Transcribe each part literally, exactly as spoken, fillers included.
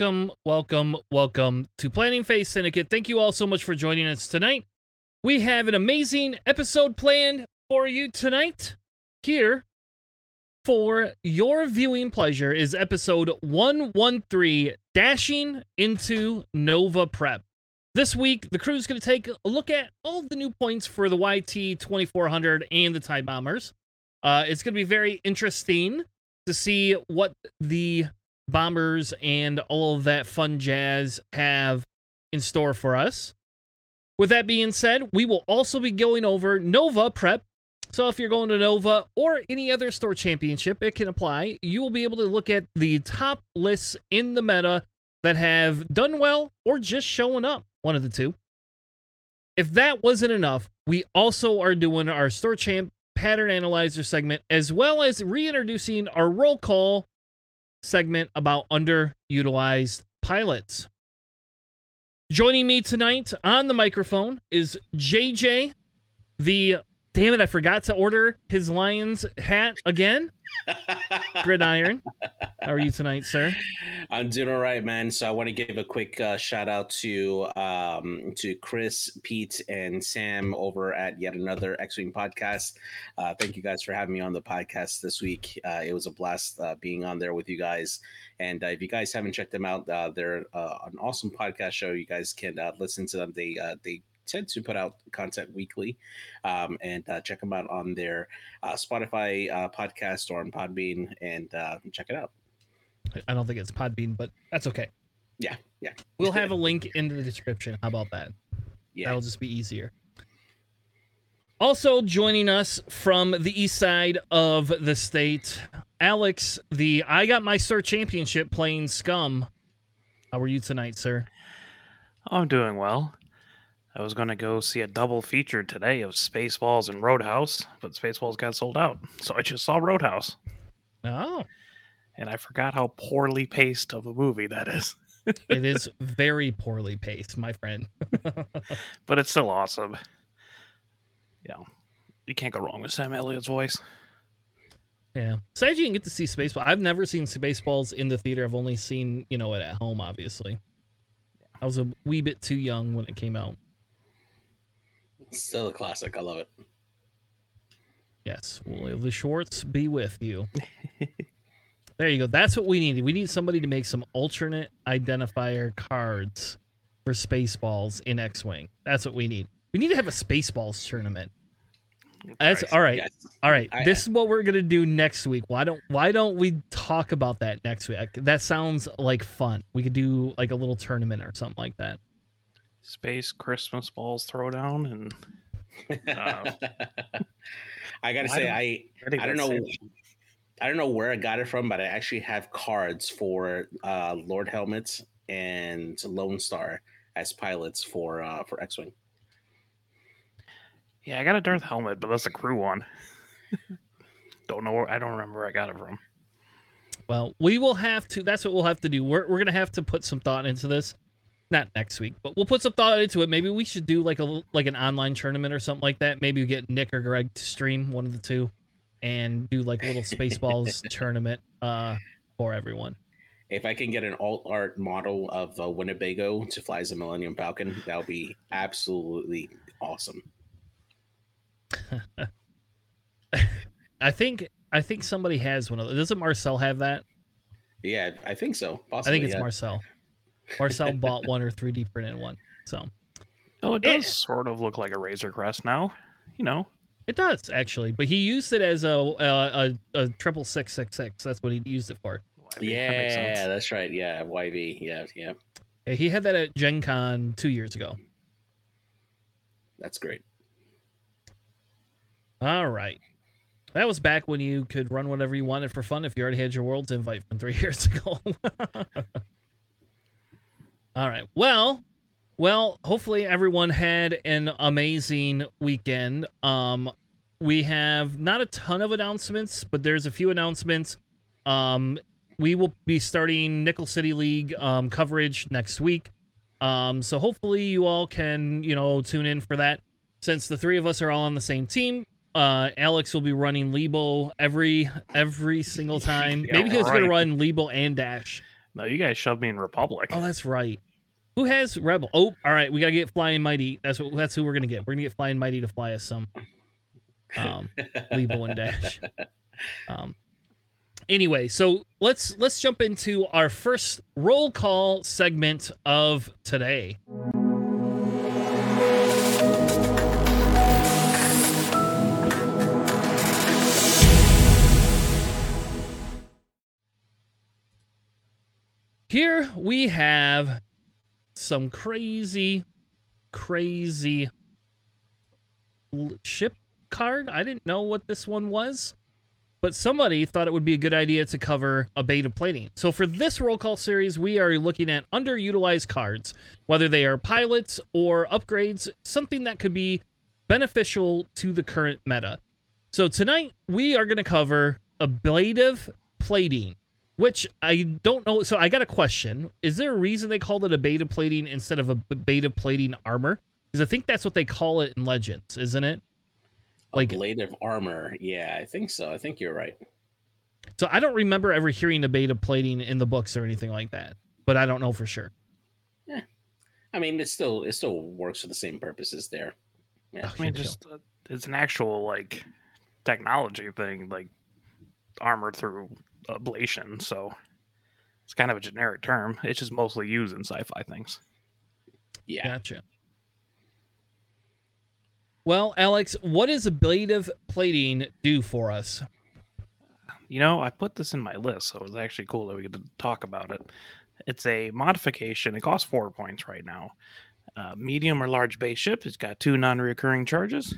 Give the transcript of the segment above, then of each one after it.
welcome, welcome, welcome to Planning Phase Syndicate. Thank you all so much for joining us tonight. We have an amazing episode planned for you tonight. Here, for your viewing pleasure, is episode one thirteen, Dashing into Nova Prep. This week, the crew's going to take a look at all the new points for the Y T twenty-four hundred and the TIE Bombers. Uh, it's going to be very interesting to see what the Bombers and all of that fun jazz have in store for us. With that being said, we will also be going over Nova Prep. So if you're going to Nova or any other store championship, it can apply. You will be able to look at the top lists in the meta that have done well or just showing up, one of the two. If that wasn't enough, we also are doing our store champ pattern analyzer segment, as well as reintroducing our roll call segment about underutilized pilots. Joining me tonight on the microphone is J J, the damn it, I forgot to order his Lions hat again. Gridiron. How are you tonight, sir? I'm doing all right, man. So I want to give a quick uh, shout out to um, to Chris, Pete, and Sam over at Yet Another X-Wing Podcast. Uh, thank you guys for having me on the podcast this week. Uh, it was a blast uh, being on there with you guys. And uh, if you guys haven't checked them out, uh, they're uh, an awesome podcast show. You guys can uh, listen to them. They uh, they. tend to put out content weekly, um, and uh, check them out on their uh, Spotify uh, podcast or on Podbean, and uh, check it out. I don't think it's Podbean, but that's okay. Yeah, yeah. We'll have a link in the description. How about that? Yeah. That'll just be easier. Also joining us from the east side of the state, Alex, the I Got My Sir Championship playing Scum. How are you tonight, sir? I'm doing well. I was going to go see a double feature today of Spaceballs and Roadhouse, but Spaceballs got sold out. So I just saw Roadhouse. Oh. And I forgot how poorly paced of a movie that is. It is very poorly paced, my friend. But it's still awesome. You know, you can't go wrong with Sam Elliott's voice. Yeah. Sad you didn't get to see Spaceballs. I've never seen Spaceballs in the theater. I've only seen, you know, it at home, obviously. I was a wee bit too young when it came out. Still a classic. I love it. Yes. Will the Schwartz be with you? There you go. That's what we need. We need somebody to make some alternate identifier cards for Spaceballs in X-Wing. That's what we need. We need to have a Spaceballs tournament. That's all right. Yes. All right. I, this is what we're going to do next week. Why don't why don't we talk about that next week? That sounds like fun. We could do like a little tournament or something like that. Space Christmas Balls Throwdown, and uh, I gotta say, I I don't know I don't know where I got it from, but I actually have cards for uh, Lord Helmet and Lone Star as pilots for uh, for X-Wing. Yeah, I got a Darth Helmet, but that's a crew one. Don't know. Where, I don't remember where I got it from. Well, we will have to. That's what we'll have to do. We're we're gonna have to put some thought into this. Not next week, but we'll put some thought into it. Maybe we should do like a like an online tournament or something like that. Maybe we get Nick or Greg to stream, one of the two, and do like a little Spaceballs tournament uh, for everyone. If I can get an alt-art model of uh, Winnebago to fly as a Millennium Falcon, that would be absolutely awesome. I think I think somebody has one of those. Doesn't Marcel have that? Yeah, I think so. Possibly, I think it's yeah. Marcel. Marcel bought one or three D printed one. So, oh, it does it, sort of look like a Razor Crest now, you know. It does actually, but he used it as a a a triple six six six. That's what he used it for. Y B, yeah, that makes sense. That's right. Yeah, Y B. Yeah, yeah, yeah. He had that at Gen Con two years ago. That's great. All right, that was back when you could run whatever you wanted for fun if you already had your world's invite from three years ago. All right. Well, well, hopefully everyone had an amazing weekend. Um, we have not a ton of announcements, but there's a few announcements. Um, we will be starting Nickel City League um, coverage next week. Um, so hopefully you all can, you know, tune in for that. Since the three of us are all on the same team, uh, Alex will be running Lebo every every single time. Yeah, maybe he's right. going to run Lebo and Dash. No, you guys shoved me in Republic. Oh, that's right. Who has Rebel? Oh, all right. We got to get Flying Mighty. That's what. That's who we're going to get. We're going to get Flying Mighty to fly us some. Um, Lebo and Dash. Um, anyway, so let's let's jump into our first roll call segment of today. Here we have some crazy, crazy ship card. I didn't know what this one was, but somebody thought it would be a good idea to cover ablative plating. So for this roll call series, we are looking at underutilized cards, whether they are pilots or upgrades, something that could be beneficial to the current meta. So tonight we are going to cover ablative plating. Which I don't know. So I got a question. Is there a reason they called it ablative plating instead of a ablative plating armor? Because I think that's what they call it in Legends, isn't it? Like ablative armor. Yeah, I think so. I think you're right. So I don't remember ever hearing ablative plating in the books or anything like that, but I don't know for sure. Yeah, I mean, it still it still works for the same purposes there. Yeah. Okay, I mean, just uh, it's an actual like technology thing, like armor through ablation, so it's kind of a generic term. It's just mostly used in sci-fi things. Yeah. Gotcha. Well, Alex, what does ablative plating do for us? You know, I put this in my list, so it was actually cool that we could talk about it. It's a modification. It costs four points right now. Uh, medium or large base ship. It's got two non-reoccurring charges.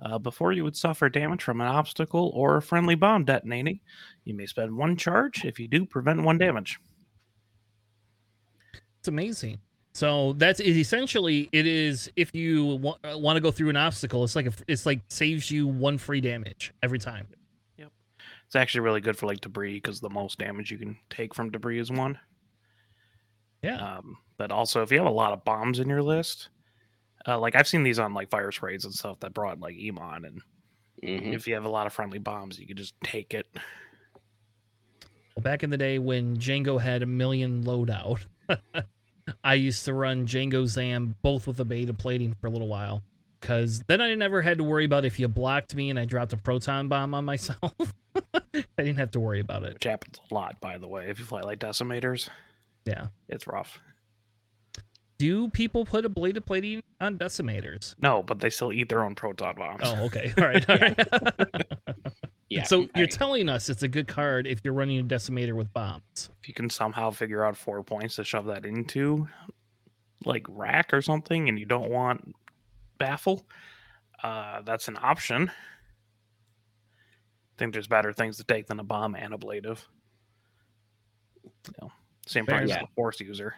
Uh, before you would suffer damage from an obstacle or a friendly bomb detonating, you may spend one charge. If you do, prevent one damage. It's amazing. So that's it, essentially it is. If you wa- want to go through an obstacle, it's like a, it's like saves you one free damage every time. Yep, it's actually really good for like debris because the most damage you can take from debris is one. Yeah, um, but also if you have a lot of bombs in your list. Uh, like, I've seen these on, like, fire sprays and stuff that brought, like, Emon. And mm-hmm. if you have a lot of friendly bombs, you can just take it. Well, back in the day when Django had a million loadout, I used to run Django Zam both with ablative plating for a little while. Because then I never had to worry about if you blocked me and I dropped a proton bomb on myself. I didn't have to worry about it. Which happens a lot, by the way, if you fly, like, decimators. Yeah. It's rough. Do people put ablative plating on decimators? No, but they still eat their own proton bombs. Oh, okay. All right. All yeah. right. yeah. So you're right. telling us it's a good card if you're running a decimator with bombs. If you can somehow figure out four points to shove that into, like, rack or something, and you don't want baffle, uh, that's an option. I think there's better things to take than a bomb and ablative. You know, same price yeah. as a force user.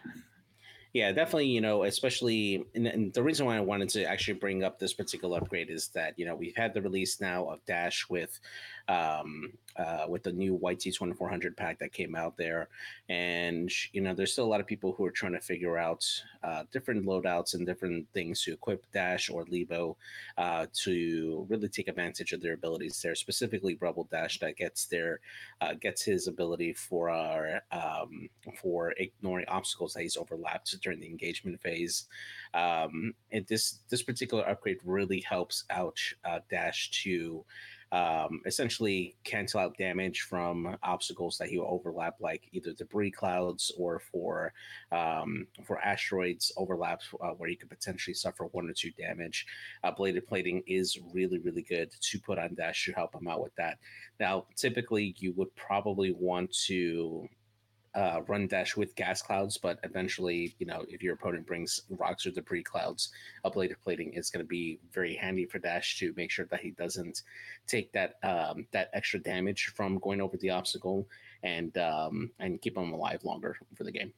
Yeah, definitely, you know, especially, and the reason why I wanted to actually bring up this particular upgrade is that, you know, we've had the release now of Dash with um, uh, with the new Y T twenty-four hundred pack that came out there. And, you know, there's still a lot of people who are trying to figure out uh, different loadouts and different things to equip Dash or Lebo uh, to really take advantage of their abilities there, specifically Rebel Dash that gets their, uh, gets his ability for, our, um, for ignoring obstacles that he's overlapped during the engagement phase. Um, and this this particular upgrade really helps out uh, Dash to um, essentially cancel out damage from obstacles that he will overlap, like either debris clouds or for um, for asteroids overlaps uh, where he could potentially suffer one or two damage. Ablative plating is really, really good to put on Dash to help him out with that. Now, typically, you would probably want to Uh, run Dash with gas clouds, but eventually, you know, if your opponent brings rocks or debris clouds, ablative plating is going to be very handy for Dash to make sure that he doesn't take that um, that extra damage from going over the obstacle and um, and keep him alive longer for the game.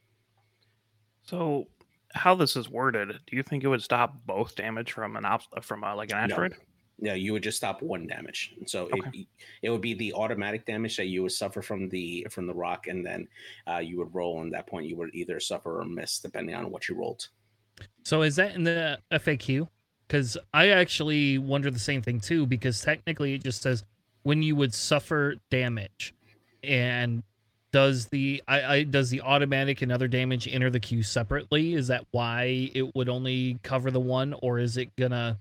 So, how this is worded? Do you think it would stop both damage from an obstacle from a, like an asteroid? No. No, you would just stop one damage. So okay. it, it would be the automatic damage that you would suffer from the from the rock, and then uh, you would roll. And at that point, you would either suffer or miss, depending on what you rolled. So is that in the F A Q? Because I actually wonder the same thing, too, because technically it just says when you would suffer damage. And Does the I, I does the automatic and other damage enter the queue separately? Is that why it would only cover the one, or is it gonna?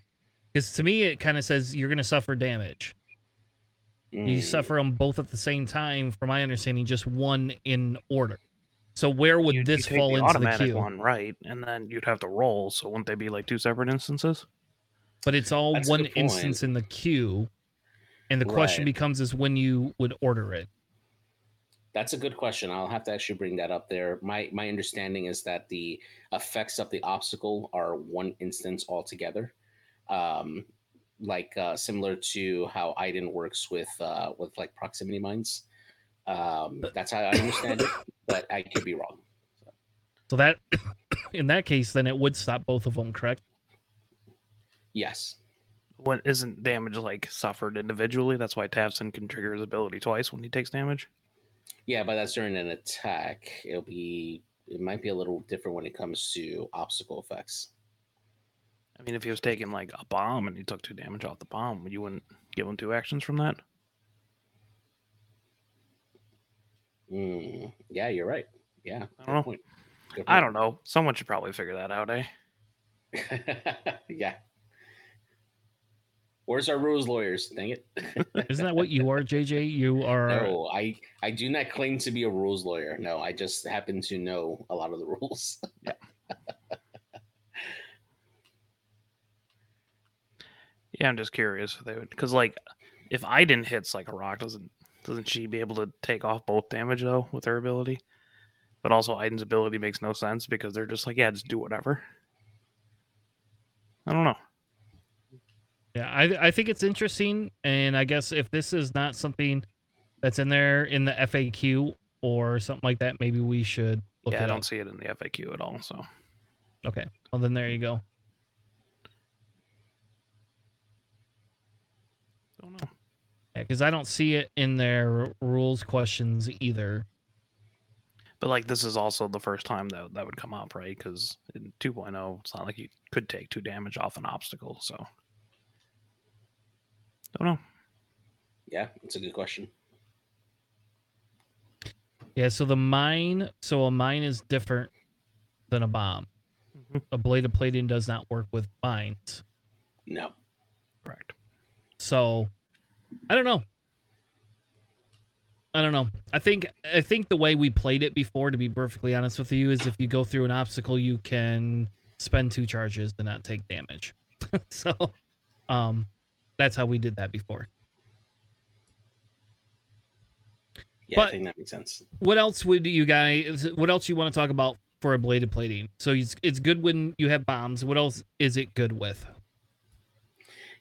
Because to me, it kind of says you're gonna suffer damage. Mm. You suffer them both at the same time, from my understanding, just one in order. So where would you, this you fall the into the queue? One, right, and then you'd have to roll. So wouldn't they be like two separate instances? But it's all That's one instance in the queue, and the right. question becomes is when you would order it. That's a good question. I'll have to actually bring that up there. My my understanding is that the effects of the obstacle are one instance altogether, um, like uh, similar to how Iden works with uh, with like proximity mines. Um, that's how I understand it, but I could be wrong. So. so that, in that case, then it would stop both of them, correct? Yes. What isn't damage like suffered individually? That's why Tavson can trigger his ability twice when he takes damage. Yeah, but that's during an attack. It'll be, it might be a little different when it comes to obstacle effects. I mean, if he was taking like a bomb and he took two damage off the bomb, you wouldn't give him two actions from that? Mm, yeah, you're right. Yeah, I don't know. Point. Point. I don't know. Someone should probably figure that out, eh? Yeah. Where's our rules lawyers? Dang it. Isn't that what you are, J J? You are... No, I, I do not claim to be a rules lawyer. No, I just happen to know a lot of the rules. Yeah. Yeah, I'm just curious if they would... Because, like, if I didn't hits like a rock, doesn't doesn't she be able to take off both damage, though, with her ability? But also, Iden's ability makes no sense because they're just like, yeah, just do whatever. I don't know. Yeah, I I think it's interesting, and I guess if this is not something that's in there in the F A Q or something like that, maybe we should look at it. Yeah, I don't see it in the F A Q at all, so. Okay, well then there you go. Don't know. Yeah, because I don't see it in their rules questions either. But like this is also the first time that that would come up, right? Because in two point oh, it's not like you could take two damage off an obstacle, so. Don't know. Yeah, it's a good question. Yeah, so the mine, so a mine is different than a bomb. Mm-hmm. Ablative plating does not work with mines. No. Correct. So, I don't know. I don't know. I think I think the way we played it before, to be perfectly honest with you, is if you go through an obstacle, you can spend two charges to not take damage. so, um. That's how we did that before. Yeah, but I think that makes sense. What else would you guys? What else you want to talk about for ablative plating? So it's it's good when you have bombs. What else is it good with?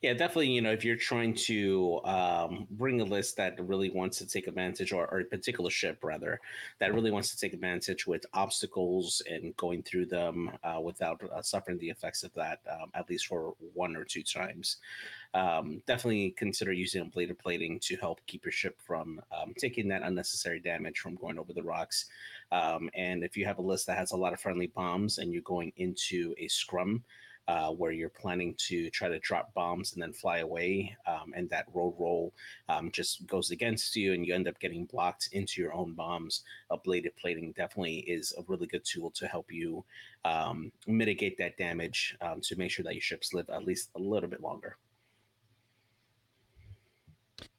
Yeah, definitely. You know, if you're trying to um, bring a list that really wants to take advantage, or, or a particular ship rather, that really wants to take advantage with obstacles and going through them uh, without uh, suffering the effects of that, um, at least for one or two times. Um, definitely consider using ablative plating to help keep your ship from um, taking that unnecessary damage from going over the rocks. Um, and if you have a list that has a lot of friendly bombs and you're going into a scrum uh, where you're planning to try to drop bombs and then fly away, um, and that road roll um, just goes against you and you end up getting blocked into your own bombs, ablative plating definitely is a really good tool to help you um, mitigate that damage um, to make sure that your ships live at least a little bit longer.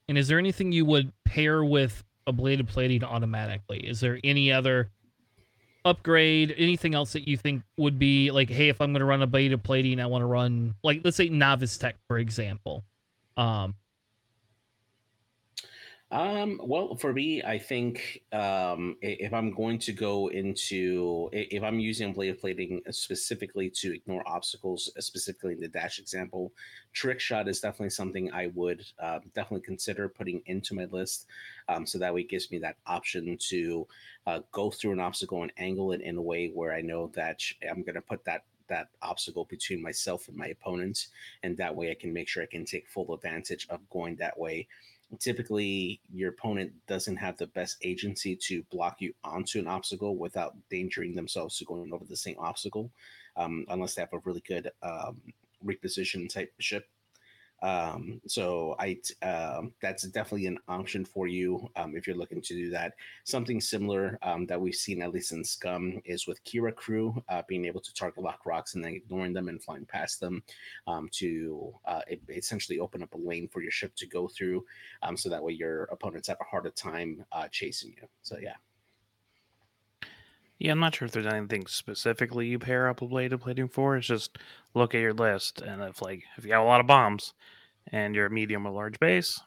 And is there anything you would pair with ablative plating automatically? Is there any other upgrade, anything else that you think would be like, hey, if I'm going to run ablative plating, I want to run, like, let's say Novice Tech, for example. Um, um well, for me, I think um, if I'm going to go into, if I'm using ablative plating specifically to ignore obstacles, specifically in the Dash example, Trick Shot is definitely something I would uh, definitely consider putting into my list. Um, so that way it gives me that option to uh, go through an obstacle and angle it in a way where I know that I'm going to put that that obstacle between myself and my opponent. And that way I can make sure I can take full advantage of going that way. Typically, your opponent doesn't have the best agency to block you onto an obstacle without endangering themselves to going over the same obstacle, um, unless they have a really good um, reposition type ship. Um, so I uh, that's definitely an option for you um, if you're looking to do that. Something similar um, that we've seen, at least in Scum, is with Kira Crew uh, being able to target lock rocks and then ignoring them and flying past them um, to uh, essentially open up a lane for your ship to go through. Um, so that way your opponents have a harder time uh, chasing you. So, yeah. Yeah, I'm not sure if there's anything specifically you pair up ablative plating for. It's just look at your list, and if like if you have a lot of bombs and you're a medium or large base,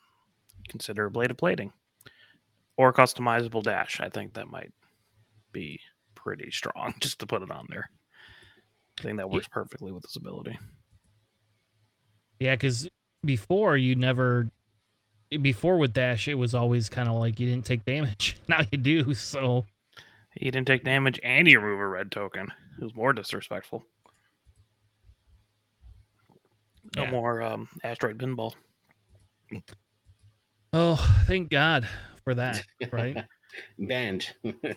consider ablative plating. Or customizable dash. I think that might be pretty strong, just to put it on there. I think that works perfectly with this ability. Yeah, because before you never... Before with dash, it was always kind of like you didn't take damage. Now you do, so... You didn't take damage and you remove a red token. It was more disrespectful. No yeah. more um, asteroid pinball. Oh, thank God for that, right? Banned. Oh,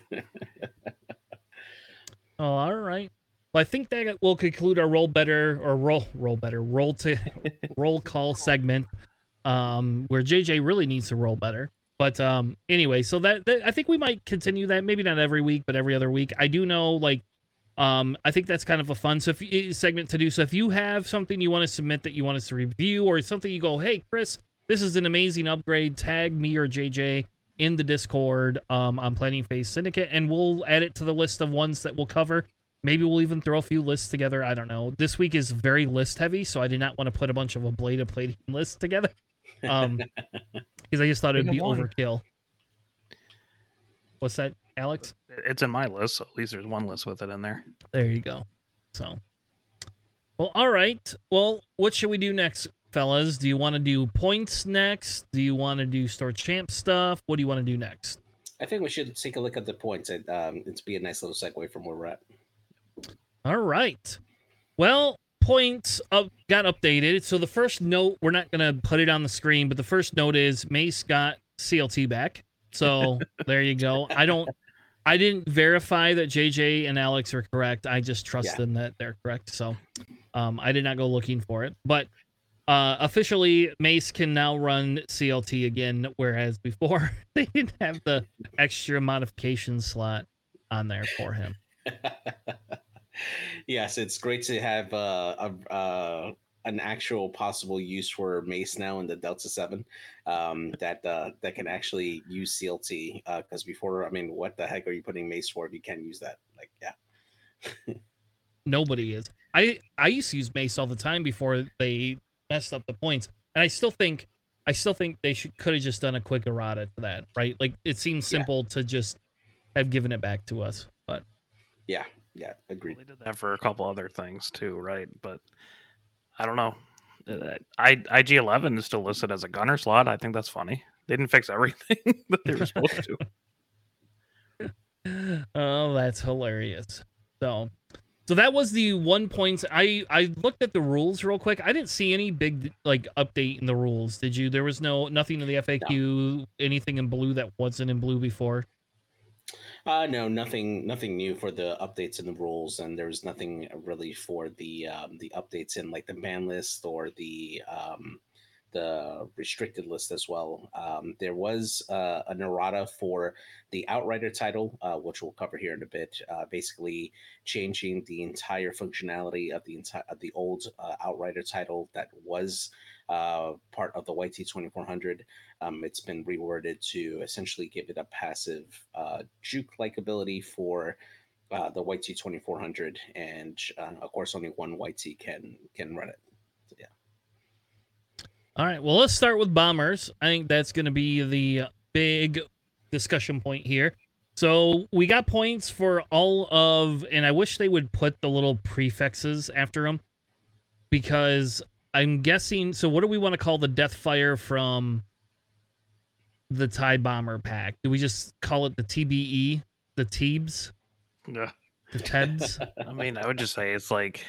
all right. Well, I think that will conclude our roll better or roll roll better roll to roll call segment, um, where J J really needs to roll better. But um, anyway, so that, that I think we might continue that. Maybe not every week, but every other week. I do know, like, um, I think that's kind of a fun so if, segment to do. So if you have something you want to submit that you want us to review, or something you go, hey, Chris, this is an amazing upgrade, tag me or J J in the Discord um, on Planning Phase Syndicate, and we'll add it to the list of ones that we'll cover. Maybe we'll even throw a few lists together. I don't know. This week is very list heavy, so I did not want to put a bunch of ablative plating lists together. Um, because I just thought it would be overkill. What's that, Alex? It's in my list, so at least there's one list with it in there. There you go. So, well, all right. Well, what should we do next, fellas? Do you want to do points next? Do you want to do store champ stuff? What do you want to do next? I think we should take a look at the points. It, um, it'd be a nice little segue from where we're at. All right. Well, points up got updated. So the first note, we're not gonna put it on the screen, but the first note is Mace got C L T back. So there you go. I don't, I didn't verify that J J and Alex are correct. I just trust yeah. them that they're correct. So, um, I did not go looking for it. But uh, officially, Mace can now run C L T again, whereas before they didn't have the extra modification slot on there for him. Yes, it's great to have uh, a, uh, an actual possible use for Mace now in the Delta seven um, that uh, that can actually use C L T. Because uh, before, I mean, what the heck are you putting Mace for if you can't use that? Like, yeah. Nobody is. I, I used to use Mace all the time before they messed up the points. And I still think I still think they should could have just done a quick errata to that, right? Like, it seems simple yeah. to just have given it back to us. But yeah. Yeah, agreed. They did that for a couple other things too, right? But I don't know. I, I G eleven is still listed as a gunner slot. I think that's funny. They didn't fix everything that they were supposed to. Oh, that's hilarious. So, so that was the one point. I, I looked at the rules real quick. I didn't see any big like update in the rules. Did you? There was no nothing in the F A Q, no. Anything in blue that wasn't in blue before. Uh, no, nothing, nothing new for the updates in the rules, and there was nothing really for the um, the updates in like the ban list or the um, the restricted list as well. Um, there was uh, an errata for the Outrider title, uh, which we'll cover here in a bit. Uh, basically, changing the entire functionality of the entire of the old uh, Outrider title that was. Uh, part of the Y T twenty-four hundred. Um, it's been reworded to essentially give it a passive uh, juke-like ability for uh, the Y T twenty-four hundred, and uh, of course, only one Y T can can run it. So, yeah. All right. Well, let's start with bombers. I think that's going to be the big discussion point here. So we got points for all of, and I wish they would put the little prefixes after them, because. I'm guessing, so what do we want to call the Deathfire from the TIE Bomber pack? Do we just call it the T B E? The Teebs? Yeah. The Teds? I mean, I would just say it's like,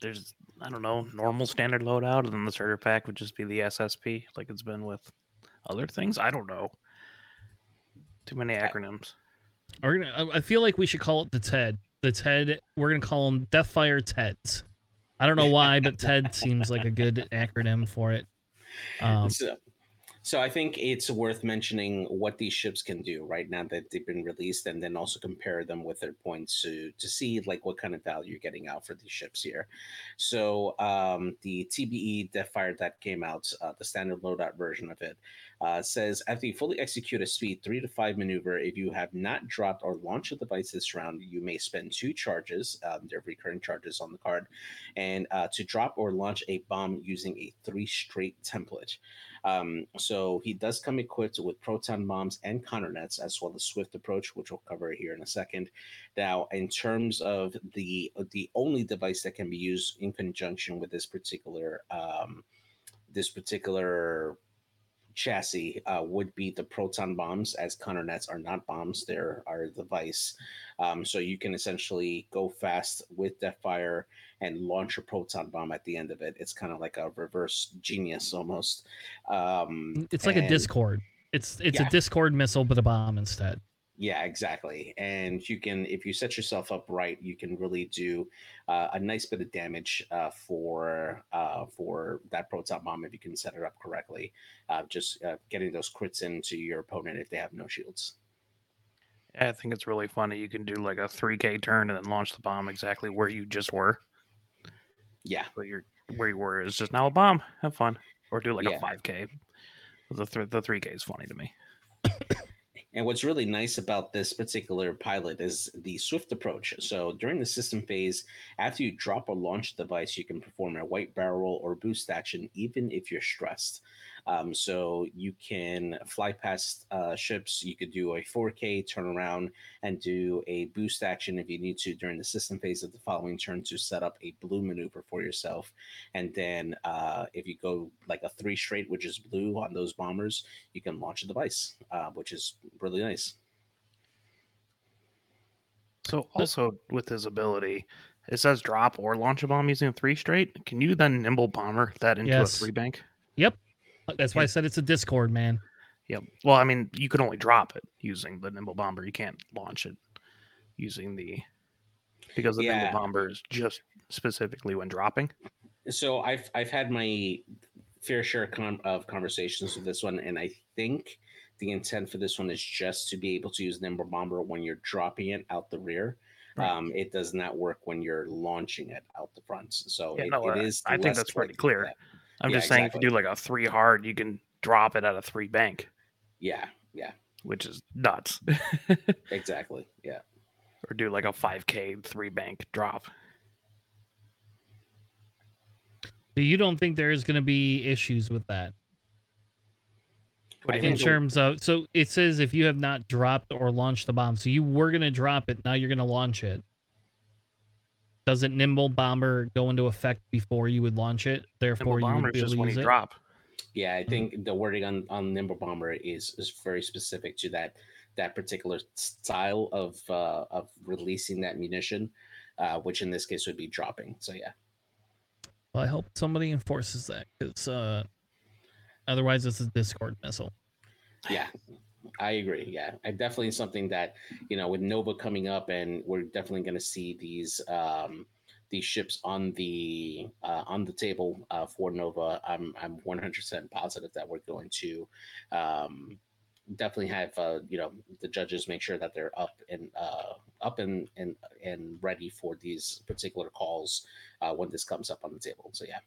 there's, I don't know, normal standard loadout, and then the starter pack would just be the S S P, like it's been with other things. I don't know. Too many acronyms. Are we gonna, I feel like we should call it the Ted. The Ted, we're going to call them Deathfire Teds. I don't know why, but TED seems like a good acronym for it. Um, so, so I think it's worth mentioning what these ships can do right now that they've been released, and then also compare them with their points to to see like what kind of value you're getting out for these ships here. So um, the T B E Deathfire that came out, uh, the standard loadout version of it, uh, says after you fully execute a speed three to five maneuver, if you have not dropped or launched a device this round, you may spend two charges, um, they're recurring charges on the card, and uh, to drop or launch a bomb using a three straight template. Um, so he does come equipped with proton bombs and counter-nets, as well as swift approach, which we'll cover here in a second. Now, in terms of the the only device that can be used in conjunction with this particular um, this particular chassis uh, would be the proton bombs, as counter-nets are not bombs; they are a device. Um, so you can essentially go fast with Deathfire and launch a proton bomb at the end of it. It's kind of like a reverse genius almost. Um, it's like and, a Discord. It's it's yeah. a Discord missile, but a bomb instead. Yeah, exactly. And you can, if you set yourself up right, you can really do uh, a nice bit of damage uh, for uh, for that proton bomb if you can set it up correctly. Uh, just uh, getting those crits into your opponent if they have no shields. I think it's really funny. You can do like a three K turn and then launch the bomb exactly where you just were. Yeah, where you're where you were is just now a bomb. Have fun, or do like yeah. a five K. The th- the three K is funny to me. And what's really nice about this particular pilot is the swift approach. So during the system phase, after you drop or launch the device, you can perform a white barrel or boost action, even if you're stressed. Um, so you can fly past uh, ships. You could do a four K turnaround and do a boost action if you need to during the system phase of the following turn to set up a blue maneuver for yourself. And then uh, if you go like a three straight, which is blue on those bombers, you can launch a device, uh, which is really nice. So also with his ability, it says drop or launch a bomb using a three straight. Can you then nimble bomber that into yes. a three bank? Yep. That's why I said it's a Discord, man. Yep. Well, I mean, you can only drop it using the Nimble Bomber. You can't launch it using the... Because the yeah. Nimble Bomber is just specifically when dropping. So I've I've had my fair share com- of conversations with this one, and I think the intent for this one is just to be able to use Nimble Bomber when you're dropping it out the rear. Right. Um, it does not work when you're launching it out the front. So yeah, it, no, it is. I think that's pretty clear. That. I'm yeah, just saying exactly. If you do like a three hard, you can drop it at a three bank. Yeah, yeah. Which is nuts. Exactly, yeah. Or do like a five K three bank drop. So you don't think there's going to be issues with that? What in terms of, so it says if you have not dropped or launched the bomb, so you were going to drop it, now you're going to launch it. Doesn't Nimble Bomber go into effect before you would launch it? Therefore, Nimble Bomber is just when you drop. Yeah, I think mm-hmm. the wording on, on Nimble Bomber is, is very specific to that that particular style of uh, of releasing that munition, uh, which in this case would be dropping. So yeah. Well, I hope somebody enforces that, because uh, otherwise it's a Discord missile. Yeah. I agree. Yeah, I definitely something that, you know, with Nova coming up, and we're definitely going to see these um, these ships on the uh, on the table uh, for Nova. I'm I'm one hundred percent positive that we're going to um, definitely have uh, you know, the judges make sure that they're up and uh, up and, and and ready for these particular calls uh, when this comes up on the table. So yeah.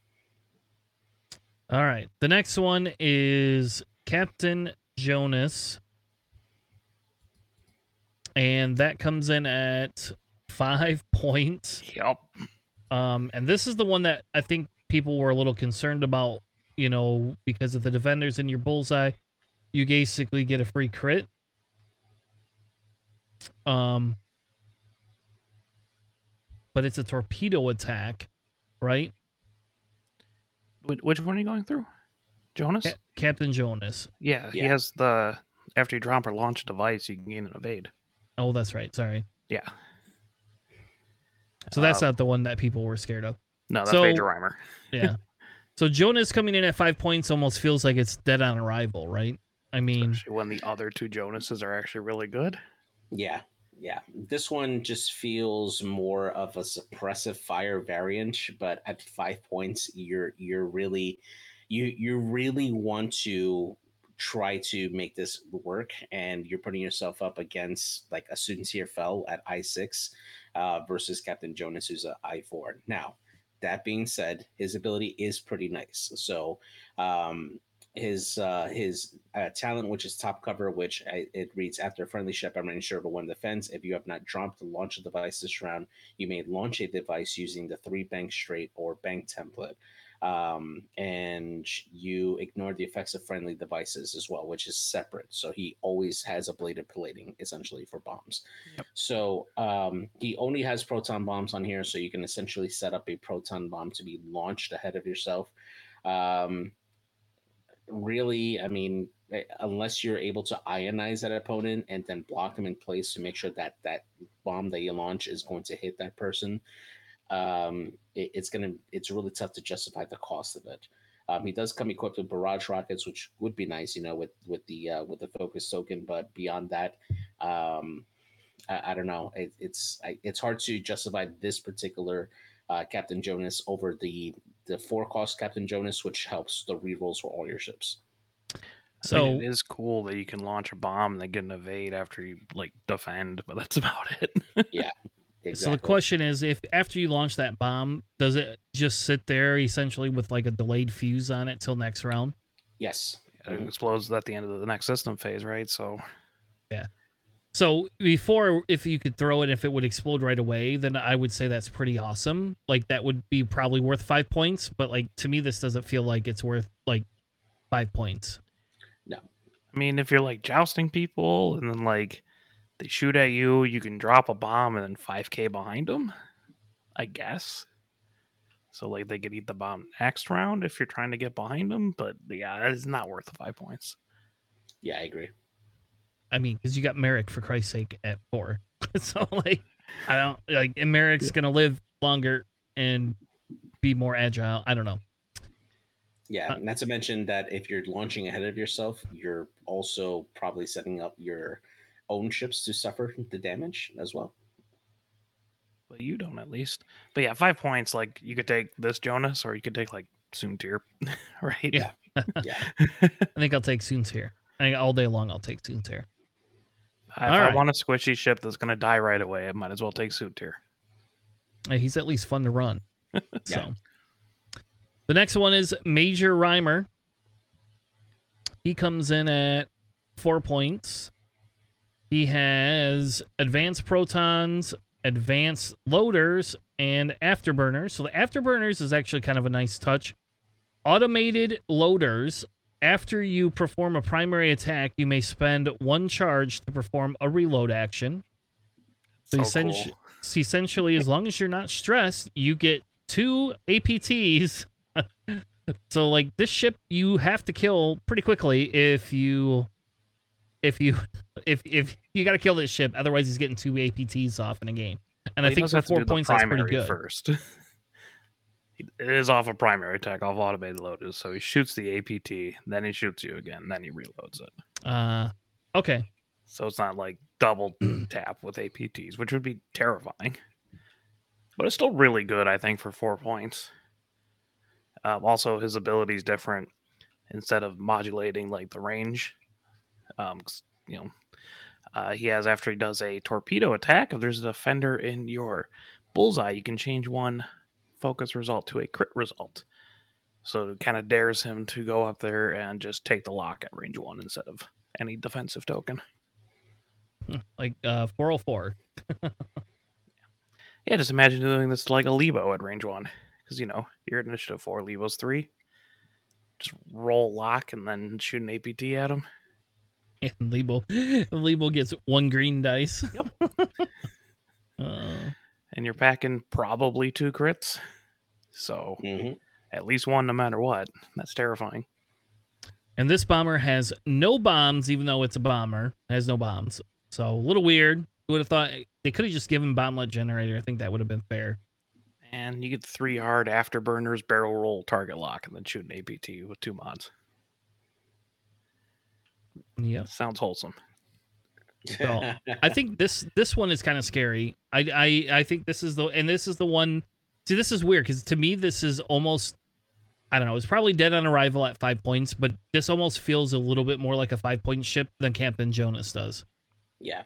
All right. The next one is Captain Jonas. And that comes in at five points. Yep. Um, and this is the one that I think people were a little concerned about, you know, because if the defender's in your bullseye, you basically get a free crit. Um, but it's a torpedo attack, right? Which one are you going through? Jonas? Cap- Captain Jonas. Yeah, he yeah. has the... After you drop or launch a device, you can gain an evade. Oh, that's right. Sorry. Yeah. So that's um, not the one that people were scared of. No, that's so, Major Reimer. Yeah. So Jonas coming in at five points almost feels like it's dead on arrival, right? I mean... Especially when the other two Jonases are actually really good. Yeah. Yeah, this one just feels more of a suppressive fire variant, but at five points, you're you're really you you really want to try to make this work, and you're putting yourself up against like a student here fell at I six uh, versus Captain Jonas, who's an I four. Now, that being said, his ability is pretty nice. So um, his uh, his uh, talent, which is top cover, which I, it reads after a friendly ship, I'm sure of one defense. If you have not dropped the launch of device this round, you may launch a device using the three bank straight or bank template. Um, and you ignore the effects of friendly devices as well, which is separate. So he always has ablative plating essentially for bombs. Yep. So um, he only has proton bombs on here. So you can essentially set up a proton bomb to be launched ahead of yourself. Um, really, I mean, unless you're able to ionize that opponent and then block them in place to make sure that that bomb that you launch is going to hit that person, Um, it, it's gonna. It's really tough to justify the cost of it. Um, he does come equipped with barrage rockets, which would be nice, you know, with with the uh, with the focus token. But beyond that, um, I, I don't know. It, it's I, it's hard to justify this particular uh, Captain Jonas over the the four cost Captain Jonas, which helps the rerolls for all your ships. So I mean, it is cool that you can launch a bomb and then get an evade after you like defend, but that's about it. Yeah. Exactly. So the question is, if after you launch that bomb, does it just sit there essentially with like a delayed fuse on it till next round? Yes. It explodes at the end of the next system phase, right? So yeah. So before, if you could throw it, if it would explode right away, then I would say that's pretty awesome. Like that would be probably worth five points, but like to me, this doesn't feel like it's worth like five points. No. I mean, if you're like jousting people and then like they shoot at you, you can drop a bomb and then five K behind them, I guess. So, like, they could eat the bomb next round if you're trying to get behind them. But, yeah, that is not worth the five points. Yeah, I agree. I mean, because you got Merrick, for Christ's sake, at four. So, like, I don't, like, and Merrick's yeah. going to live longer and be more agile. I don't know. Yeah, uh, not to mention that if you're launching ahead of yourself, you're also probably setting up your own ships to suffer the damage as well. Well, you don't at least. But yeah, five points, like you could take this Jonas or you could take like Soontir, right? Yeah. yeah. I think I'll take Soontir. I think all day long I'll take Soontir. If all I right. want a squishy ship that's going to die right away, I might as well take Soontir. He's at least fun to run. yeah. So the next one is Major Rhymer. He comes in at four points. He has advanced protons, advanced loaders, and afterburners. So the afterburners is actually kind of a nice touch. Automated loaders. After you perform a primary attack, you may spend one charge to perform a reload action. So, so essentially, cool. so essentially, as long as you're not stressed, you get two A P Ts. So like this ship, you have to kill pretty quickly if you... If you if if you got to kill this ship, otherwise he's getting two A P Ts off in a game. And well, I think for four points, that's pretty good. First. It is off a primary attack, off automated loaders. So he shoots the A P T, then he shoots you again, then he reloads it. Uh, okay. So it's not like double tap with A P Ts, which would be terrifying. But it's still really good, I think, for four points. Uh, also, his ability is different. Instead of modulating like the range... Um, you know, uh, he has after he does a torpedo attack, if there's a defender in your bullseye, you can change one focus result to a crit result. So it kind of dares him to go up there and just take the lock at range one instead of any defensive token. Like uh, four oh four. yeah. yeah, just imagine doing this like a Lebo at range one. Because, you know, you're at initiative four, Lebo's three. Just roll lock and then shoot an A P T at him. And Lebo, Lebo gets one green dice. Yep. uh, and you're packing probably two crits. So mm-hmm. at least one no matter what. That's terrifying. And this bomber has no bombs, even though it's a bomber. It has no bombs. So a little weird. Would have thought they could have just given bomblet generator. I think that would have been fair. And you get three hard afterburners, barrel roll, target lock, and then shoot an A P T with two mods. Yeah, sounds wholesome. So I think this this one is kind of scary. I, I I think this is the and this is the one. See, this is weird because to me this is almost, I don't know, it's probably dead on arrival at five points, but this almost feels a little bit more like a five point ship than Captain Jonas does. Yeah,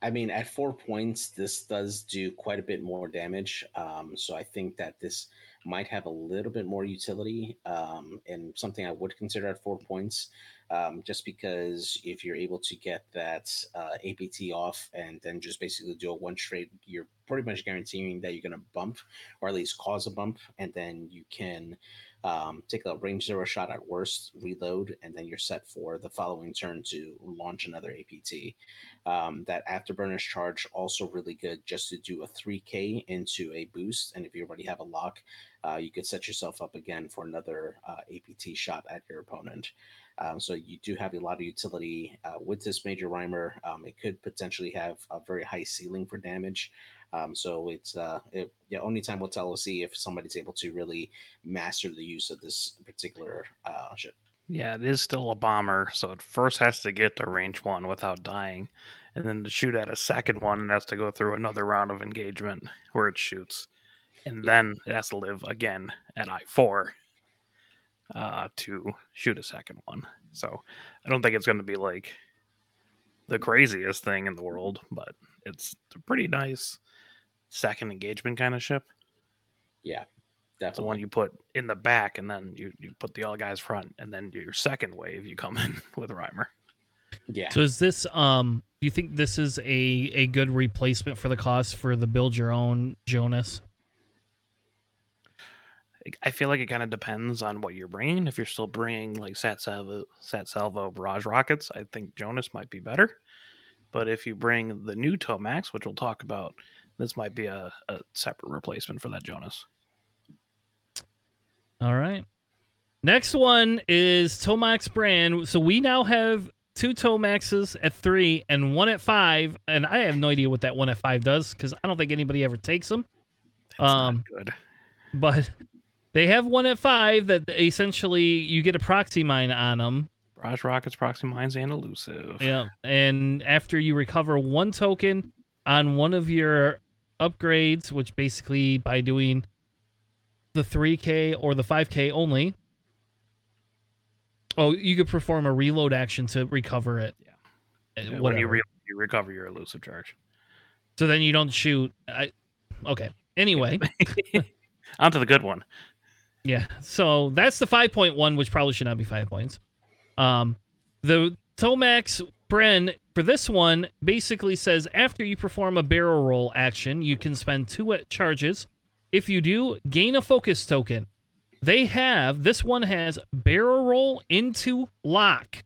I mean at four points this does do quite a bit more damage. Um, so I think that this might have a little bit more utility, um, and something I would consider at four points. Um, just because if you're able to get that uh, A P T off and then just basically do a one trade, you're pretty much guaranteeing that you're going to bump or at least cause a bump. And then you can um, take a range zero shot at worst, reload, and then you're set for the following turn to launch another A P T. Um, that afterburner's charge also really good just to do a three K into a boost. And if you already have a lock, uh, you could set yourself up again for another uh, A P T shot at your opponent. Um, so you do have a lot of utility uh, with this Major Rhymer. Um, it could potentially have a very high ceiling for damage. Um, so it's uh, it, yeah, only time will tell. We'll see if somebody's able to really master the use of this particular uh, ship. Yeah, it is still a bomber. So it first has to get to range one without dying. And then to shoot at a second one, it has to go through another round of engagement where it shoots. And then it has to live again at I four. Uh, to shoot a second one. So I don't think it's going to be like the craziest thing in the world, but it's a pretty nice second engagement kind of ship. Yeah, definitely. It's the one you put in the back and then you, you put the all guys front and then your second wave you come in with Rhymer. Yeah. So is this, um, do you think this is a, a good replacement for the cost for the build your own Jonas? I feel like it kind of depends on what you're bringing. If you're still bringing like Sat Salvo, Sat Salvo barrage rockets, I think Jonas might be better. But if you bring the new Tomax, which we'll talk about, this might be a, a separate replacement for that Jonas. All right. Next one is Tomax Bren. So we now have two Tomaxes at three and one at five. And I have no idea what that one at five does because I don't think anybody ever takes them. That's um, not good. But... they have one at five that essentially you get a proxy mine on them. Barrage rockets, proxy mines, and elusive. Yeah, and after you recover one token on one of your upgrades, which basically by doing the three K or the five K only, oh, you could perform a reload action to recover it. Yeah, when you, re- you recover your elusive charge. So then you don't shoot. I okay. Anyway, on to the good one. Yeah, so that's the five point one, which probably should not be five points. Um, the Tomax Bren for this one basically says after you perform a barrel roll action, you can spend two charges. If you do, gain a focus token. They have, this one has barrel roll into lock.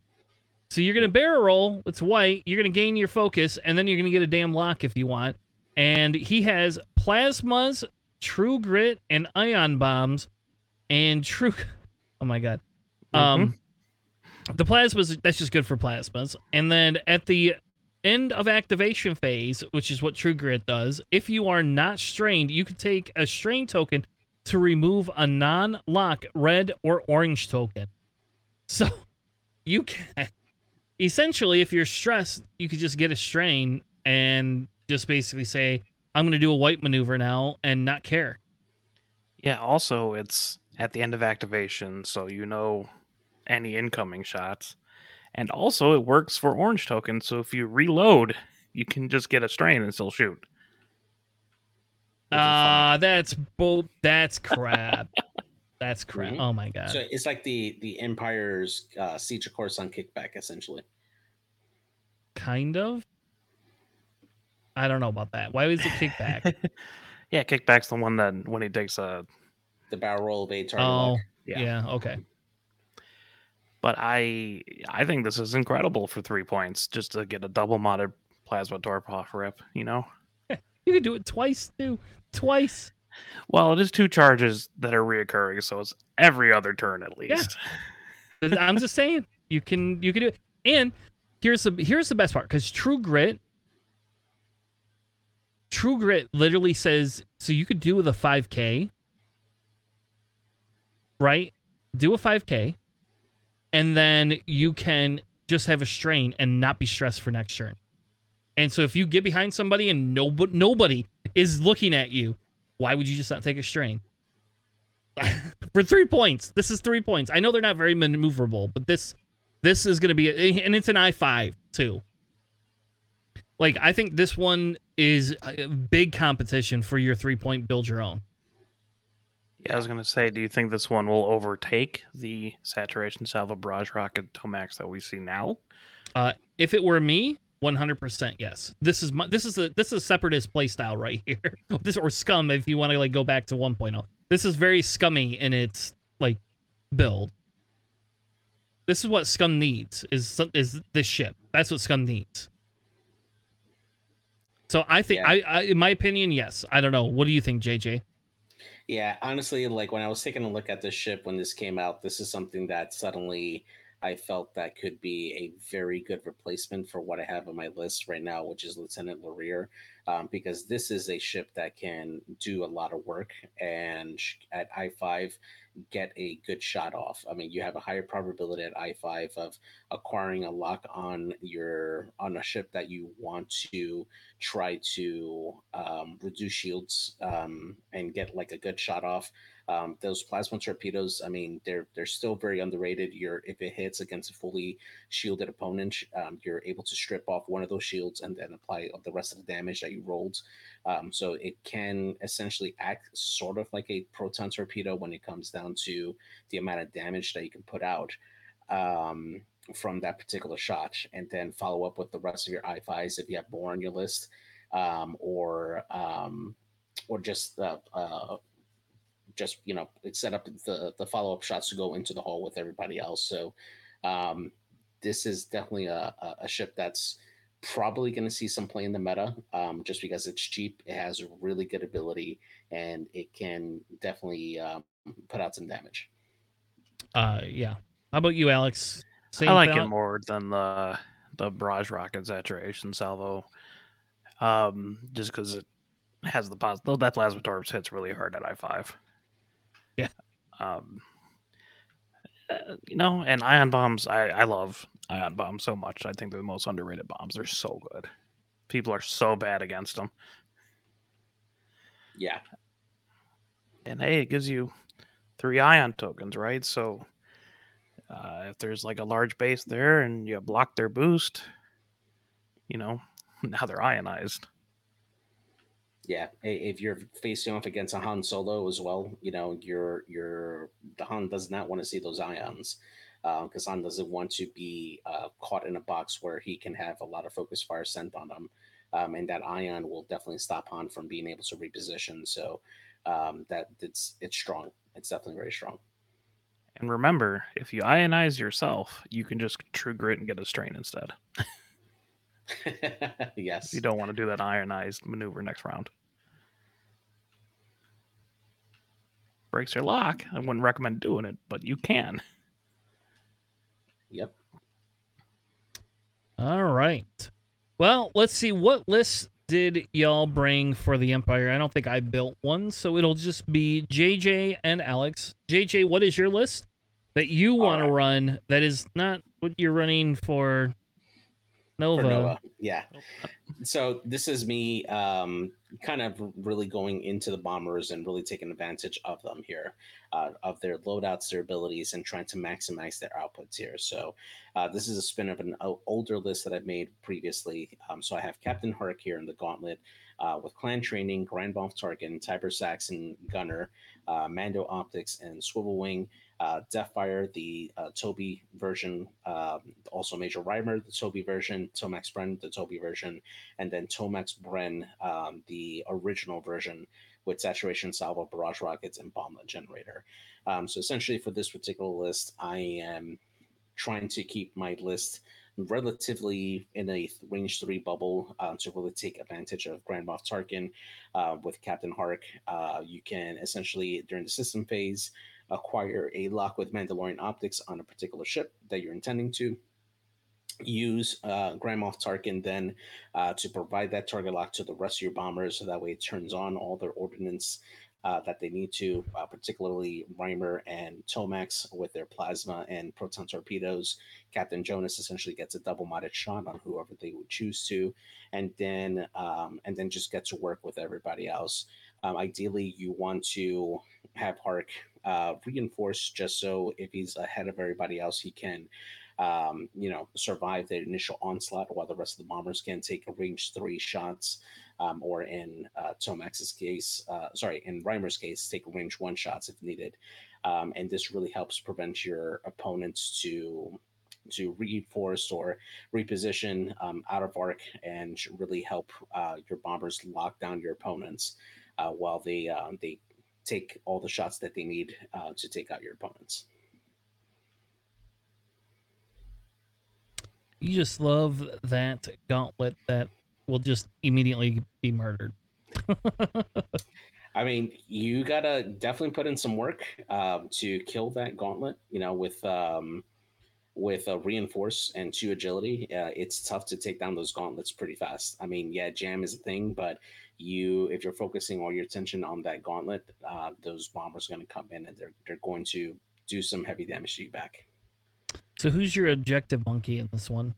So you're going to barrel roll, it's white, you're going to gain your focus, and then you're going to get a damn lock if you want. And he has plasmas, true grit, and ion bombs. And true, oh my god, um, mm-hmm. the plasmas, that's just good for plasmas. And then at the end of activation phase, which is what True Grit does, if you are not strained, you can take a strain token to remove a non-lock red or orange token. So you can essentially, if you're stressed, you could just get a strain and just basically say, "I'm going to do a white maneuver now" and not care. Yeah. Also, it's at the end of activation, so you know any incoming shots. And also, it works for orange tokens, so if you reload, you can just get a strain and still shoot. Ah, uh, that's bo- That's crap. that's crap. Mm-hmm. Oh, my God. So it's like the, the Empire's uh, Siege of Coruscant kickback, essentially. Kind of? I don't know about that. Why was it kickback? Yeah, kickback's the one that when he takes a... the barrel roll of a turn. Oh, yeah. yeah, okay. But I I think this is incredible for three points just to get a double modded Plasma Torp off rip, you know? You can do it twice, too. Twice. Well, it is two charges that are reoccurring, so it's every other turn at least. Yeah. I'm just saying, you can you can do it. And here's the here's the best part, because True Grit True Grit literally says, so you could do the five K, right? Do a five K, and then you can just have a strain and not be stressed for next turn. And so if you get behind somebody and no, nobody is looking at you, why would you just not take a strain? For three points. This is three points. I know they're not very maneuverable, but this this is going to be... A, and it's an I five, too. Like, I think this one is a big competition for your three-point build-your-own. Yeah, I was going to say, do you think this one will overtake the saturation salvo barrage rocket Tomax that we see now? Uh, if it were me... one hundred percent yes. This is my, this is a this is a separatist playstyle right here. This or scum if you want to like go back to one point oh. This is very scummy in its like build. This is what scum needs is is this ship. That's what scum needs. So I think yeah. I, I in my opinion yes. I don't know. What do you think, J J? Yeah, honestly, like when I was taking a look at this ship when this came out, this is something that suddenly I felt that could be a very good replacement for what I have on my list right now, which is Lieutenant Laurier, um, because this is a ship that can do a lot of work and at I five get a good shot off. I mean, you have a higher probability at I five of acquiring a lock on your on a ship that you want to try to um, reduce shields um, and get like a good shot off. Um, those plasma torpedoes, I mean, they're they're still very underrated. You're if it hits against a fully shielded opponent, um, you're able to strip off one of those shields and then apply the rest of the damage that you rolled. Um, so it can essentially act sort of like a proton torpedo when it comes down to the amount of damage that you can put out um, from that particular shot, and then follow up with the rest of your I fives if you have more on your list, um, or um, or just uh, uh just, you know, it set up the, the follow-up shots to go into the hull with everybody else. So um, this is definitely a, a ship that's probably going to see some play in the meta um, just because it's cheap. It has really good ability, and it can definitely um, put out some damage. Uh, yeah. How about you, Alex? Same I like about? it more than the the barrage rocket saturation salvo um, just because it has the positive. That plasma torps hits really hard at I five. Yeah, um, uh, you know, and ion bombs. I, I love ion bombs so much. I think they're the most underrated bombs. They're so good. People are so bad against them. Yeah, and hey, it gives you three ion tokens, right? So uh, if there's like a large base there and you block their boost, you know, now they're ionized. Yeah, if you're facing off against a Han Solo as well, you know, you're, you're, the Han does not want to see those ions because uh, Han doesn't want to be uh, caught in a box where he can have a lot of focus fire sent on him. Um, and that ion will definitely stop Han from being able to reposition. So um, that it's it's strong. It's definitely very strong. And remember, if you ionize yourself, you can just true grit and get a strain instead. Yes. You don't want to do that ionized maneuver next round. Breaks your lock. I wouldn't recommend doing it, but you can. Yep. All right. Well, let's see. What list did y'all bring for the Empire? I don't think I built one, so it'll just be J J and Alex. J J, what is your list that you want right. to run that is not what you're running for... Nova. Nova. Yeah. So this is me um, kind of really going into the bombers and really taking advantage of them here, uh, of their loadouts, their abilities, and trying to maximize their outputs here. So uh, this is a spin of an older list that I've made previously. Um, so I have Captain Hark here in the Gauntlet uh, with Clan Training, Grand Bomb Tarkin, Tiber Saxon, Gunner, uh, Mando Optics, and Swivel Wing. Uh, Deathfire, the uh, Toby version, um, also Major Reimer, the Toby version, Tomax Bren, the Toby version, and then Tomax Bren, um, the original version with Saturation Salvo, Barrage Rockets, and Bomblet Generator. Um, so essentially for this particular list, I am trying to keep my list relatively in a range three bubble uh, to really take advantage of Grand Moff Tarkin uh, with Captain Hark. Uh, you can essentially, during the system phase, acquire a lock with Mandalorian Optics on a particular ship that you're intending to use uh, Grand Moff Tarkin then uh, to provide that target lock to the rest of your bombers, so that way it turns on all their ordnance uh, that they need to, uh, particularly Reimer and Tomax with their plasma and proton torpedoes. Captain Jonas essentially gets a double-modded shot on whoever they would choose to, and then um, and then just get to work with everybody else. Um, ideally, you want to have Hark uh, reinforced just so if he's ahead of everybody else, he can um, you know, survive the initial onslaught while the rest of the bombers can take a range three shots, um, or in uh, Tomax's case, uh, sorry, in Reimer's case, take range one shots if needed. Um, and this really helps prevent your opponents to to reinforce or reposition um, out of arc and really help uh, your bombers lock down your opponents uh, while they uh, they take all the shots that they need uh, to take out your opponents. You just love that gauntlet that will just immediately be murdered. I mean, you gotta definitely put in some work uh, to kill that gauntlet, you know, with... Um, with a reinforce and two agility, uh, it's tough to take down those gauntlets pretty fast. I mean, yeah, jam is a thing, but you, if you're focusing all your attention on that gauntlet, uh, those bombers are going to come in and they're they're going to do some heavy damage to you back. So, who's your objective monkey in this one?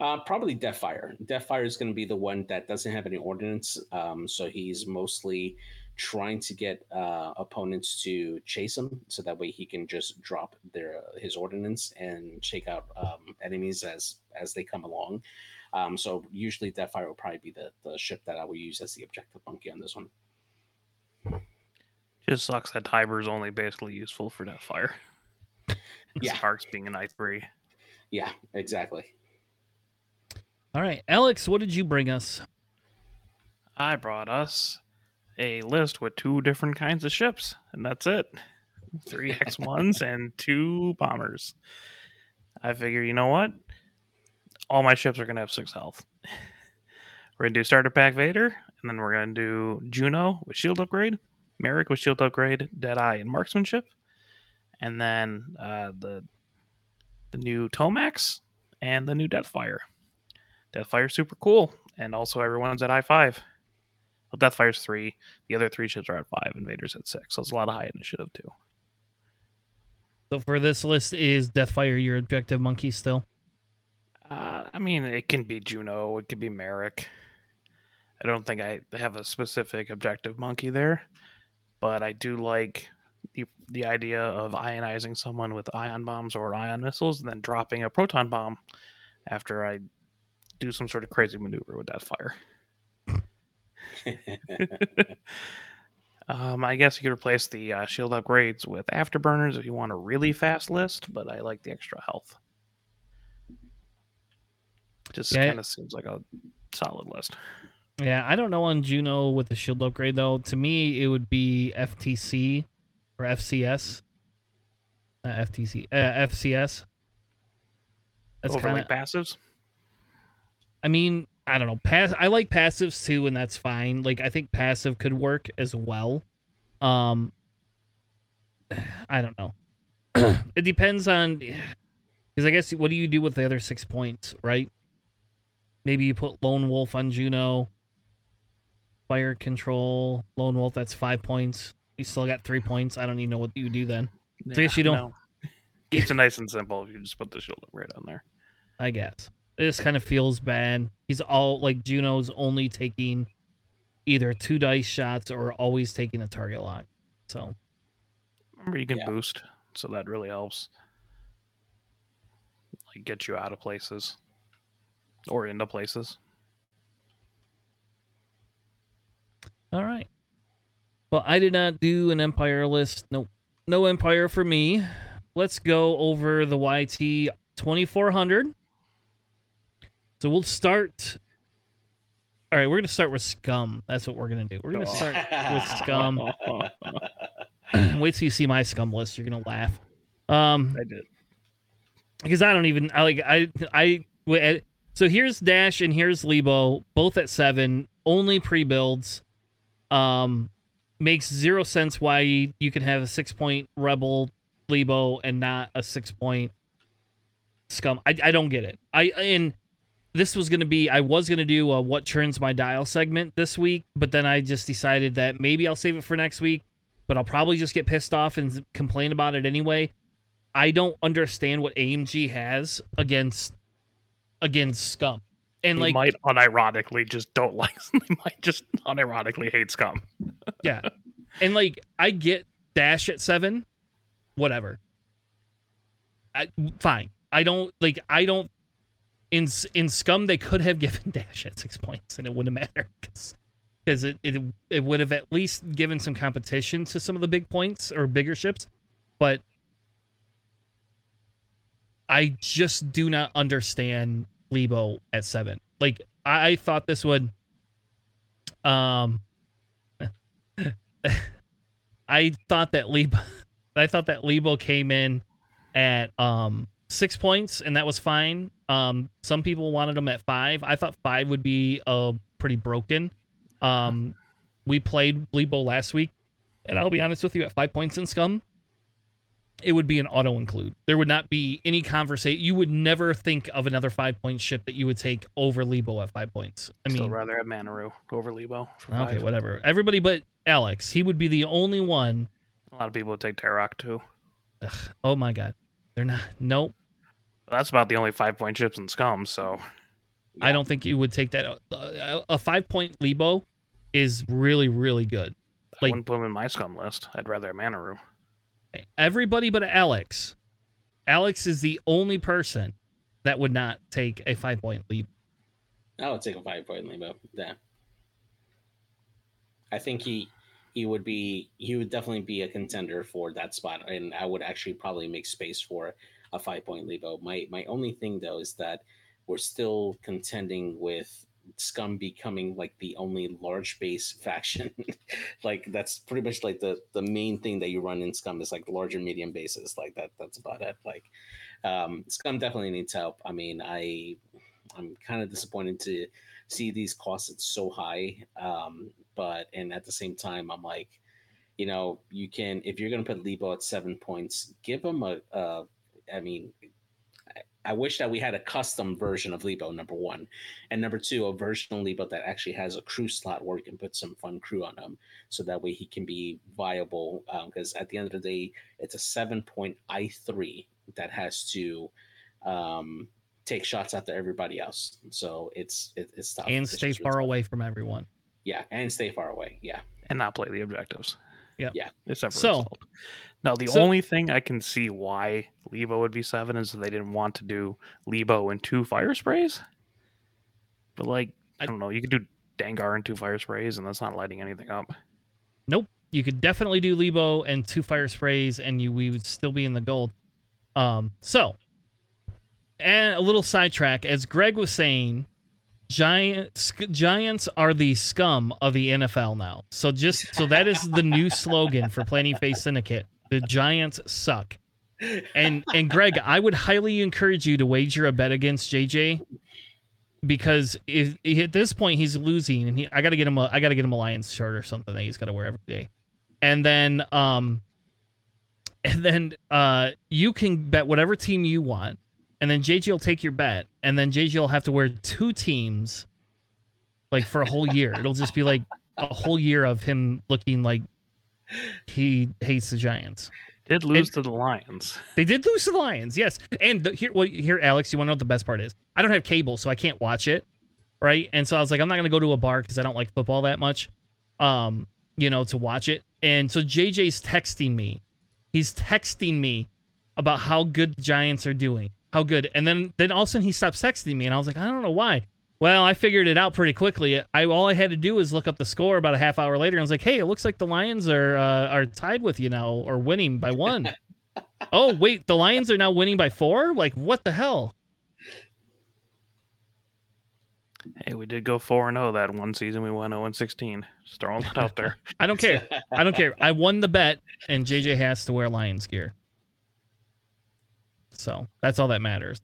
Uh, probably Deathfire. Deathfire is going to be the one that doesn't have any ordnance, um, so he's mostly trying to get uh, opponents to chase him, so that way he can just drop their his ordnance and take out um, enemies as as they come along. Um, so usually Deathfire will probably be the, the ship that I will use as the objective monkey on this one. Just sucks that Tiber is only basically useful for Deathfire. Yeah, Hark's being an I three. Yeah, exactly. All right, Alex, what did you bring us? I brought us a list with two different kinds of ships, and that's it. Three X ones and two bombers. I figure, you know what? All my ships are going to have six health. We're going to do Starter Pack Vader, and then we're going to do Juno with Shield Upgrade, Merrick with Shield Upgrade, Deadeye and Marksmanship, and then uh, the, the new Tomax and the new Deathfire. Deathfire's super cool, and also everyone's at I five. Well, Deathfire's three. The other three ships are at five, and Vader's at six, so it's a lot of high initiative, too. So for this list, is Deathfire your objective monkey still? Uh, I mean, it can be Juno. It could be Merrick. I don't think I have a specific objective monkey there, but I do like the, the idea of ionizing someone with ion bombs or ion missiles and then dropping a proton bomb after I... do some sort of crazy maneuver with that fire. um, I guess you could replace the uh, shield upgrades with afterburners if you want a really fast list, but I like the extra health. Just yeah, kind of seems like a solid list. Yeah, I don't know on Juno with the shield upgrade, though. To me, it would be F T C or F C S. Uh, F T C. Uh, F C S. That's overlay passives? I mean, I don't know. Pass. I like passives too, and that's fine. Like, I think passive could work as well. Um, I don't know. It depends on, because I guess what do you do with the other six points, right? Maybe you put Lone Wolf on Juno, Fire Control, Lone Wolf. That's five points. You still got three points. I don't even know what you do then. Yeah, so I guess you don't. No. Keeps it nice and simple. If you just put the shield right on there, I guess. This kind of feels bad. He's all like Juno's only taking either two dice shots or always taking a target lock. So remember, you can yeah. boost, so that really helps. Like, get you out of places or into places. All right. Well, I did not do an Empire list. No, no Empire for me. Let's go over the Y T twenty-four hundred. So we'll start. All right, we're going to start with Scum. That's what we're going to do. We're going to oh. start with Scum. Wait till you see my Scum list. You're going to laugh. Um, I did. Because I don't even, I like, I, I, so here's Dash and here's Lebo, both at seven, only pre-builds. Um, makes zero sense why you can have a six point Rebel Lebo and not a six point Scum. I, I don't get it. I, and, this was going to be, I was going to do a What Turns My Dial segment this week, but then I just decided that maybe I'll save it for next week, but I'll probably just get pissed off and complain about it anyway. I don't understand what A M G has against against Scum. And they like, might unironically just don't like, they might just unironically hate Scum. Yeah. And like, I get Dash at seven, whatever. I, fine. I don't, like, I don't, in in Scum, they could have given Dash at six points and it wouldn't matter because it, it, it would have at least given some competition to some of the big points or bigger ships. But I just do not understand Lebo at seven. Like, I, I thought this would, um, I thought that Lebo, I thought that Lebo came in at, um, six points and that was fine. Um, some people wanted them at five. I thought five would be uh pretty broken. Um, we played Lebo last week, and I'll be honest with you, at five points in Scum, it would be an auto include. There would not be any conversation. You would never think of another five point ship that you would take over Lebo at five points. I mean, still rather have Manaroo over Lebo. Okay, whatever. Everybody but Alex. He would be the only one. A lot of people would take Tarok too. Ugh, oh my God, they're not. Nope. That's about the only five-point ships in Scum, so... Yeah. I don't think you would take that... A five-point Lebo is really, really good. I like, wouldn't put him in my Scum list. I'd rather have Manaroo. Everybody but Alex. Alex is the only person that would not take a five-point Lebo. I would take a five-point Lebo. Yeah. I think he he would be... He would definitely be a contender for that spot, and I would actually probably make space for... it. A five-point Lebo. My my only thing though is that we're still contending with Scum becoming like the only large base faction. Like that's pretty much like the the main thing that you run in Scum is like large and medium bases. Like that that's about it. Like um, Scum definitely needs help. I mean, I I'm kind of disappointed to see these costs it's so high. Um, but and at the same time, I'm like, you know, you can if you're gonna put Lebo at seven points, give him a. a I mean, I wish that we had a custom version of Lebo, number one. And number two, a version of Lebo that actually has a crew slot where we can put some fun crew on him. So that way he can be viable. Because um, at the end of the day, it's a seven-point I three that has to um, take shots after everybody else. So it's it, it's tough. And stay far away from everyone. Yeah, and stay far away, yeah. And not play the objectives. Yep. Yeah. Except for so, result. Now, the so, only thing I can see why Lebo would be seven is that they didn't want to do Lebo and two fire sprays. But, like, I, I don't know. You could do Dengar and two fire sprays, and that's not lighting anything up. Nope. You could definitely do Lebo and two fire sprays, and you we would still be in the gold. Um, so, and a little sidetrack. As Greg was saying, Giant, sc- Giants are the scum of the N F L now. So just so that is the new slogan for Planning Phase Syndicate. The Giants suck. And and Greg, I would highly encourage you to wager a bet against J J because if, if at this point he's losing, and he, I gotta get him a I gotta get him a Lions shirt or something that he's gotta wear every day. And then um, and then uh, you can bet whatever team you want. And then J J will take your bet, and then J J will have to wear two teams, like for a whole year. It'll just be like a whole year of him looking like he hates the Giants. Did lose and to the Lions. They did lose to the Lions, yes. And the, here, well, here, Alex, you want to know what the best part is? I don't have cable, so I can't watch it, right? And so I was like, I'm not going to go to a bar because I don't like football that much, um, you know, to watch it. And so J J's texting me. He's texting me about how good the Giants are doing. How good. And then, then all of a sudden he stopped texting me and I was like, I don't know why. Well, I figured it out pretty quickly. I all I had to do was look up the score about a half hour later. And I was like, hey, it looks like the Lions are uh, are tied with you now or winning by one. Oh, wait, the Lions are now winning by four? Like, what the hell? Hey, we did go four and oh that one season. We went oh and sixteen. Just throwing that out there. I don't care. I don't care. I won the bet and J J has to wear Lions gear. So that's all that matters.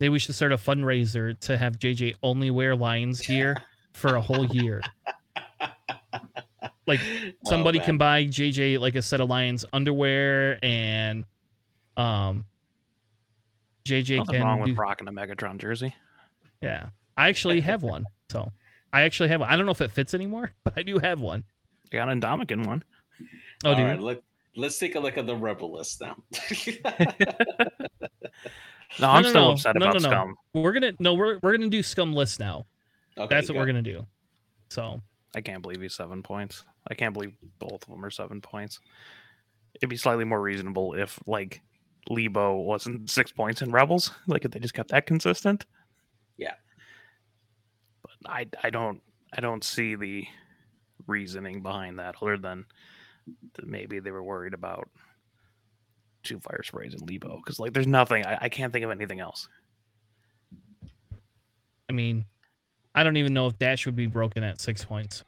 Maybe we should start a fundraiser to have J J only wear Lions gear for a whole year. Like somebody oh, can buy J J like a set of Lions underwear and um J J Nothing can wrong with do... rocking a Megatron jersey. Yeah, I actually have one. So I actually have one. I don't know if it fits anymore, but I do have one. I got an Indomitian one. Oh, All dude. Right, let, let's take a look at the Rebel list now. No, I'm no, no, still no. upset no, about no, no. Scum. We're gonna no, we're we're gonna do Scum list now. Okay, that's what go. we're gonna do. So I can't believe he's seven points. I can't believe both of them are seven points. It'd be slightly more reasonable if like Lebo wasn't six points in Rebels. Like if they just kept that consistent. Yeah. But I I don't I don't see the reasoning behind that other than that maybe they were worried about two fire sprays in Lebo because like there's nothing I, I can't think of anything else. I mean, I don't even know if Dash would be broken at six points.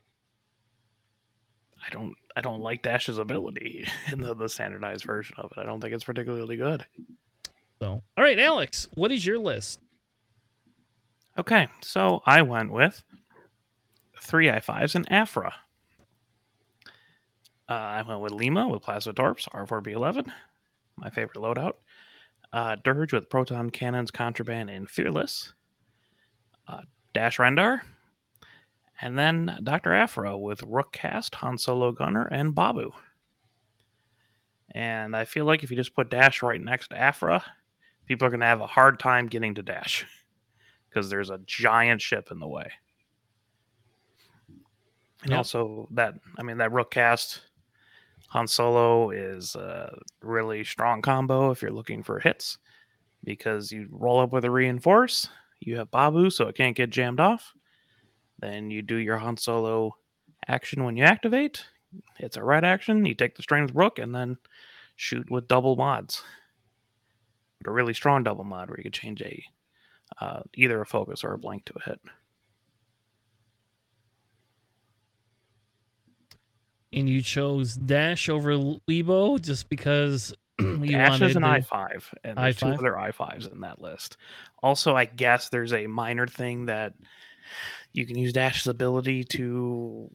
I don't I don't like Dash's ability in the, the standardized version of it. I don't think it's particularly good. So all right, Alex, what is your list? Okay, so I went with three I fives and Afra. Uh, I went with Lima with Plasma Torps, R four B eleven, my favorite loadout. Uh, Dirge with Proton Cannons, Contraband, and Fearless. Uh, Dash Rendar. And then Doctor Afra with Rook Cast, Han Solo Gunner, and Babu. And I feel like if you just put Dash right next to Afra, people are going to have a hard time getting to Dash because there's a giant ship in the way. And yep. also that, I mean, that Rook Cast... Han Solo is a really strong combo if you're looking for hits because you roll up with a reinforce, you have Babu so it can't get jammed off, then you do your Han Solo action when you activate, it's a red action, you take the Strength Rook and then shoot with double mods. But a really strong double mod where you could change a uh, either a focus or a blank to a hit. And you chose Dash over Lebo just because you Dash wanted is an I five, and there's I five? Two other I fives in that list. Also, I guess there's a minor thing that you can use Dash's ability to...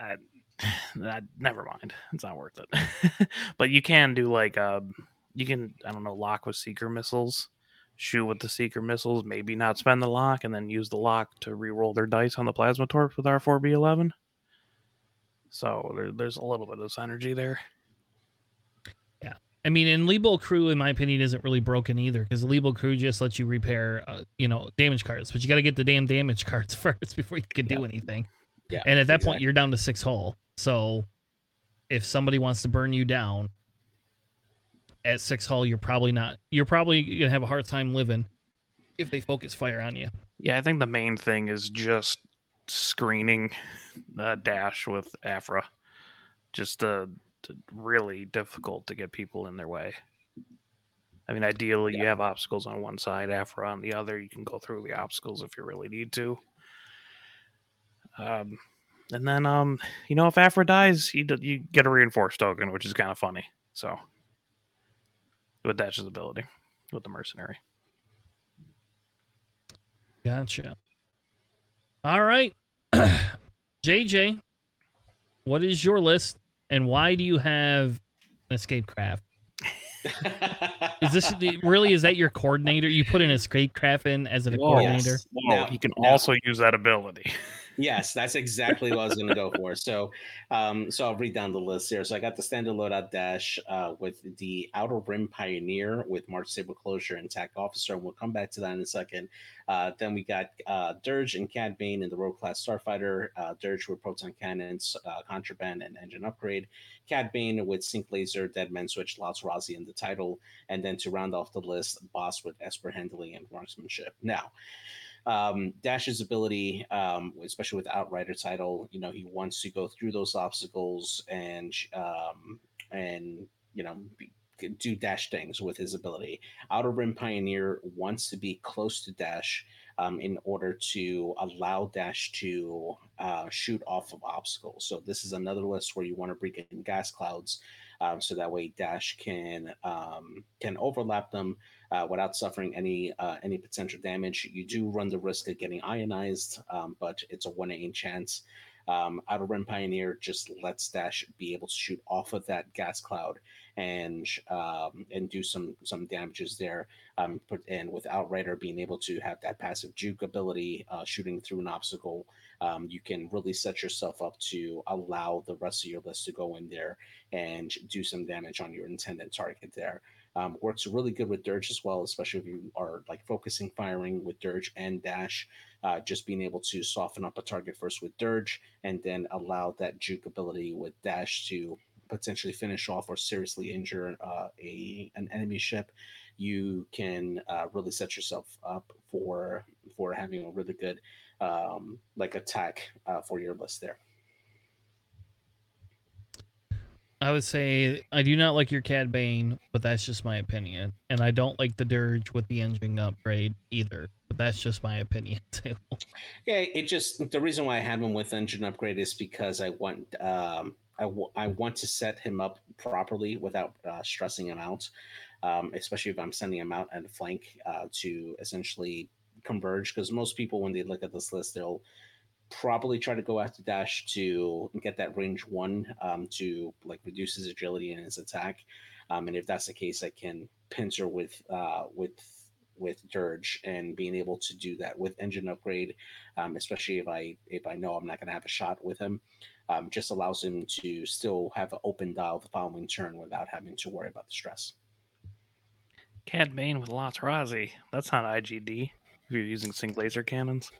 Uh, uh, never mind. It's not worth it. But you can do like... Um, you can, I don't know, lock with Seeker Missiles, shoot with the Seeker Missiles, maybe not spend the lock, and then use the lock to re-roll their dice on the Plasma Torps with R four B eleven. So there, there's a little bit of synergy there. Yeah. I mean, and Lebo Crew, in my opinion, isn't really broken either because Lebo Crew just lets you repair, uh, you know, damage cards, but you got to get the damn damage cards first before you can yeah. do anything. Yeah. And at that exactly. point, you're down to six hull. So if somebody wants to burn you down at six hull, you're probably not, you're probably going to have a hard time living if they focus fire on you. Yeah. I think the main thing is just screening uh, Dash with Afra, just uh, really difficult to get people in their way. I mean, ideally yeah. you have obstacles on one side, Afra on the other. You can go through the obstacles if you really need to. Um, and then um, you know, if Afra dies, you d- you get a reinforced token, which is kind of funny. So with Dash's ability, with the mercenary. Gotcha. All right, J J, what is your list, and why do you have an escape craft? Is this really is that your coordinator? You put an escape craft in as a Whoa, coordinator. Yes. Whoa, now, you can now, also use that ability. Yes, that's exactly what I was going to go for. So, um, so I'll read down the list here. So I got the standard loadout Dash uh, with the Outer Rim Pioneer with March Saber Closure and T A C Officer, and we'll come back to that in a second. Uh, then we got uh, Dirge and Cad Bane in the Rogue Class Starfighter. Uh, Dirge with Proton Cannons, uh, Contraband, and Engine Upgrade. Cad Bane with Sync Laser, Deadman Switch, Lots Razi in the title. And then to round off the list, Boss with Esper Handling and Marksmanship. Now, Um, Dash's ability, um, especially with Outrider title, you know, he wants to go through those obstacles and, um, and you know, be, do Dash things with his ability. Outer Rim Pioneer wants to be close to Dash um, in order to allow Dash to uh, shoot off of obstacles. So this is another list where you want to bring in gas clouds um, so that way Dash can um, can overlap them. Uh, without suffering any uh, any potential damage. You do run the risk of getting ionized, um, but it's a one in eight chance. Um, Outer Rim Pioneer just lets Dash be able to shoot off of that gas cloud and um, and do some some damages there. Um, and with Outrider being able to have that passive juke ability, uh, shooting through an obstacle, um, you can really set yourself up to allow the rest of your list to go in there and do some damage on your intended target there. Um, works really good with Dirge as well, especially if you are like focusing firing with Dirge and Dash, uh, just being able to soften up a target first with Dirge and then allow that juke ability with Dash to potentially finish off or seriously injure uh, a an enemy ship. You can uh, really set yourself up for for having a really good um, like attack uh, for your list there. I would say I do not like your Cad Bane, but that's just my opinion. And I don't like the Dirge with the engine upgrade either, but that's just my opinion too. Yeah, it just, the reason why I had him with engine upgrade is because I want um, I, w- I want to set him up properly without uh, stressing him out, um, especially if I'm sending him out and flank uh, to essentially converge. Because most people, when they look at this list, they'll probably try to go after Dash to get that range one um, to like reduce his agility and his attack. Um, and if that's the case, I can pincer with uh, with with Dirge and being able to do that with engine upgrade, um, especially if I if I know I'm not going to have a shot with him, um, just allows him to still have an open dial the following turn without having to worry about the stress. Cad Bane with Lots Razi. That's not I G D if you're using sync laser cannons.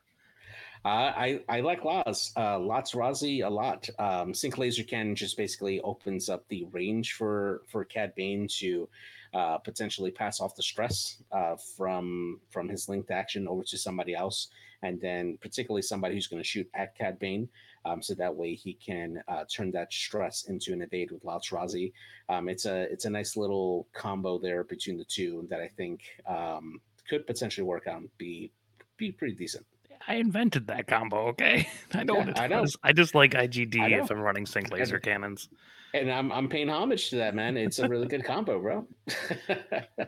Uh, I, I like Laz, uh, Lots Razi a lot. Um, Sync Laser Cannon just basically opens up the range for, for Cad Bane to uh, potentially pass off the stress uh, from from his linked action over to somebody else, and then particularly somebody who's going to shoot at Cad Bane, um, so that way he can uh, turn that stress into an evade with Lots Razi. Um, it's a it's a nice little combo there between the two that I think um, could potentially work out and be, be pretty decent. I invented that combo, okay? I know yeah, what it I does. Know. I just like I G D if I'm running sync laser and, cannons. And I'm I'm paying homage to that, man. It's a really good combo, bro.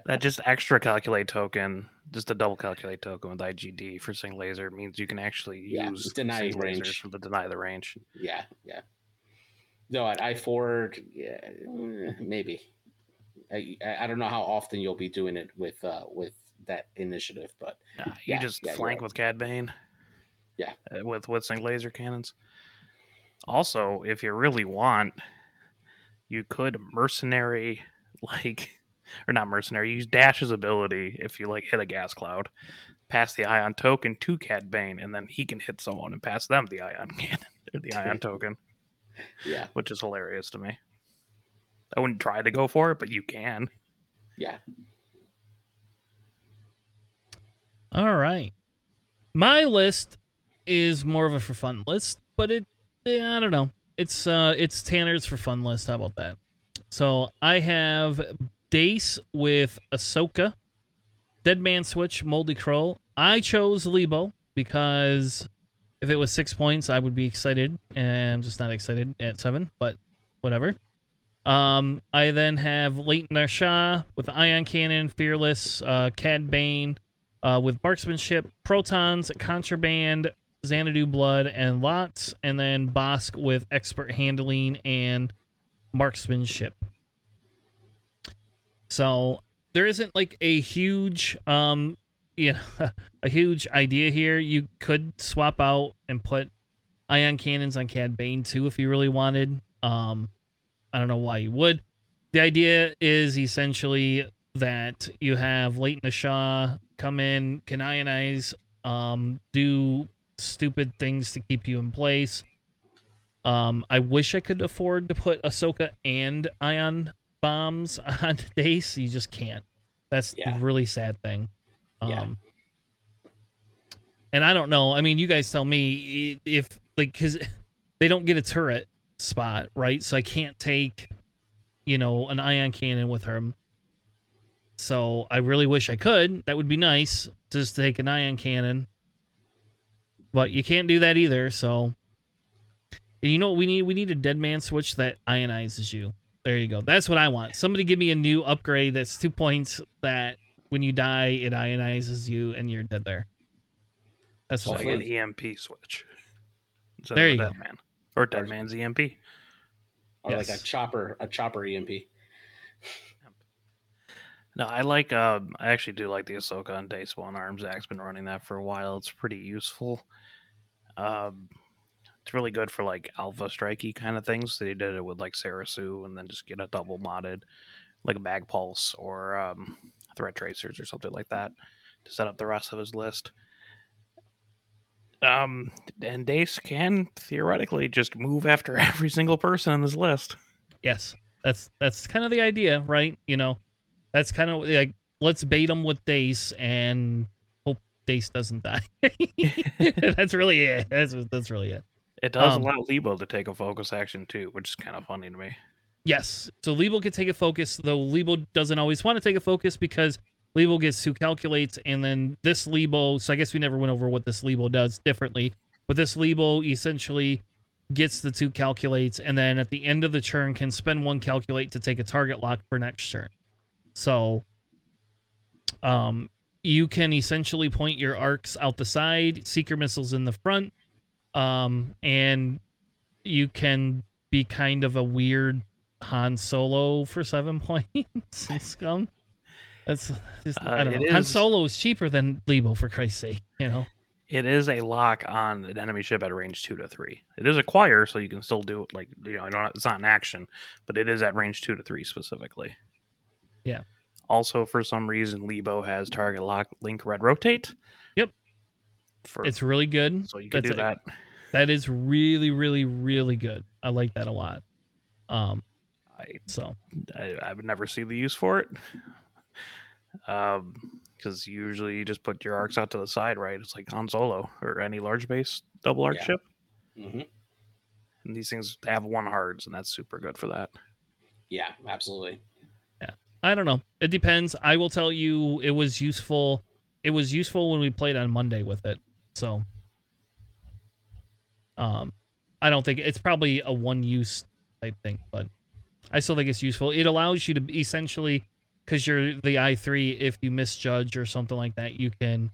That just extra calculate token, just a double calculate token with I G D for sync laser means you can actually yeah, use deny range for the deny the range. Yeah, yeah. No, at I forward, yeah, maybe. I, I don't know how often you'll be doing it with uh, with. that initiative, but nah, you yeah, just yeah, flank right. with Cad Bane, yeah, uh, with with sync laser cannons. Also, if you really want, you could mercenary like, or not mercenary, use Dash's ability if you like hit a gas cloud, pass the ion token to Cad Bane, and then he can hit someone and pass them the ion cannon, or the ion token. Yeah, which is hilarious to me. I wouldn't try to go for it, but you can. Yeah. All right. My list is more of a for fun list, but it, I don't know. It's uh, it's Tanner's for fun list. How about that? So I have Dace with Ahsoka, Dead Man Switch, Moldy Kroll. I chose Lebo because if it was six points, I would be excited. And I'm just not excited at seven, but whatever. Um, I then have Leighton Arshah with Ion Cannon, Fearless, uh, Cad Bane, Uh, with Marksmanship, Protons, Contraband, Xanadu Blood, and Lots, and then Bosk with Expert Handling and Marksmanship. So there isn't like a huge, um, you know, a huge idea here. You could swap out and put Ion Cannons on Cad Bane too if you really wanted. Um, I don't know why you would. The idea is essentially that you have Leighton Arshah come in, can ionize, um, do stupid things to keep you in place. Um, I wish I could afford to put Ahsoka and Ion Bombs on Dace. You just can't. That's yeah. the really sad thing. Um, yeah. And I don't know. I mean, you guys tell me if, like, because they don't get a turret spot, right? So I can't take, you know, an ion cannon with her. So I really wish I could. That would be nice, just to take an ion cannon. But you can't do that either, so... And you know what we need? We need a dead man switch that ionizes you. There you go. That's what I want. Somebody give me a new upgrade that's two points that when you die, it ionizes you and you're dead there. That's what like I want. An E M P switch. Instead there you go. Dead man. Or dead man's E M P. Or yes. like a chopper, a chopper E M P. No, I like. Uh, I actually do like the Ahsoka on Day Spawn arm. Zach's been running that for a while. It's pretty useful. Um, it's really good for like alpha strikey kind of things. They did it with like Sarasu, and then just get a double modded, like a Mag Pulse or um, Threat Tracers or something like that to set up the rest of his list. Um, and Dace can theoretically just move after every single person in this list. Yes, that's that's kind of the idea, right? You know. That's kind of like, let's bait them with Dace and hope Dace doesn't die. That's really it. That's that's really it. It does um, allow Lebo to take a focus action too, which is kind of funny to me. Yes. So Lebo can take a focus, though Lebo doesn't always want to take a focus because Lebo gets who calculates, and then this Lebo, so I guess we never went over what this Lebo does differently, but this Lebo essentially gets the two calculates, and then at the end of the turn can spend one calculate to take a target lock for next turn. So um, you can essentially point your arcs out the side, seeker missiles in the front, um, and you can be kind of a weird Han Solo for seven points. Scum. That's just, uh, I don't know. Is, Han Solo is cheaper than Lebo, for Christ's sake, you know. It is a lock on an enemy ship at range two to three. It is a choir, so you can still do it. Like, you know, it's not an action, but it is at range two to three specifically. Yeah. Also, for some reason, Lebo has target lock link red rotate. Yep. For, it's really good. So you can That's do that. A, that is really, really, really good. I like that a lot. Um, I so I, I would never see the use for it. Um, because usually you just put your arcs out to the side, right? It's like Han Solo or any large base double arc yeah. ship. Mm-hmm. And these things have one hards, and that's super good for that. Yeah, absolutely. I don't know. It depends. I will tell you it was useful. It was useful when we played on Monday with it. So um, I don't think it's probably a one-use type thing, but I still think it's useful. It allows you to essentially, because you're the I three, if you misjudge or something like that, you can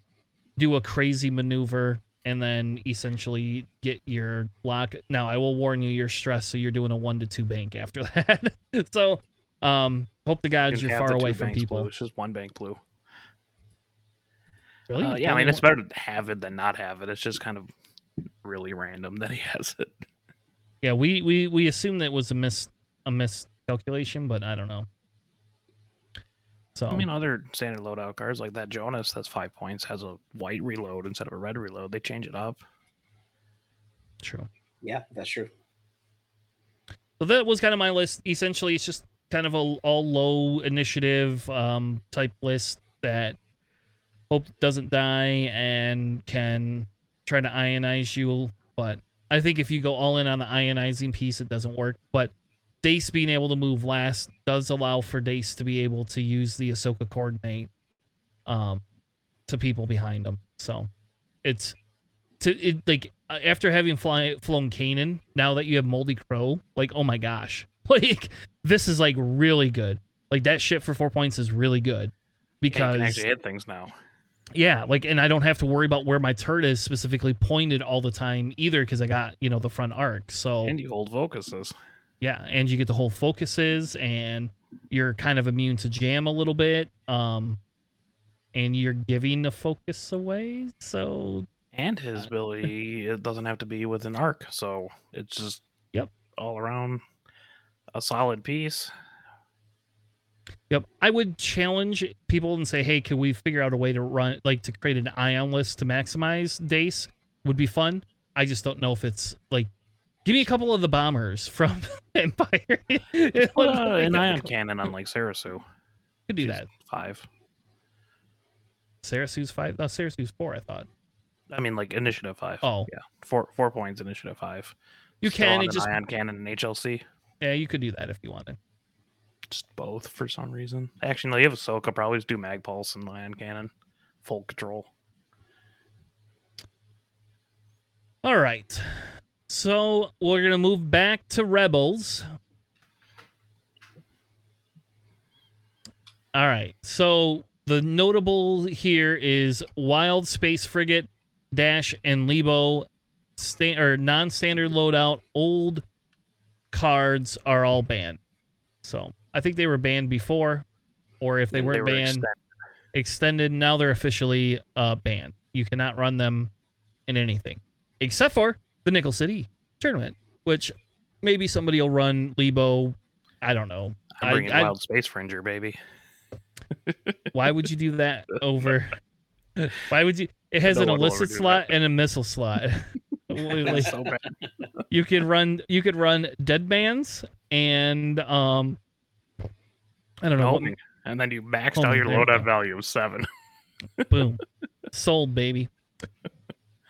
do a crazy maneuver and then essentially get your lock. Now, I will warn you, you're stressed, so you're doing a one to two bank after that. So... Um, hope the gods you're far away from people. Blue. It's just one bank blue. Really? Uh, yeah, I mean, it's better to have it than not have it. It's just kind of really random that he has it. Yeah, we we, we assumed that it was a mis a miscalculation, but I don't know. So I mean, other standard loadout cards like that Jonas, that's five points, has a white reload instead of a red reload. They change it up. True. Yeah, that's true. So that was kind of my list. Essentially, it's just kind of a all low initiative um, type list that hope doesn't die and can try to ionize you. But I think if you go all in on the ionizing piece, it doesn't work. But Dace being able to move last does allow for Dace to be able to use the Ahsoka coordinate um, to people behind him. So it's to it, like after having fly, flown Kanan, now that you have Moldy Crow, like, oh my gosh. Like, this is, like, really good. Like, that shit for four points is really good. Because... You can actually hit things now. Yeah, like, and I don't have to worry about where my turret is specifically pointed all the time either because I got, you know, the front arc, so... And you hold focuses. Yeah, and you get to hold focuses, and you're kind of immune to jam a little bit, um, and you're giving the focus away, so... And his ability, it doesn't have to be with an arc, so it's just... Yep. All around... A solid piece. Yep. I would challenge people and say, hey, can we figure out a way to run, like, to create an ion list to maximize Dace? Would be fun. I just don't know if it's, like, give me a couple of the bombers from Empire. Put uh, an ion cannon on, like, Sarasu. Could do She's that. Five. Sarasu's five? No, Sarasu's four, I thought. I mean, like, initiative five. Oh. Yeah. Four, four points, initiative five. You Still can. On it an just... ion cannon and H L C. Yeah, you could do that if you wanted. Just both for some reason. Actually, no, you have Ahsoka. Probably just do Mag Pulse and Lion Cannon. Full control. All right. So we're going to move back to Rebels. All right. So the notable here is Wild Space Frigate, Dash, and Lebo, sta- or non-standard loadout, old cards are all banned. So I think they were banned before, or if they weren't they were banned, extended. extended, now they're officially uh, banned. You cannot run them in anything, except for the Nickel City tournament, which maybe somebody will run Lebo. I don't know. I'm bringing I, Wild I, Space Fringer, baby. Why would you do that over... Why would you... It has an illicit slot that. and a missile slot. That's so bad. You could run you could run dead bands and um I don't know. Homing. And then you maxed Homing. out your loadout you value of seven. Boom. Sold, baby.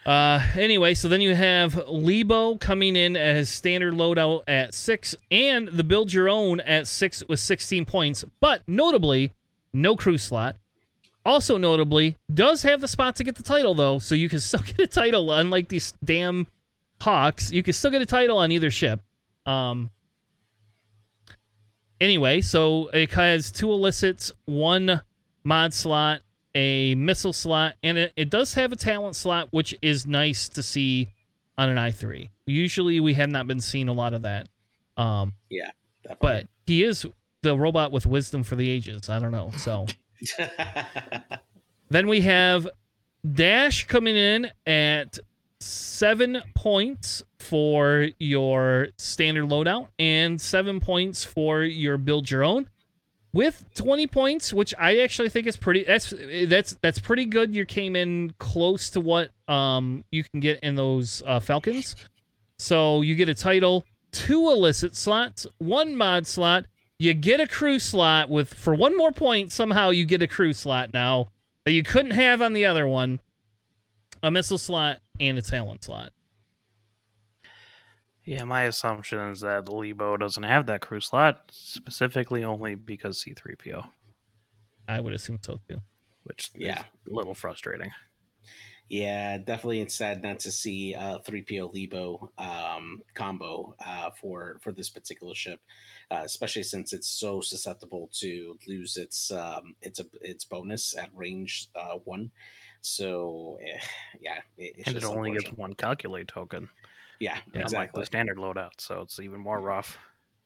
Uh anyway, so then you have Lebo coming in as standard loadout at six and the build your own at six with sixteen points, but notably no crew slot. Also notably, does have the spot to get the title, though, so you can still get a title, unlike these damn Hawks. You can still get a title on either ship. Um, anyway, so it has two illicits, one mod slot, a missile slot, and it, it does have a talent slot, which is nice to see on an I three. Usually we have not been seeing a lot of that. Um, yeah, definitely. But he is the robot with wisdom for the ages. I don't know, so... Then we have Dash coming in at seven points for your standard loadout and seven points for your build your own with twenty points, which I actually think is pretty that's that's that's pretty good. You came in close to what um you can get in those uh, Falcons. So you get a title, two illicit slots, one mod slot. You get a crew slot with for one more point. Somehow you get a crew slot now that you couldn't have on the other one. A missile slot and a talent slot. Yeah, my assumption is that Lebo doesn't have that crew slot specifically only because C three P O. I would assume so too. Which yeah. is a little frustrating. Yeah, definitely. It's sad not to see uh, three P O Lebo um, combo uh, for for this particular ship, uh, especially since it's so susceptible to lose its um, its a, its bonus at range uh, one. So yeah, it, it's and it only gets one calculate token. Yeah, yeah, exactly. Like the standard loadout, so it's even more rough.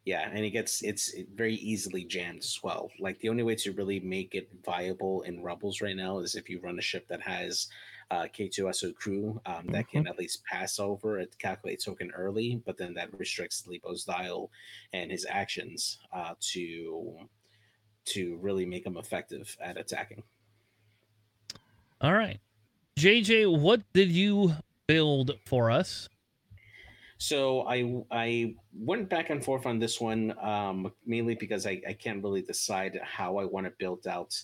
Yeah, and it gets it's very easily jammed as well. Like the only way to really make it viable in Rebels right now is if you run a ship that has. Uh, K two S O crew um, that mm-hmm. can at least pass over at calculate token early, but then that restricts Lebo's dial and his actions uh, to to really make him effective at attacking. All right, J J, what did you build for us? So I I went back and forth on this one um, mainly because I, I can't really decide how I want to build out.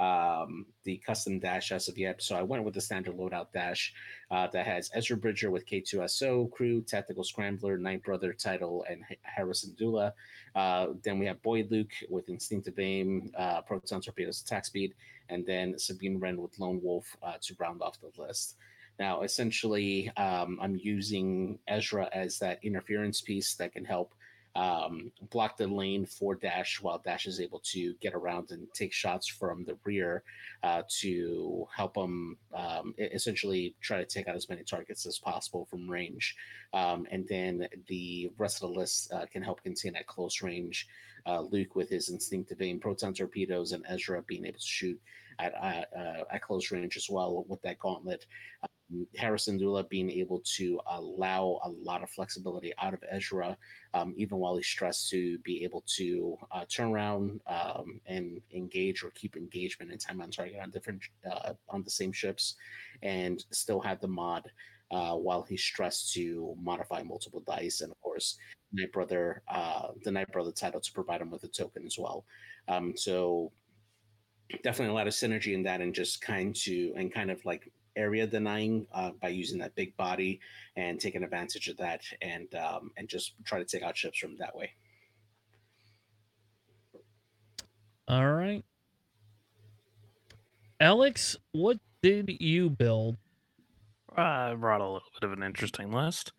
Um, the custom Dash as of yet. So I went with the standard loadout Dash uh, that has Ezra Bridger with K two S O, Crew, Tactical Scrambler, Ninth Brother, Title, and H- Harrison Dula. Uh, then we have Boyd Luke with Instinctive Aim, uh, Proton Torpedoes, Attack Speed, and then Sabine Wren with Lone Wolf uh, to round off the list. Now, essentially, um, I'm using Ezra as that interference piece that can help Um, block the lane for Dash while Dash is able to get around and take shots from the rear uh, to help him um, essentially try to take out as many targets as possible from range. Um, and then the rest of the list uh, can help contain at close range. Uh, Luke with his Instinctive Aim, Proton Torpedoes, and Ezra being able to shoot at, uh, uh, at close range as well with that gauntlet. Um, Harrison Dula being able to allow a lot of flexibility out of Ezra, um, even while he's stressed, to be able to uh, turn around um, and engage or keep engagement and time on target on different uh, on the same ships, and still have the mod uh, while he's stressed to modify multiple dice, and of course, Night Brother, uh, the Night Brother title to provide him with a token as well. Um, so. Definitely a lot of synergy in that, and just kind to and kind of like area denying uh, by using that big body and taking advantage of that, and um, and just try to take out ships from that way. All right, Alex, what did you build? Uh, I brought a little bit of an interesting list.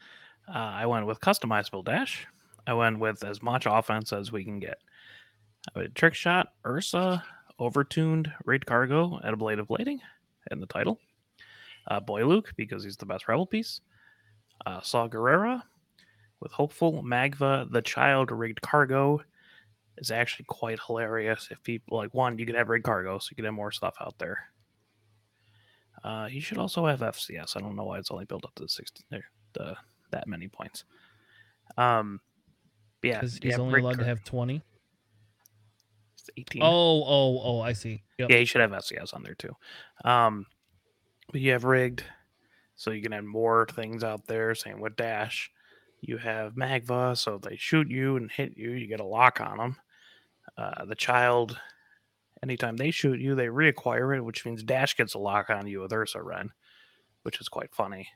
Uh, I went with customizable Dash. I went with as much offense as we can get. I did Trick Shot, Ursa. Overtuned Raid Cargo at Ablative Plating and the title. Uh, Boy Luke, because he's the best Rebel piece. Uh, Saw Gerrera with Hopeful, Magva, The Child, Rigged Cargo, is actually quite hilarious. If people like one, you could have rig cargo, so you could have more stuff out there. Uh, you should also have F C S. I don't know why it's only built up to the sixteen, the that many points. Um, yeah, he's only allowed to have twenty. It's eighteen. Oh, oh, oh! I see. Yep. Yeah, you should have F C S on there too. Um, but you have rigged, so you can have more things out there. Same with Dash. You have Magva, so if they shoot you and hit you, you get a lock on them. Uh, the Child, anytime they shoot you, they reacquire it, which means Dash gets a lock on you with Ursa Wren, which is quite funny.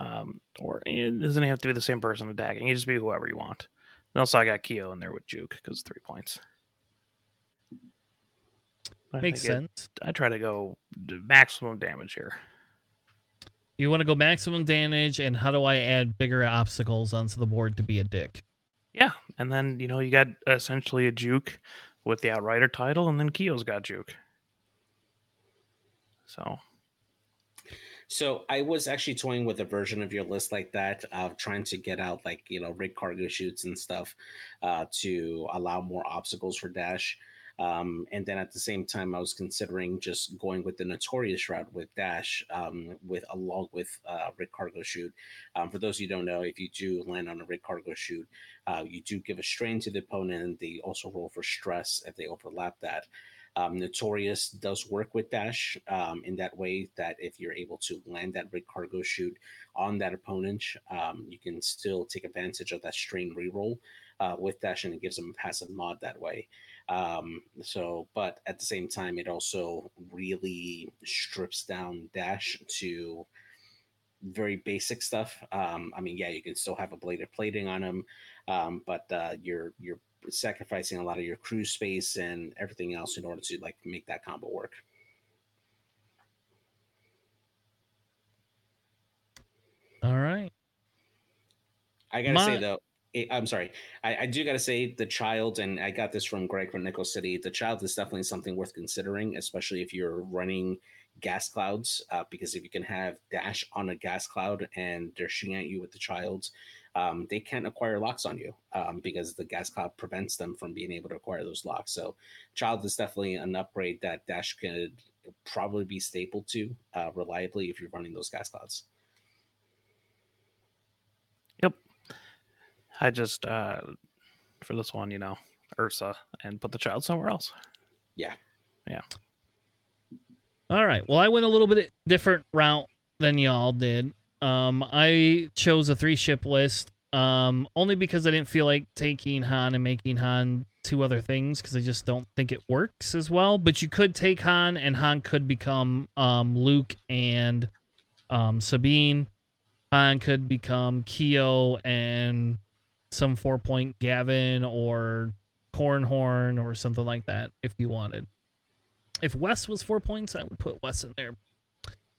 Um, or it doesn't have to be the same person attacking. You just be whoever you want. And also I got Keo in there with Juke because three points. But Makes I sense. It, I try to go maximum damage here. You want to go maximum damage, and how do I add bigger obstacles onto the board to be a dick? Yeah, and then, you know, you got essentially a Juke with the Outrider title, and then Keo's got Juke. So. So I was actually toying with a version of your list like that, uh, trying to get out, like, you know, rigged cargo chutes and stuff uh, to allow more obstacles for Dash. Um, and then at the same time, I was considering just going with the Notorious route with Dash, um, with along with uh, Rigged Cargo Chute. Um, for those of you who don't know, if you do land on a Rigged Cargo Chute, uh, you do give a strain to the opponent, and they also roll for stress if they overlap that. Um, Notorious does work with Dash um, in that way that if you're able to land that Rigged Cargo Chute on that opponent, um, you can still take advantage of that strain reroll uh, with Dash, and it gives them a passive mod that way. Um, so, but at the same time, it also really strips down Dash to very basic stuff. Um, I mean, yeah, you can still have ablative plating on him, um, but uh, you're you're sacrificing a lot of your crew space and everything else in order to like make that combo work. All right. I gotta My- say though. I'm sorry. I, I do got to say the Child, and I got this from Greg from Nickel City. The Child is definitely something worth considering, especially if you're running gas clouds, uh, because if you can have Dash on a gas cloud and they're shooting at you with the Child, um, they can't acquire locks on you um, because the gas cloud prevents them from being able to acquire those locks. So Child is definitely an upgrade that Dash could probably be stapled to uh, reliably if you're running those gas clouds. Yep. I just, uh, for this one, you know, Ursa, and put the Child somewhere else. Yeah. Yeah. All right. Well, I went a little bit different route than y'all did. Um, I chose a three-ship list um, only because I didn't feel like taking Han and making Han two other things because I just don't think it works as well. But you could take Han, and Han could become um, Luke and um, Sabine. Han could become Keo and some four-point Gavin or Cornhorn or something like that if you wanted. If Wes was four points, I would put Wes in there.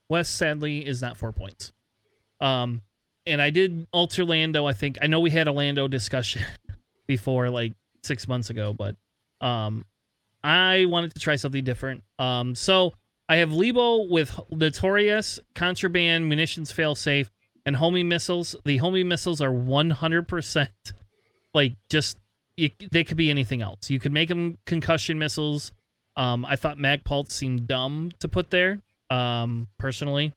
Wes, sadly, is not four points. Um, and I did alter Lando, I think. I know we had a Lando discussion before, like, six months ago, but um, I wanted to try something different. Um, so I have Lebo with Notorious, Contraband, Munitions Failsafe, and homing missiles. The homing missiles are one hundred percent like just you, they could be anything else. You could make them concussion missiles. Um, I thought Magpult seemed dumb to put there, um, personally,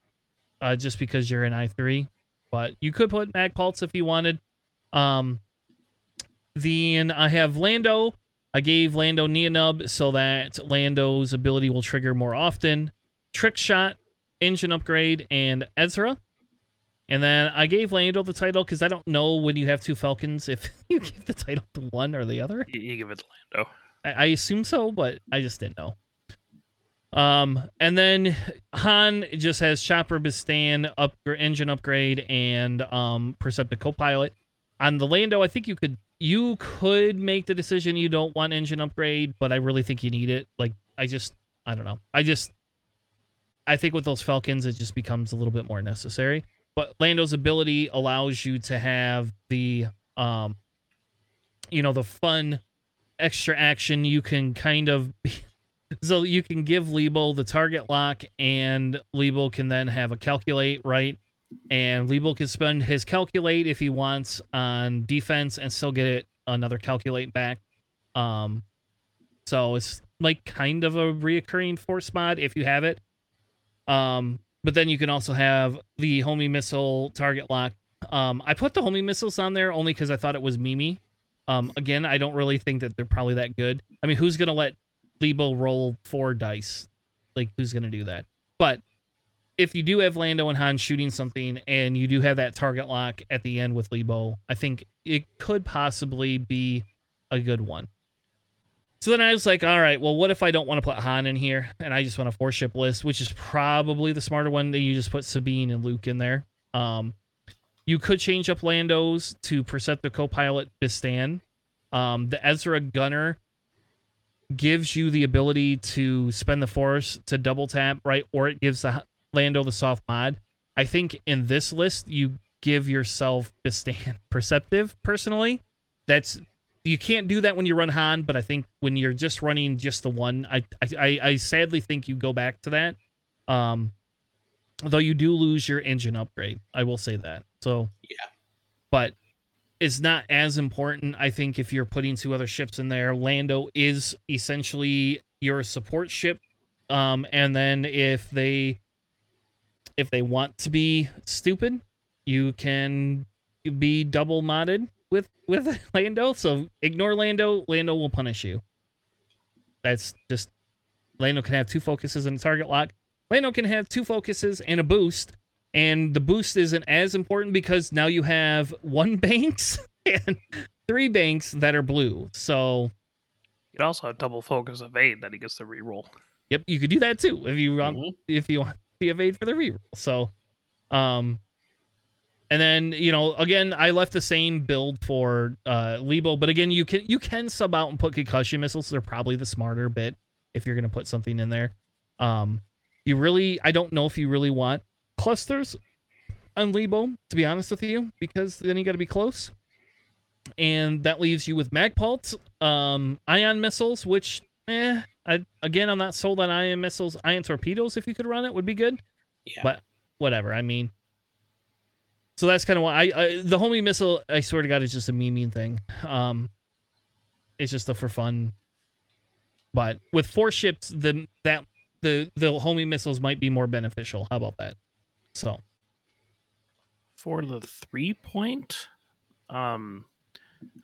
uh, just because you're in I three. But you could put Magpults if you wanted. Um, then I have Lando. I gave Lando Neonub so that Lando's ability will trigger more often. Trick Shot, Engine Upgrade, and Ezra. And then I gave Lando the title because I don't know when you have two Falcons if you give the title to one or the other. You give it to Lando. I, I assume so, but I just didn't know. Um, and then Han just has Chopper, Bistan, up, Engine Upgrade, and um, Perceptive Copilot. On the Lando, I think you could you could make the decision you don't want Engine Upgrade, but I really think you need it. Like, I just, I don't know. I just, I think with those Falcons, it just becomes a little bit more necessary. But Lando's ability allows you to have the, um, you know, the fun extra action. You can kind of, so you can give Lebo the target lock, and Lebo can then have a calculate, right? And Lebo can spend his calculate if he wants on defense and still get it another calculate back. Um, so it's like kind of a reoccurring force mod if you have it. Um, but then you can also have the homing missile target lock. Um, I put the homing missiles on there only because I thought it was Mimi. Um, again, I don't really think that they're probably that good. I mean, who's going to let Lebo roll four dice? Like, who's going to do that? But if you do have Lando and Han shooting something and you do have that target lock at the end with Lebo, I think it could possibly be a good one. So then I was like, all right, well, what if I don't want to put Han in here and I just want a four-ship list, which is probably the smarter one, that you just put Sabine and Luke in there. Um, you could change up Lando's to Perceptor Copilot Bistan. Um, the Ezra Gunner gives you the ability to spend the Force to double tap, right? Or it gives the Lando the soft mod. I think in this list, you give yourself Bistan Perceptive, personally. That's... You can't do that when you run Han, but I think when you're just running just the one, I I, I sadly think you go back to that. Um, though you do lose your engine upgrade, I will say that. So yeah, but it's not as important. I think if you're putting two other ships in there, Lando is essentially your support ship. Um, and then if they if they want to be stupid, you can be double modded with with Lando. So ignore Lando. Lando will punish you. That's just... Lando can have two focuses and a target lock. Lando can have two focuses and a boost, and the boost isn't as important because now you have one Banks and three Banks that are blue. So you'd also have double focus evade that he gets to reroll. Yep, you could do that too if you want mm-hmm. if you want the evade for the reroll. So um and then, you know, again, I left the same build for uh, Lebo, but again, you can you can sub out and put concussion missiles. They're probably the smarter bit if you're going to put something in there. Um, you really, I don't know if you really want clusters on Lebo, to be honest with you, because then you got to be close, and that leaves you with Magpults, um, ion missiles, which, eh, I, again, I'm not sold on ion missiles. Ion torpedoes, if you could run it, would be good. Yeah. But whatever, I mean. So that's kind of why I, I the homing missile, I swear to God, is just a meme thing. Um, it's just a for fun. But with four ships, the that the the homing missiles might be more beneficial. How about that? So for the three point, um,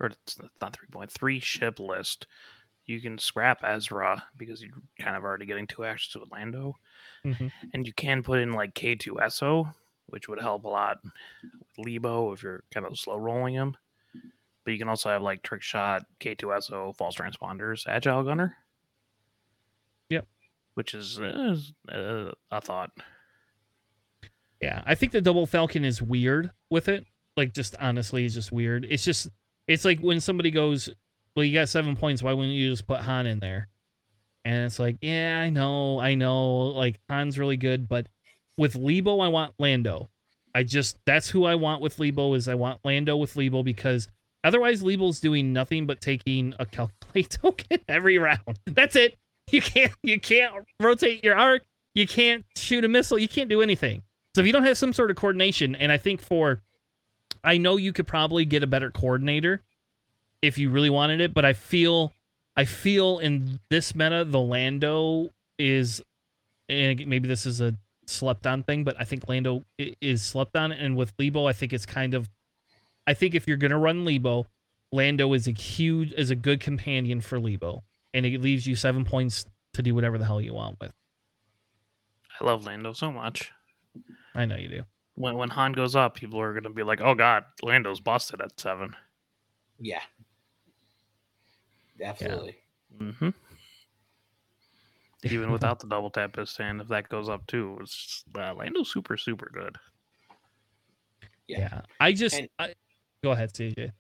or it's not three point three ship list, you can scrap Ezra because you're kind of already getting two actions with Lando, mm-hmm. and you can put in like K two S O. Which would help a lot with Lebo if you're kind of slow rolling him. But you can also have like Trick Shot, K two S O, False Transponders, Agile Gunner. Yep. Which is uh, uh, a thought. Yeah, I think the Double Falcon is weird with it. Like, just honestly, it's just weird. It's just, it's like when somebody goes, well, you got seven points, why wouldn't you just put Han in there? And it's like, yeah, I know, I know. Like, Han's really good, but with Lebo, I want Lando. I just, that's who I want with Lebo, is I want Lando with Lebo, because otherwise Lebo's doing nothing but taking a calculate token every round. That's it. You can't, you can't rotate your arc. You can't shoot a missile. You can't do anything. So if you don't have some sort of coordination, and I think for, I know you could probably get a better coordinator if you really wanted it, but I feel, I feel in this meta, the Lando is, and maybe this is a slept on thing, but I think Lando is slept on, and with Lebo, I think it's kind of, I think if you're gonna run Lebo, Lando is a huge is a good companion for Lebo, and it leaves you seven points to do whatever the hell you want with. I love Lando so much. I know you do. When when Han goes up, people are gonna be like, "Oh God, Lando's busted at seven." Yeah, absolutely. Yeah. Mm-hmm. Even without the double tap Bistan, if that goes up too, it's just, uh, Lando's super, super good. Yeah. yeah. I just... And, I, go ahead, C J.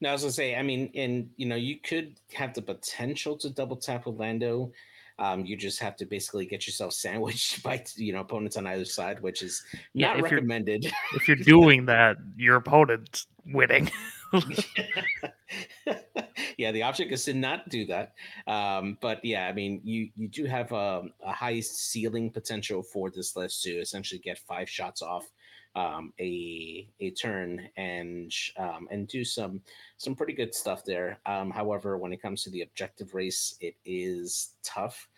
No, I was going to say, I mean, and, you know, you could have the potential to double tap with Lando. Um, you just have to basically get yourself sandwiched by, you know, opponents on either side, which is not yeah, if recommended. You're, if you're doing that, your opponent's winning. Yeah, the object is to not do that. Um, but yeah, I mean, you, you do have a, a high ceiling potential for this list to essentially get five shots off um, a a turn and um, and do some some pretty good stuff there. Um, however, when it comes to the objective race, it is tough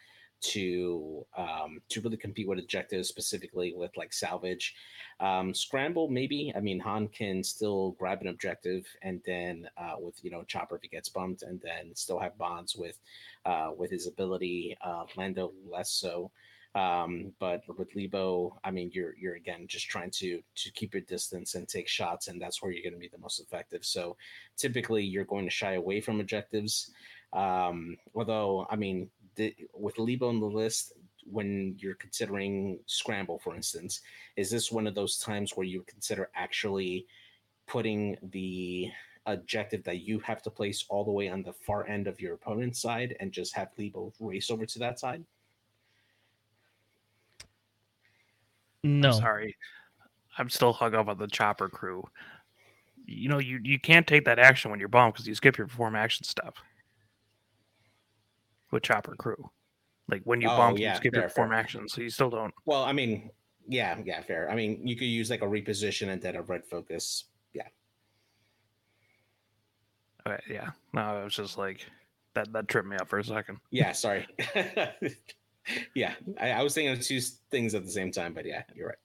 to um, to really compete with objectives, specifically with like salvage. Um, scramble, maybe. I mean, Han can still grab an objective and then uh, with, you know, Chopper if he gets bumped, and then still have bonds with uh, with his ability. Uh, Lando less so. Um, but with Lebo, I mean, you're you're again just trying to to keep your distance and take shots, and that's where you're going to be the most effective. So typically, you're going to shy away from objectives. Um, although, I mean, the, with Lebo on the list, when you're considering scramble, for instance, is this one of those times where you consider actually putting the objective that you have to place all the way on the far end of your opponent's side and just have Lebo race over to that side? No, I'm sorry, I'm still hung up on the Chopper crew. You know, you, you can't take that action when you're bombed because you skip your perform action step with Chopper crew. Like when you oh, bomb, yeah, you skip fair, your perform fair. action, so you still don't. Well, I mean, yeah, yeah, fair. I mean, you could use like a reposition and then a red focus. Yeah. Okay, yeah. No, it was just like that. That tripped me up for a second. Yeah, sorry. Yeah, I, I was thinking of two things at the same time, but yeah, you're right.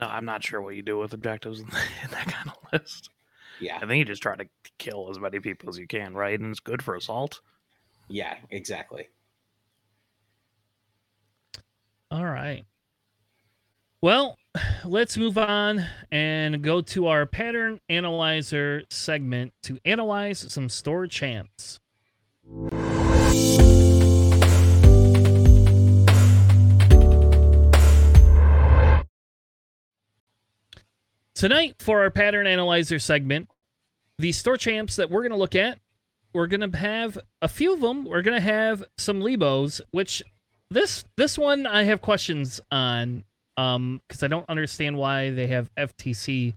No, I'm not sure what you do with objectives in, the, in that kind of list. Yeah. I think you just try to kill as many people as you can, right? And it's good for assault. Yeah, exactly. All right. Well, let's move on and go to our pattern analyzer segment to analyze some store champs. Tonight, for our pattern analyzer segment, the store champs that we're going to look at, we're going to have a few of them. We're going to have some Lebos, which this this one I have questions on because um, I don't understand why they have F T C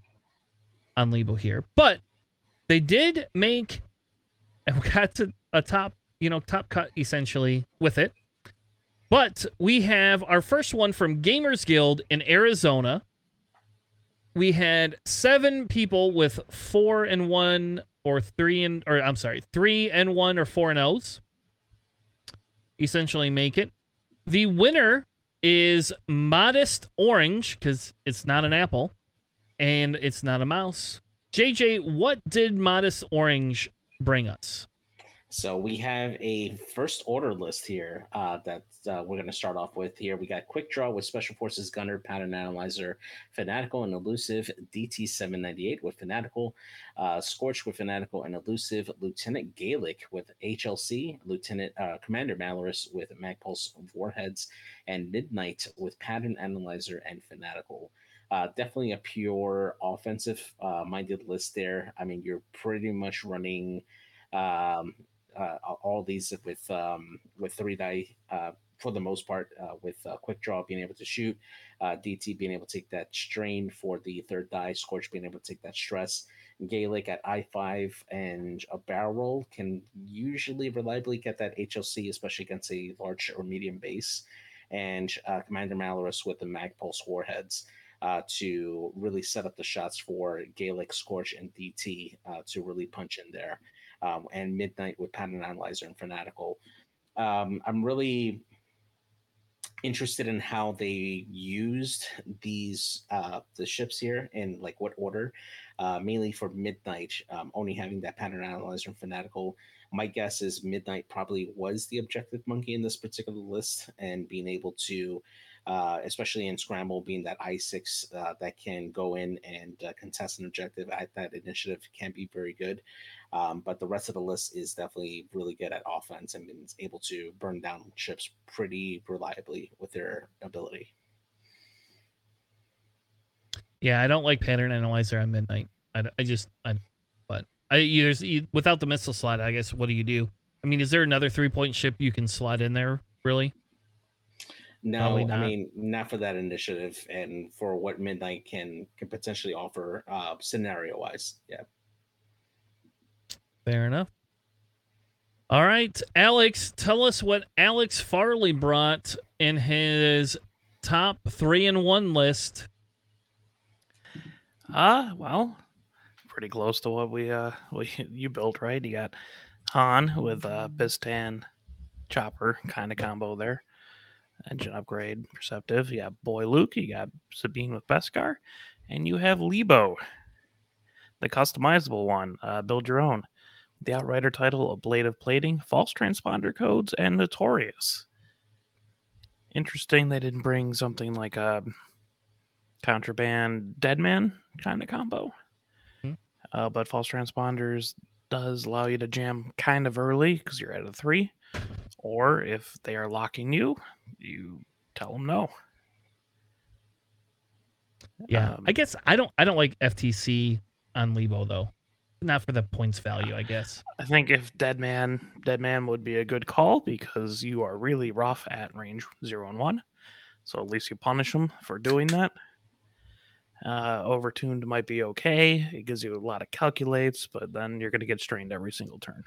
on Lebo here. But they did make, and we got to a top, you know, top cut essentially with it. But we have our first one from Gamers Guild in Arizona. We had seven people with four and one or three and, or I'm sorry, three and one or four and O's essentially make it. The winner is Modest Orange because it's not an apple and it's not a mouse. J J, what did Modest Orange bring us? So we have a first order list here uh, that uh, we're going to start off with here. We got Quick Draw with Special Forces Gunner, Pattern Analyzer, Fanatical and Elusive, D T seven ninety-eight with Fanatical, uh, Scorch with Fanatical and Elusive, Lieutenant Gaelic with H L C, Lieutenant uh, Commander Malorus with Magpulse Warheads, and Midnight with Pattern Analyzer and Fanatical. Uh, definitely a pure offensive-minded uh, list there. I mean, you're pretty much running... Um, Uh, all these with um, with three die uh, for the most part, uh, with uh, Quick Draw being able to shoot, uh, D T being able to take that strain for the third die, Scorch being able to take that stress. Gaelic at I five and a barrel roll can usually reliably get that H L C, especially against a large or medium base. And uh, Commander Malorus with the Magpulse Warheads uh, to really set up the shots for Gaelic, Scorch, and D T uh, to really punch in there. Um, and Midnight with Pattern Analyzer and Fanatical. Um, I'm really interested in how they used these uh, the ships here and like what order. Uh, mainly for Midnight, um, only having that Pattern Analyzer and Fanatical. My guess is Midnight probably was the objective monkey in this particular list, and being able to, uh, especially in Scramble, being that I six uh, that can go in and uh, contest an objective at that initiative can be very good. Um, but the rest of the list is definitely really good at offense and is able to burn down ships pretty reliably with their ability. Yeah, I don't like Pattern Analyzer on Midnight. I, I just, I, but I there's without the missile slot, I guess, what do you do? I mean, is there another three-point ship you can slot in there, really? No, I mean, not for that initiative and for what Midnight can, can potentially offer uh, scenario-wise. Yeah. Fair enough. All right, Alex, tell us what Alex Farley brought in his top three and one list Uh, well, pretty close to what we uh we, you built, right? You got Han with uh, Bistan Chopper kind of combo there. Engine upgrade, Perceptive. You got Boy Luke. You got Sabine with Beskar. And you have Lebo, the customizable one. Uh, build your own. The Outrider title, Ablative Plating, False Transponder Codes, and Notorious. Interesting they didn't bring something like a Contraband Deadman kind of combo. Mm-hmm. Uh, but False Transponders does allow you to jam kind of early because you're at a three. Or if they are locking you, you tell them no. Yeah, um, I guess I don't I don't like F T C on Lebo, though. Not for the points value, I guess. I think if Deadman, Deadman would be a good call because you are really rough at range zero and one. So at least you punish them for doing that. Uh, overtuned might be okay. It gives you a lot of calculates, but then you're going to get strained every single turn.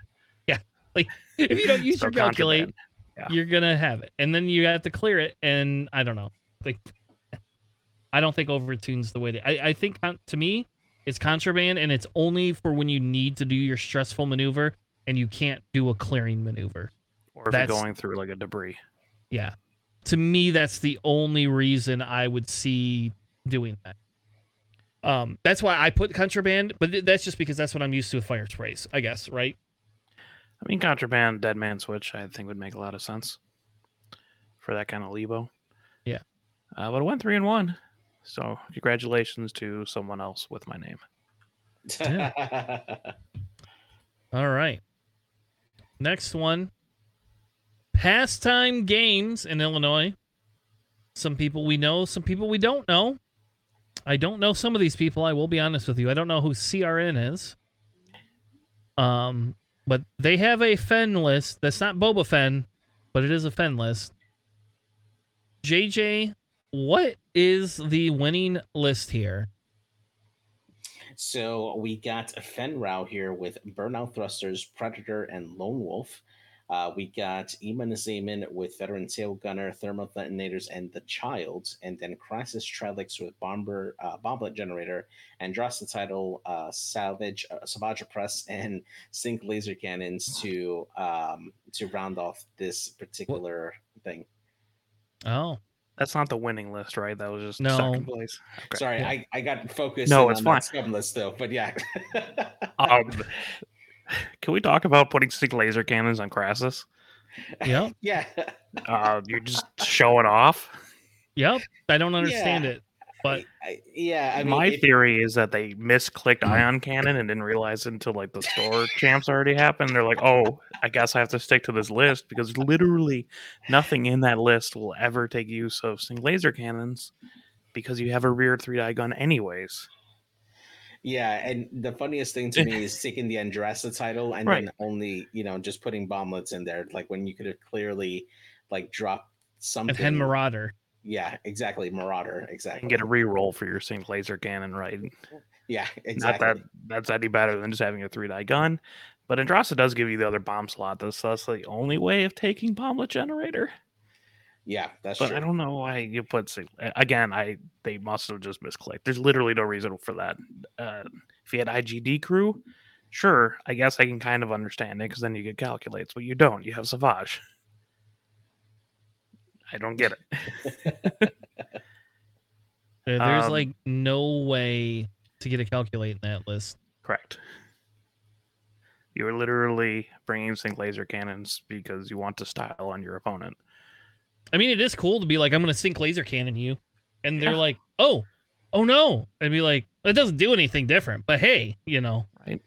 Yeah. Like if you don't use so your calculate, yeah. you're going to have it. And then you have to clear it. And I don't know. Like, I don't think overtune's the way to, I, I think to me, it's contraband, and it's only for when you need to do your stressful maneuver and you can't do a clearing maneuver. Or if that's, you're going through like a debris. Yeah. To me, that's the only reason I would see doing that. Um, that's why I put contraband, but th- that's just because that's what I'm used to with fire sprays, I guess, right? I mean, contraband, dead man switch, I think would make a lot of sense for that kind of Lebo. Yeah. Uh, but it went three and one. So congratulations to someone else with my name. Yeah. All right. Next one. Pastime games in Illinois. Some people we know, some people we don't know. I don't know some of these people. I will be honest with you. I don't know who C R N is. Um, but they have a Fen list. That's not Boba Fen, but it is a Fen list. J J, what is the winning list here? So we got a Fen Rao here with Burnout Thrusters, Predator, and Lone Wolf. Uh, we got Iman Zayman with Veteran Tail Gunner, Thermal Detonators, and The Child. And then Crisis Trellix with Bomber, uh, Bomblet Generator, and drops the title uh, Salvage, uh, Savage Press, and Sync Laser Cannons to um, to round off this particular what? thing. Oh. That's not the winning list, right? That was just no. second place. Okay. Sorry, yeah. I, I got focused no, on it's fine. That scum list, though, but yeah. um, can we talk about putting stick laser cannons on Crassus? Yep. Yeah. Uh, you're just showing off? Yep. I don't understand yeah. it. But I, I, yeah, I mean, my if... theory is that they misclicked ion cannon and didn't realize until like the store champs already happened. They're like, oh, I guess I have to stick to this list because literally nothing in that list will ever take use of sync laser cannons because you have a rear three die gun anyways. Yeah, and the funniest thing to me is taking the Andrasa title and right. then only you know just putting bomblets in there, like when you could have clearly like dropped something. And then Marauder. Yeah, exactly. Marauder, exactly. And get a reroll for your sync laser cannon, right? Yeah, exactly. Not that that's any better than just having a three die gun, but Andrasa does give you the other bomb slot. That's that's the only way of taking bomblet generator. Yeah, that's but true. I don't know why you put sync again. I they must have just misclicked. There's literally no reason for that. Uh, if you had I G D crew, sure, I guess I can kind of understand it because then you get calculates, but you don't. You have Savage. I don't get it. There's um, like no way to get a calculate in that list. Correct. You are literally bringing sync laser cannons because you want to style on your opponent. I mean, it is cool to be like, I'm going to sync laser cannon you. And they're yeah. like, oh, oh no. I'd be like, it doesn't do anything different. But hey, you know. Right.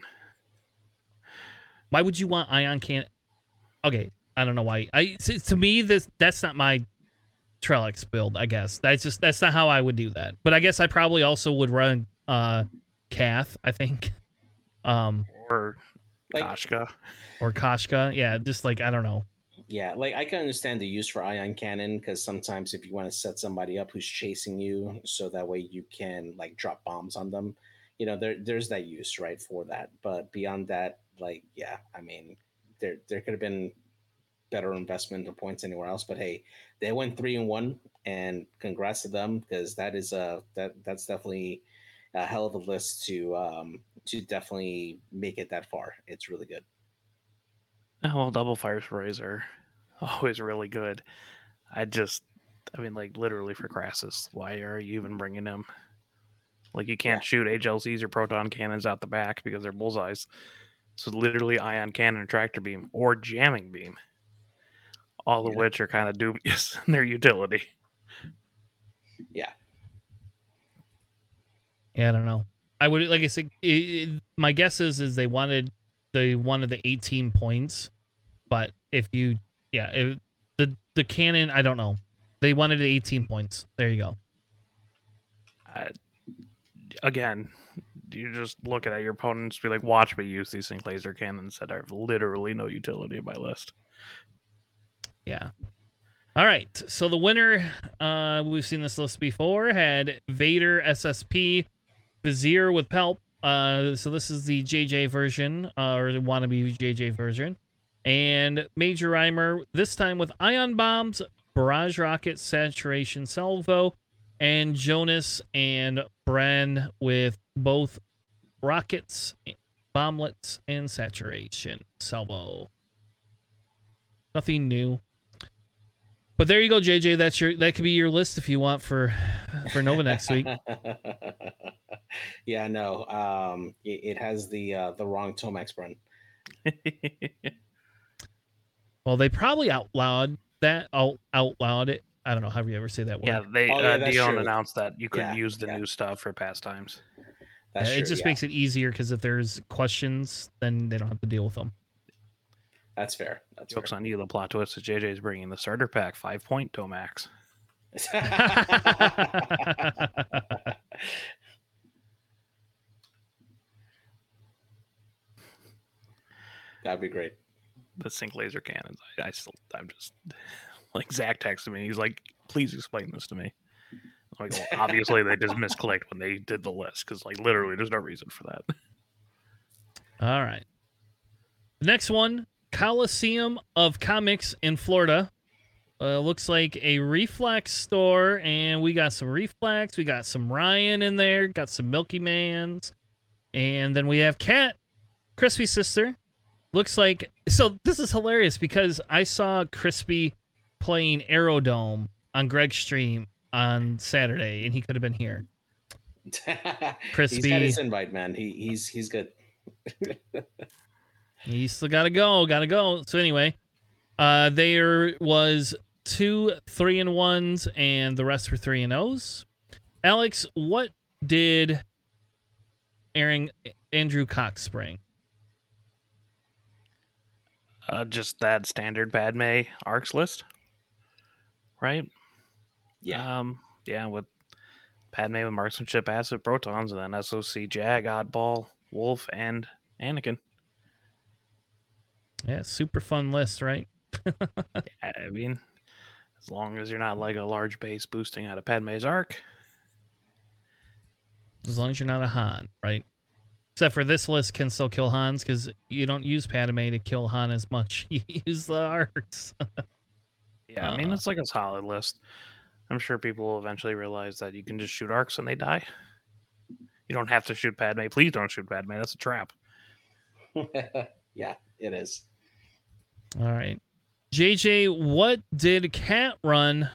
Why would you want ion cannon? Okay. I don't know why. I To me, this that's not my Trellix build, I guess. That's just that's not how I would do that. But I guess I probably also would run uh Kath, I think. Um or like, Kashka. Or Kashka. Yeah, just like I don't know. Yeah, like I can understand the use for ion cannon because sometimes if you want to set somebody up who's chasing you so that way you can like drop bombs on them, you know, there there's that use, right, for that. But beyond that, like yeah, I mean, there there could have been better investment or points anywhere else, but hey, they went three and one, and congrats to them because that is a that that's definitely a hell of a list to um, to definitely make it that far. It's really good. Oh, well, double fire sprays are always really good. I just, I mean, like, literally for Crassus, why are you even bringing him? Like, you can't yeah. shoot H L Cs or proton cannons out the back because they're bullseyes. So literally ion cannon, tractor beam, or jamming beam. All of yeah. which are kind of dubious in their utility. Yeah. Yeah, I don't know. I would, like I said, it, it, my guess is is they wanted they wanted the eighteen points, but if you, yeah, if, the the cannon, I don't know. They wanted the eighteen points. There you go. Uh, again, you just look at your opponents, be like, watch me use these sync laser cannons that have literally no utility in my list. Yeah. All right. So the winner, uh, we've seen this list before, had Vader S S P, Vizier with Pelp. Uh, so this is the J J version, uh, or the wannabe J J version. And Major Reimer, this time with Ion Bombs, Barrage Rocket, Saturation Salvo, and Jonas and Bren with both rockets, bomblets, and Saturation Salvo. Nothing new. But there you go, J J. That's your that could be your list if you want for for Nova next week. Yeah, no. Um, it, it has the uh, the wrong Tomax Bren. Well, they probably outlawed that. Out outlawed it. I don't know how you ever say that word. Yeah, they oh, yeah, uh, Dion announced that you couldn't yeah, use the yeah. new stuff for past times. That's yeah, true, it just yeah. makes it easier because if there's questions, then they don't have to deal with them. That's fair. That's Jokes fair. On you. The plot twist is J J's bringing the starter pack, five point Tomax. That'd be great. The sync laser cannons. I, I still, I'm just like Zach texted me. He's like, "Please explain this to me." I'm like, well, obviously they just misclicked when they did the list because, like, literally, there's no reason for that. All right. The next one. Coliseum of Comics in Florida. Uh, looks like a Reflex store, and we got some Reflex. We got some Ryan in there. Got some Milky Mans. And then we have Kat, Crispy Sister. Looks like... So this is hilarious because I saw Crispy playing Aerodome on Greg's stream on Saturday, and he could have been here. Crispy. He's got his invite, man. He, he's, he's good. You still gotta go, gotta go. So anyway, uh, there was two three and ones, and the rest were three and O's. Alex, what did Aaron Andrew Cox bring? Uh, just that standard Padme arcs list, right? Yeah, um, yeah, with Padme with marksmanship, acid protons, and then S O C Jag, Oddball, Wolf, and Anakin. Yeah, super fun list, right? I mean, as long as you're not like a large base boosting out of Padme's arc. As long as you're not a Han, right? Except for this list can still kill Hans because you don't use Padme to kill Han as much. You use the arcs. Yeah, I mean, it's like a solid list. I'm sure people will eventually realize that you can just shoot arcs and they die. You don't have to shoot Padme. Please don't shoot Padme. That's a trap. Yeah, it is. All right. J J, what did Cat run?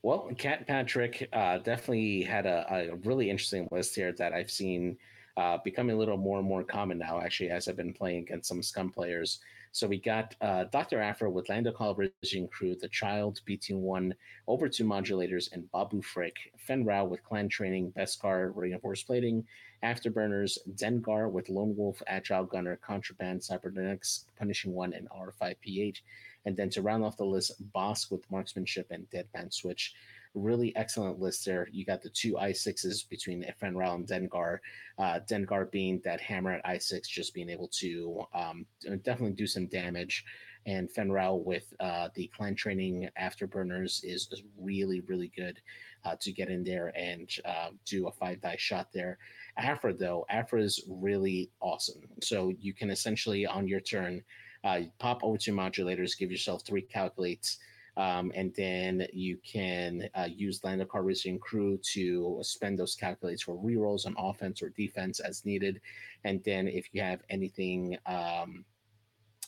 Well, Cat Patrick uh, definitely had a, a really interesting list here that I've seen uh, becoming a little more and more common now, actually, as I've been playing against some scum players. So we got uh, Doctor Afro with Lando Calrissian crew, The Child, B T one, Over two Modulators, and Babu Frick. Fen Rao with Clan Training, Beskar, Reinforced Plating, Afterburners, Dengar with Lone Wolf, Agile Gunner, Contraband, Cybernetics, Punishing One, and R five P H. And then to round off the list, Bosk with Marksmanship and Deadpan Switch. Really excellent list there. You got the two I sixes between Fen Rao and Dengar. Uh, Dengar being that hammer at I six, just being able to um, definitely do some damage. And Fen Rao with uh, the clan training afterburners is, is really, really good uh, to get in there and uh, do a five-die shot there. Afra, though, Afra is really awesome. So you can essentially, on your turn, uh, pop over two modulators, give yourself three calculates, Um, and then you can uh, use Lando Calrissian crew to spend those calculates for rerolls on offense or defense as needed. And then if you have anything um,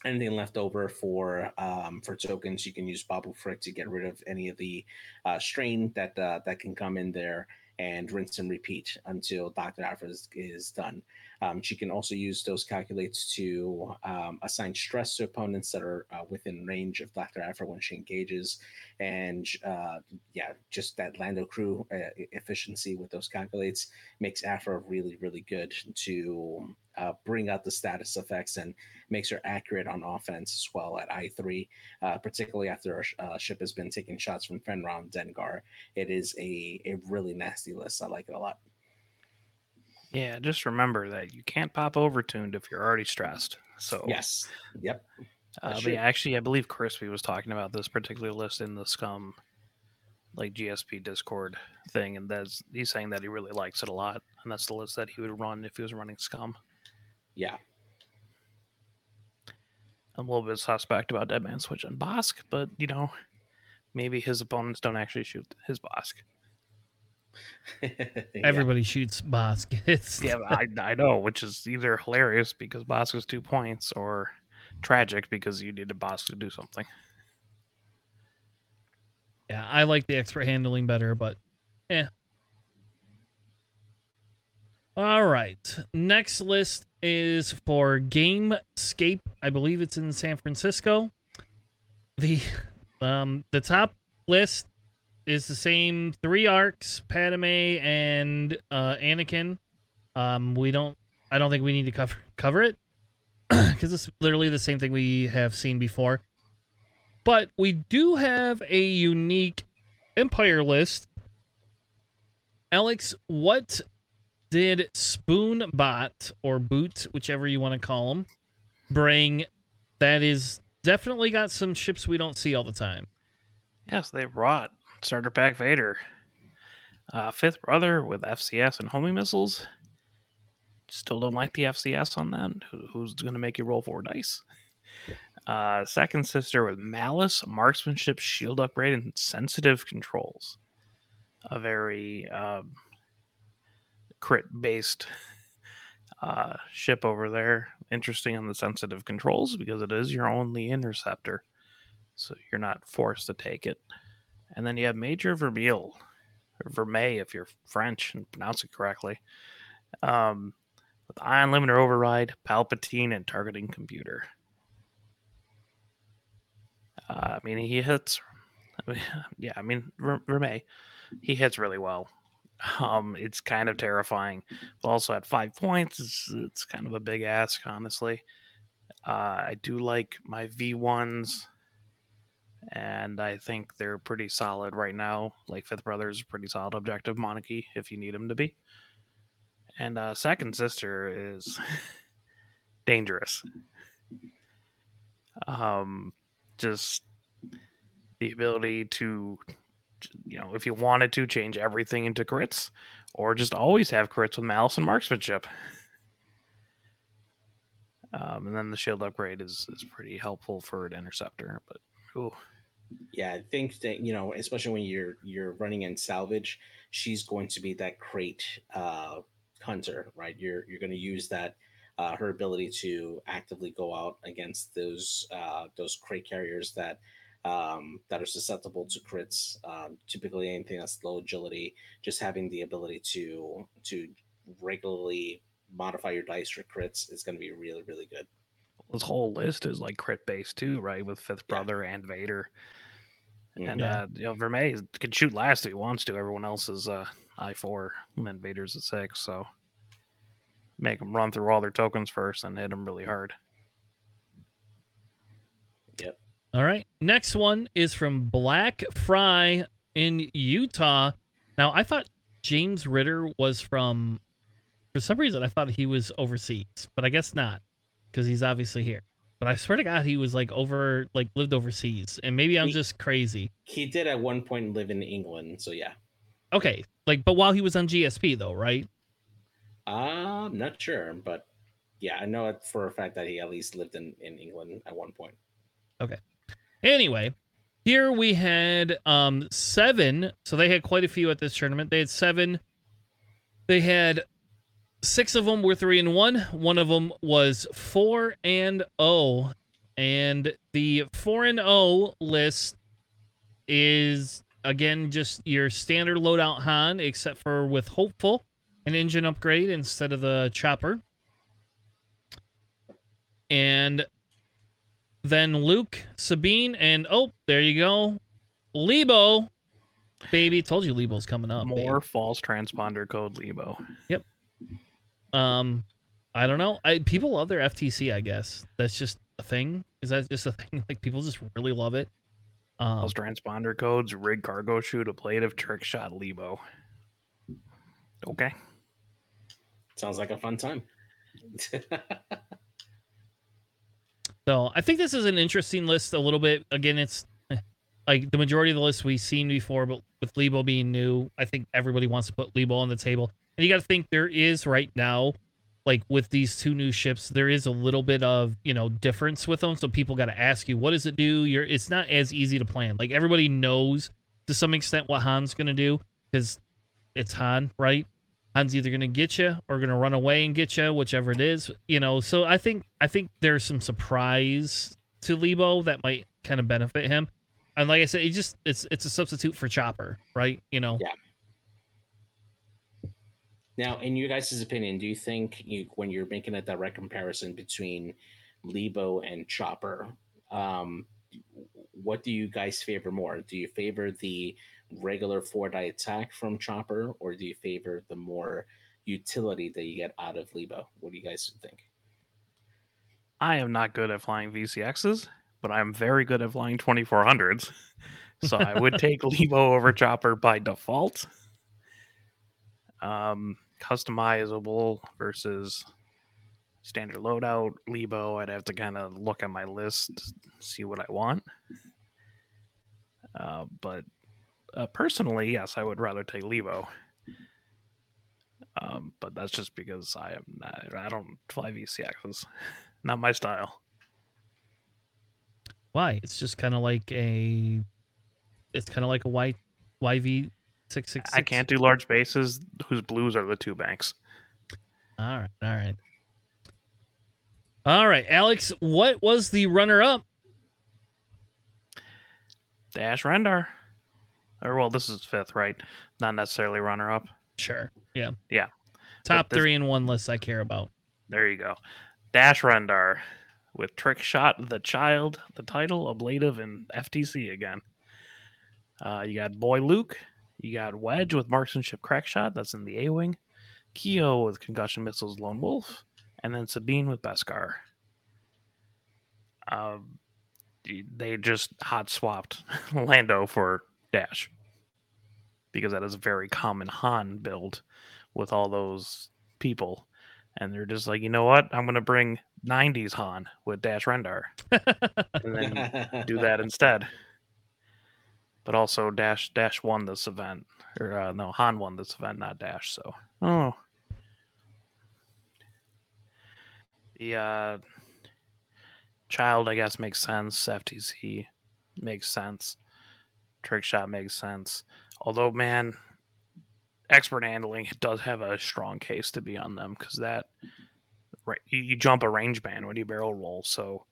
anything left over for um, for tokens, you can use Babu Frick to get rid of any of the uh, strain that uh, that can come in there, and rinse and repeat until Doctor Alpha is, is done. Um, she can also use those calculates to um, assign stress to opponents that are uh, within range of Doctor Alpha when she engages. And uh, yeah, just that Lando crew uh, efficiency with those calculates makes Alpha really, really good to uh, bring out the status effects, and makes her accurate on offense as well at I three, uh, particularly after our uh, ship has been taking shots from Fenrir and Dengar. It is a, a really nasty list. I like it a lot. Yeah, just remember that you can't pop overtuned if you're already stressed. So yes, yep. Uh, but yeah, actually, I believe Crispy was talking about this particular list in the Scum, like G S P Discord thing, and that's he's saying that he really likes it a lot, and that's the list that he would run if he was running Scum. Yeah, I'm a little bit suspect about Deadman Switch and Bosk, but you know, maybe his opponents don't actually shoot his Bosk. Everybody yeah. shoots Bosk. It's yeah, I, I know, which is either hilarious because Bosk is two points, or tragic because you needed Bosk to do something. Yeah, I like the expert handling better, but yeah. All right, next list is for Gamescape. I believe it's in San Francisco. The um the top list is the same three arcs, Padme and uh, Anakin. Um, we don't. I don't think we need to cover cover it because it's literally the same thing we have seen before. But we do have a unique Empire list. Alex, what did Spoonbot or Boot, whichever you want to call him, bring? That is definitely got some ships we don't see all the time. Yes, they brought Starter Pack Vader, uh, Fifth Brother with F C S and Homing Missiles. Still don't like the F C S on that. Who, who's going to make you roll four dice? Uh, Second Sister with Malice, Marksmanship, Shield Upgrade, and Sensitive Controls. A very um, crit-based uh, ship over there. Interesting on the Sensitive Controls because it is your only interceptor, so you're not forced to take it. And then you have Major Vermeil, or Vermeil if you're French and pronounce it correctly, um, with Ion Limiter Override, Palpatine, and Targeting Computer. Uh, I mean, he hits... I mean, yeah, I mean, Vermeil, he hits really well. Um, it's kind of terrifying. But also at five points, it's, it's kind of a big ask, honestly. Uh, I do like my V ones... and I think they're pretty solid right now. Like Fifth Brother is a pretty solid objective monarchy if you need him to be. And uh, Second Sister is dangerous. Um, just the ability to, you know, if you wanted to change everything into crits, or just always have crits with malice and marksmanship. Um, and then the shield upgrade is is pretty helpful for an interceptor, but ooh. Yeah, I think that, you know, especially when you're you're running in salvage, she's going to be that crate uh, hunter, right? You're you're going to use that uh, her ability to actively go out against those uh, those crate carriers that um, that are susceptible to crits. Um, typically, anything that's low agility, just having the ability to to regularly modify your dice for crits is going to be really, really good. This whole list is like crit based too, right? With Fifth Brother yeah. and Vader, and yeah. uh, you know, Vermeil can shoot last if he wants to. Everyone else is uh, I four, and then Vader's at six. So make them run through all their tokens first and hit them really hard. Yep. All right. Next one is from Black Fry in Utah. Now I thought James Ritter was from. For some reason, I thought he was overseas, but I guess not, because he's obviously here. But I swear to God, he was like over, like lived overseas. And maybe I'm he, just crazy. He did at one point live in England. So yeah. Okay. Like, but while he was on G S P though, right? Uh, I'm not sure, but yeah, I know it for a fact that he at least lived in, in England at one point. Okay. Anyway, Here we had um, seven. So they had quite a few at this tournament. They had seven. They had six of them were three and one. One of them was four and oh. And the four and oh list is, again, just your standard loadout Han, except for with Hopeful, an engine upgrade instead of the chopper. And then Luke, Sabine, and oh, there you go. Lebo. Baby, told you Lebo's coming up. More baby. False transponder code Lebo. Yep. Um, I don't know. I people love their F T C, I guess. That's just a thing. Is that just a thing? Like, people just really love it. Um, False transponder codes, rigged cargo chute, ablative, trick shot, Lebo. Okay. Sounds like a fun time. So I think this is an interesting list a little bit. Again, it's like the majority of the lists we've seen before, but with Lebo being new, I think everybody wants to put Lebo on the table. And you got to think there is right now, like with these two new ships, there is a little bit of, you know, difference with them. So people got to ask you, what does it do? You're, it's not as easy to plan. Like, everybody knows to some extent what Han's going to do because it's Han, right? Han's either going to get you or going to run away and get you, whichever it is, you know. So I think I think there's some surprise to Lebo that might kind of benefit him. And like I said, it just it's it's a substitute for Chopper, right? You know. Yeah. Now, in your guys' opinion, do you think you when you're making a direct comparison between Lebo and Chopper, um, what do you guys favor more? Do you favor the regular four die attack from Chopper, or do you favor the more utility that you get out of Lebo? What do you guys think? I am not good at flying V C Xs, but I'm very good at flying twenty-four hundreds, so I would take Lebo over Chopper by default. Um, customizable versus standard loadout Lebo, I'd have to kind of look at my list, see what I want. Uh, but Uh, personally, yes, I would rather take Lebo. Um, but that's just because I am not, I don't fly V C Xs. Not my style. Why? It's just kind of like a. It's kind of like a Y, YV six six. I can't do large bases whose blues are the two banks. All right, all right, all right, Alex. What was the runner-up? Dash Rendar. Or, well, this is fifth, right? Not necessarily runner-up. Sure. Yeah. Yeah. Top this, three and one lists I care about. There you go. Dash Rendar with Trick Shot, The Child, The Title, Ablative, and F T C again. Uh, you got Boy Luke. You got Wedge with Marksmanship Crack Shot. That's in the A-Wing. Keo with Concussion Missiles, Lone Wolf. And then Sabine with Beskar. Uh, they just hot-swapped Lando for Dash, because that is a very common Han build with all those people, and they're just like, you know what, I'm gonna bring nineties Han with Dash Rendar and then do that instead. But also Dash Dash won this event, or uh, no Han won this event, not Dash. So oh the uh, Child, I guess, makes sense. F T C makes sense. Trick shot makes sense. Although, man, expert handling does have a strong case to be on them, because that right, you jump a range band when you barrel roll, so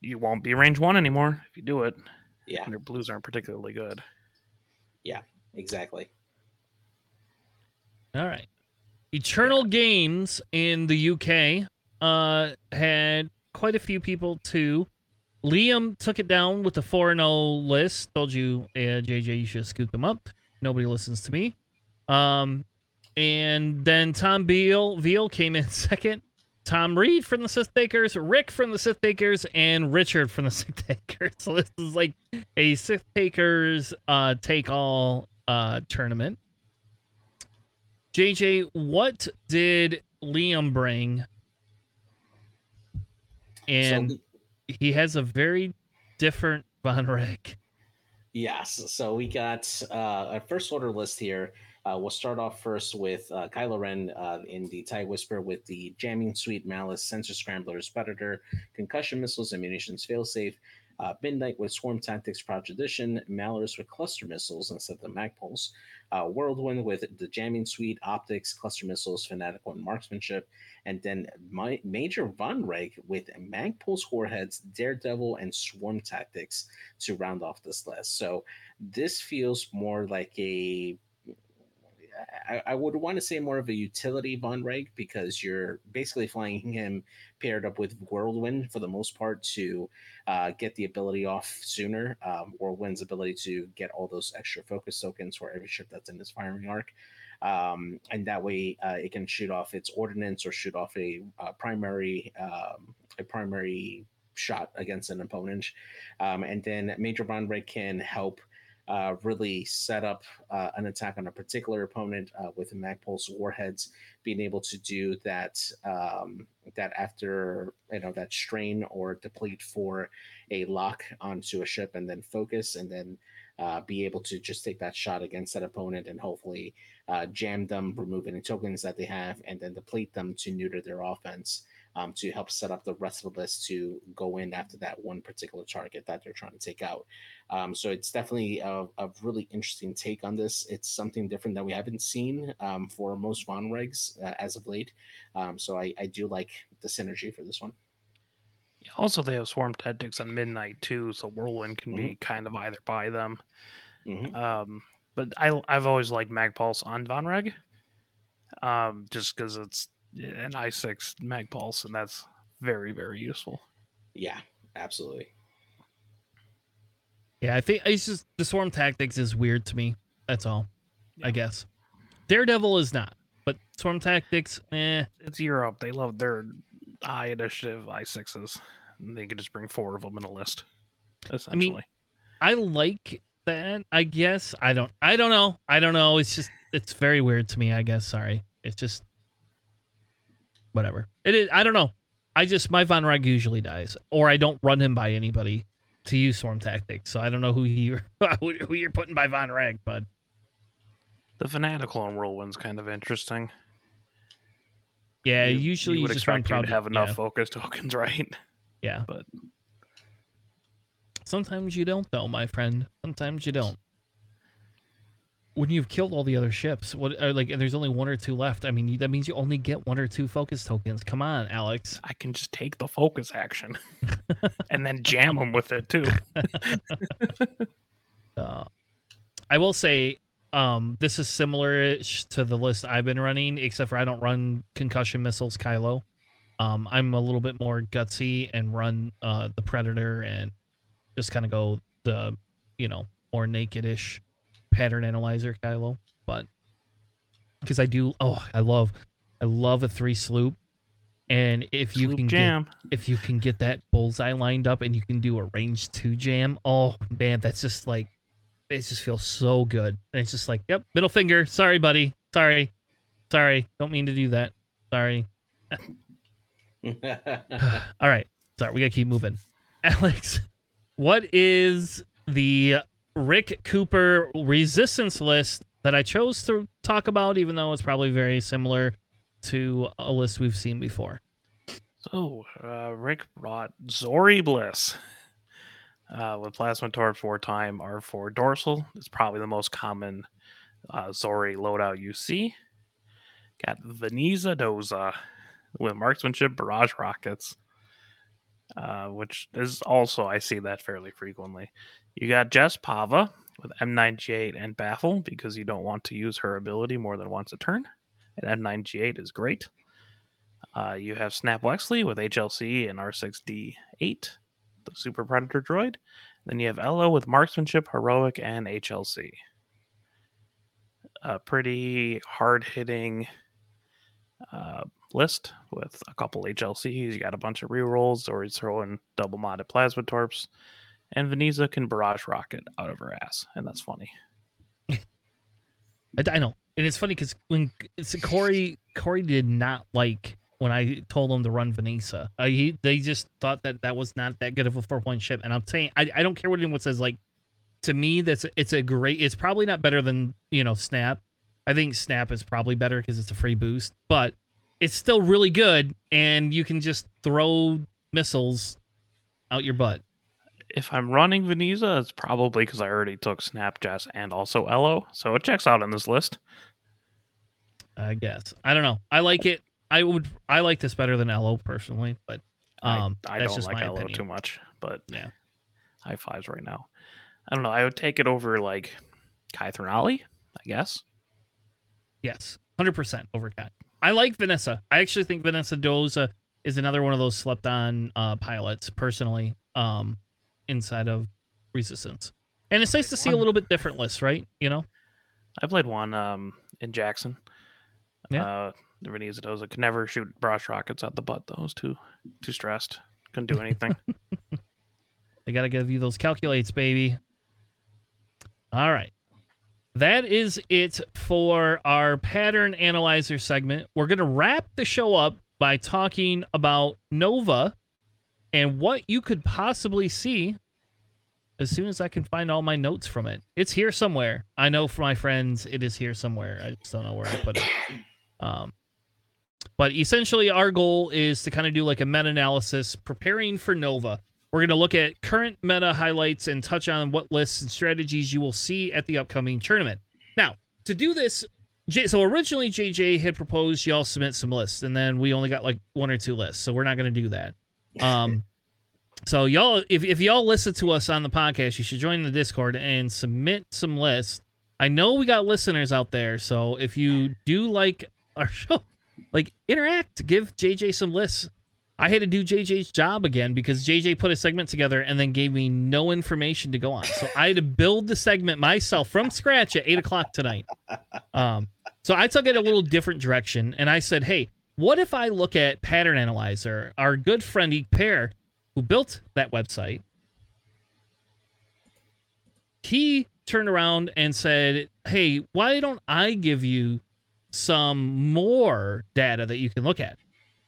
you won't be range one anymore if you do it. Yeah, and your blues aren't particularly good. Yeah, exactly. All right, Eternal yeah. Games in the U K uh, had quite a few people too. Liam took it down with the four and oh list. Told you, uh, J J, you should scoop them up. Nobody listens to me. Um, and then Tom Beal, Veal came in second. Tom Reed from the Sith Takers, Rick from the Sith Takers, and Richard from the Sith Takers. So this is like a Sith Takers uh, take-all uh, tournament. J J, what did Liam bring? And... So- He has a very different Von Rick. Yes. So we got uh, our first order list here. Uh, we'll start off first with uh, Kylo Ren uh, in the TIE Whisperer with the Jamming Suite, Malice, Sensor Scramblers, Predator, Concussion Missiles, and Munitions Failsafe. Uh, Midnight with Swarm Tactics Prodigition, Malorus with Cluster Missiles instead of the Magpoles, uh, Whirlwind with the Jamming Suite, Optics, Cluster Missiles, Fanatical, and Marksmanship, and then my, Major Von Reich with Magpoles, Warheads, Daredevil, and Swarm Tactics to round off this list. So this feels more like a... I, I would want to say more of a utility Von Reich, because you're basically flying him paired up with Whirlwind for the most part to uh, get the ability off sooner. Um, Whirlwind's ability to get all those extra focus tokens for every ship that's in his firing arc. Um, and that way uh, it can shoot off its ordnance or shoot off a, a primary um, a primary shot against an opponent. Um, and then Major Von Reich can help Uh, really set up uh, an attack on a particular opponent uh, with Magpulse Warheads, being able to do that um, that after you know that strain or deplete for a lock onto a ship and then focus and then uh, be able to just take that shot against that opponent and hopefully uh, jam them, remove any tokens that they have, and then deplete them to neuter their offense um, to help set up the rest of the list to go in after that one particular target that they're trying to take out. Um, so it's definitely a, a really interesting take on this. It's something different that we haven't seen um, for most Von Reichs uh, as of late. Um, so I, I do like the synergy for this one. Also, they have Swarm Tactics on Midnight too, so Whirlwind can mm-hmm. be kind of either by them. Mm-hmm. Um, but I, I've always liked Magpulse on Von Reich, um, just because it's an I six Magpulse, and that's very, very useful. Yeah, absolutely. Yeah, I think it's just the Swarm Tactics is weird to me. That's all, yeah. I guess. Daredevil is not, but Swarm Tactics, eh. It's Europe. They love their I initiative I sixes. And they can just bring four of them in a list. Essentially. I mean, I like that, I guess. I don't I don't know. I don't know. It's just it's very weird to me, I guess. Sorry. It's just whatever. It is I don't know. I just my Von Reich usually dies. Or I don't run him by anybody to use Swarm Tactics. So I don't know who you who you're putting by Von Reich, bud. The Fanatical on Whirlwind's kind of interesting. Yeah, you, usually you would you just expect you to have enough yeah. focus tokens, right? Yeah, but sometimes you don't, though, my friend. Sometimes you don't. When you've killed all the other ships, what are like, and there's only one or two left. I mean, that means you only get one or two focus tokens. Come on, Alex. I can just take the focus action and then jam them with it too. uh, I will say. Um, this is similar-ish to the list I've been running, except for I don't run Concussion Missiles Kylo. Um, I'm a little bit more gutsy and run uh, the Predator and just kind of go the, you know, more naked-ish Pattern Analyzer Kylo. But because I do, oh, I love, I love a three sloop, and if you can jam, get, if you can get that bullseye lined up and you can do a range two jam, oh man, that's just like. It just feels so good. And it's just like, yep, middle finger. Sorry, buddy. Sorry. Sorry. Don't mean to do that. Sorry. All right. Sorry, we got to keep moving. Alex, what is the Rick Cooper resistance list that I chose to talk about, even though it's probably very similar to a list we've seen before? So, uh, Rick brought Zori Bliss. Uh, with Plasma Torps four-time R four Dorsal. It's probably the most common uh, Zori loadout you see. Got Veneza Doza with Marksmanship Barrage Rockets, uh, which is also, I see that fairly frequently. You got Jess Pava with M nine G eight and Baffle, because you don't want to use her ability more than once a turn. And M nine G eight is great. Uh, you have Snap Wexley with H L C and R six D eight. The Super Predator droid. Then you have Elo with Marksmanship, Heroic, and H L C. A pretty hard-hitting uh, list with a couple H L Cs. You got a bunch of rerolls, or he's throwing double-modded Plasma Torps. And Veneza can barrage rocket out of her ass, and that's funny. I know. And it's funny because when it's Corey, Corey did not like... when I told him to run Veneza. Uh, he, they just thought that that was not that good of a four-point ship. And I'm saying, I, I don't care what anyone says. Like, to me, that's it's a great... It's probably not better than, you know, Snap. I think Snap is probably better because it's a free boost. But it's still really good, and you can just throw missiles out your butt. if I'm running Veneza, it's probably because I already took Snapjazz and also Elo, so it checks out in this list. I guess. I don't know. I like it. I would. I like this better than Elo personally, but um, I, I that's don't just like my Elo opinion. Too much. But yeah, high fives right now. I don't know. I would take it over like Kai Thernali, I guess. Yes, one hundred percent over Kai. I like Vanessa. I actually think Vanessa Doza is another one of those slept on uh, pilots personally um, inside of Resistance. And it's nice to see a little bit different list, right? You know, I played one um, in Jackson. Yeah. Uh, the Veneza Doza could never shoot brush rockets out the butt. Those two, too stressed. Couldn't do anything. They got to give you those calculates, baby. All right. That is it for our pattern analyzer segment. We're going to wrap the show up by talking about Nova and what you could possibly see as soon as I can find all my notes from it. It's here somewhere. I know for my friends, it is here somewhere. I just don't know where I put it. Um, but essentially, our goal is to kind of do like a meta-analysis preparing for Nova. We're going to look at current meta highlights and touch on what lists and strategies you will see at the upcoming tournament. Now, to do this, J- so originally J J had proposed y'all submit some lists, and then we only got like one or two lists, so we're not going to do that. Um, so y'all, if, if y'all listen to us on the podcast, you should join the Discord and submit some lists. I know we got listeners out there, so if you do like our show, like interact, give J J some lists. I had to do J J's job again because J J put a segment together and then gave me no information to go on. So I had to build the segment myself from scratch at eight o'clock tonight. Um, so I took it a little different direction and I said, hey, what if I look at Pattern Analyzer, our good friend Eek Pear, who built that website? He turned around and said, hey, why don't I give you some more data that you can look at?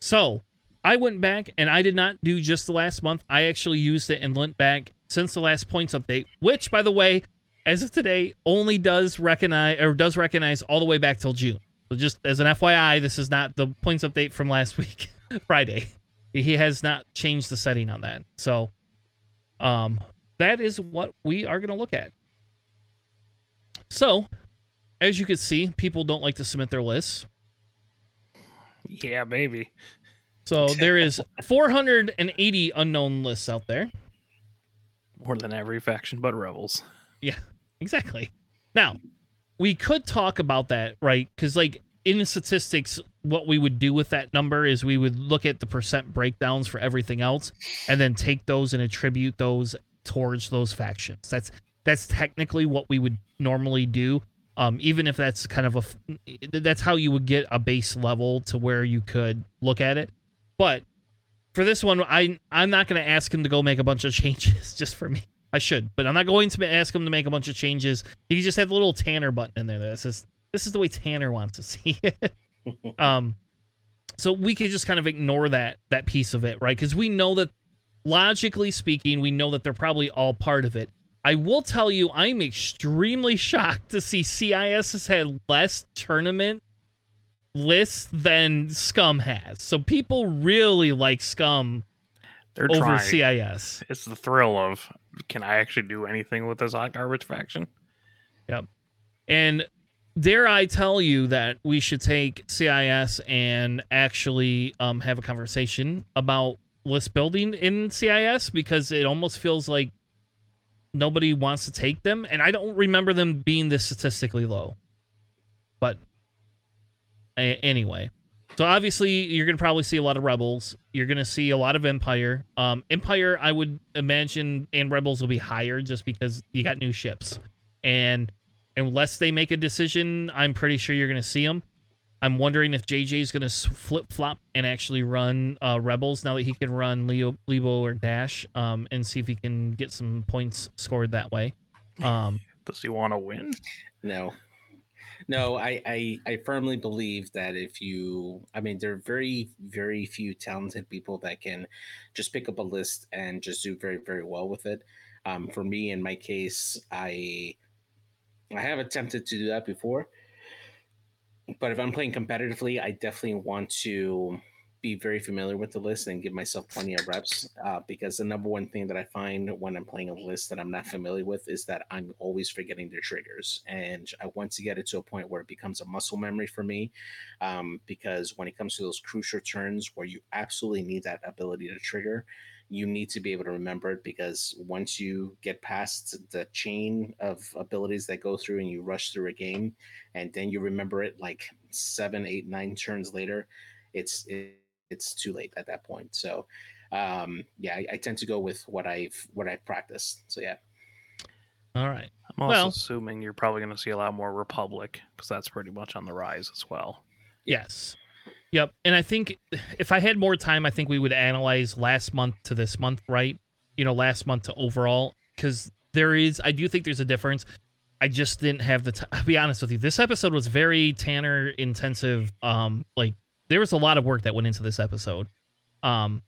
So I went back and I did not do just the last month. I actually used it and went back since the last points update, which, by the way, as of today, only does recognize or does recognize all the way back till June. So just as an F Y I, this is not the points update from last week, Friday. He has not changed the setting on that. So um, that is what we are going to look at. So as you can see, people don't like to submit their lists. Yeah, maybe. So there is four hundred eighty unknown lists out there. More than every faction but Rebels. Yeah, exactly. Now, we could talk about that, right? Because like in the statistics, what we would do with that number is we would look at the percent breakdowns for everything else and then take those and attribute those towards those factions. That's that's technically what we would normally do. Um, even if that's kind of a... That's how you would get a base level to where you could look at it. But for this one, I, I'm not going to ask him to go make a bunch of changes just for me. I should, but I'm not going to ask him to make a bunch of changes. He just had the little Tanner button in there that says, this is the way Tanner wants to see it. um, so we could just kind of ignore that that piece of it, right? Because we know that, logically speaking, we know that they're probably all part of it. I will tell you, I'm extremely shocked to see C I S has had less tournament lists than Scum has. So people really like Scum They're over trying. C I S. It's the thrill of, can I actually do anything with this hot garbage faction? Yep. And dare I tell you that we should take C I S and actually um, have a conversation about list building in C I S, because it almost feels like nobody wants to take them. And I don't remember them being this statistically low. But anyway, so obviously you're going to probably see a lot of Rebels. You're going to see a lot of Empire. Um, Empire, I would imagine, and Rebels will be higher just because you got new ships. And unless they make a decision, I'm pretty sure you're going to see them. I'm wondering if J J is going to flip-flop and actually run uh, Rebels now that he can run Leo, Lebo or Dash um, and see if he can get some points scored that way. Um, Does he want to win? No. No, I, I, I firmly believe that if you, I mean, there are very, very few talented people that can just pick up a list and just do very, very well with it. Um, for me, in my case, I I have attempted to do that before. But if I'm playing competitively, I definitely want to be very familiar with the list and give myself plenty of reps, uh, because the number one thing that I find when I'm playing a list that I'm not familiar with is that I'm always forgetting their triggers. And I want to get it to a point where it becomes a muscle memory for me, um, because when it comes to those crucial turns where you absolutely need that ability to trigger, you need to be able to remember it, because once you get past the chain of abilities that go through and you rush through a game and then you remember it like seven, eight, nine turns later, it's it, it's too late at that point. So um, yeah, I, I tend to go with what I've what I've practiced. So yeah. All right. I'm also well, assuming you're probably going to see a lot more Republic, because that's pretty much on the rise as well. Yes. Yep. And I think if I had more time, I think we would analyze last month to this month, right? You know, last month to overall, because there is, I do think there's a difference. I just didn't have the time. I'll be honest with you. This episode was very Tanner intensive. Um, like there was a lot of work that went into this episode. Um,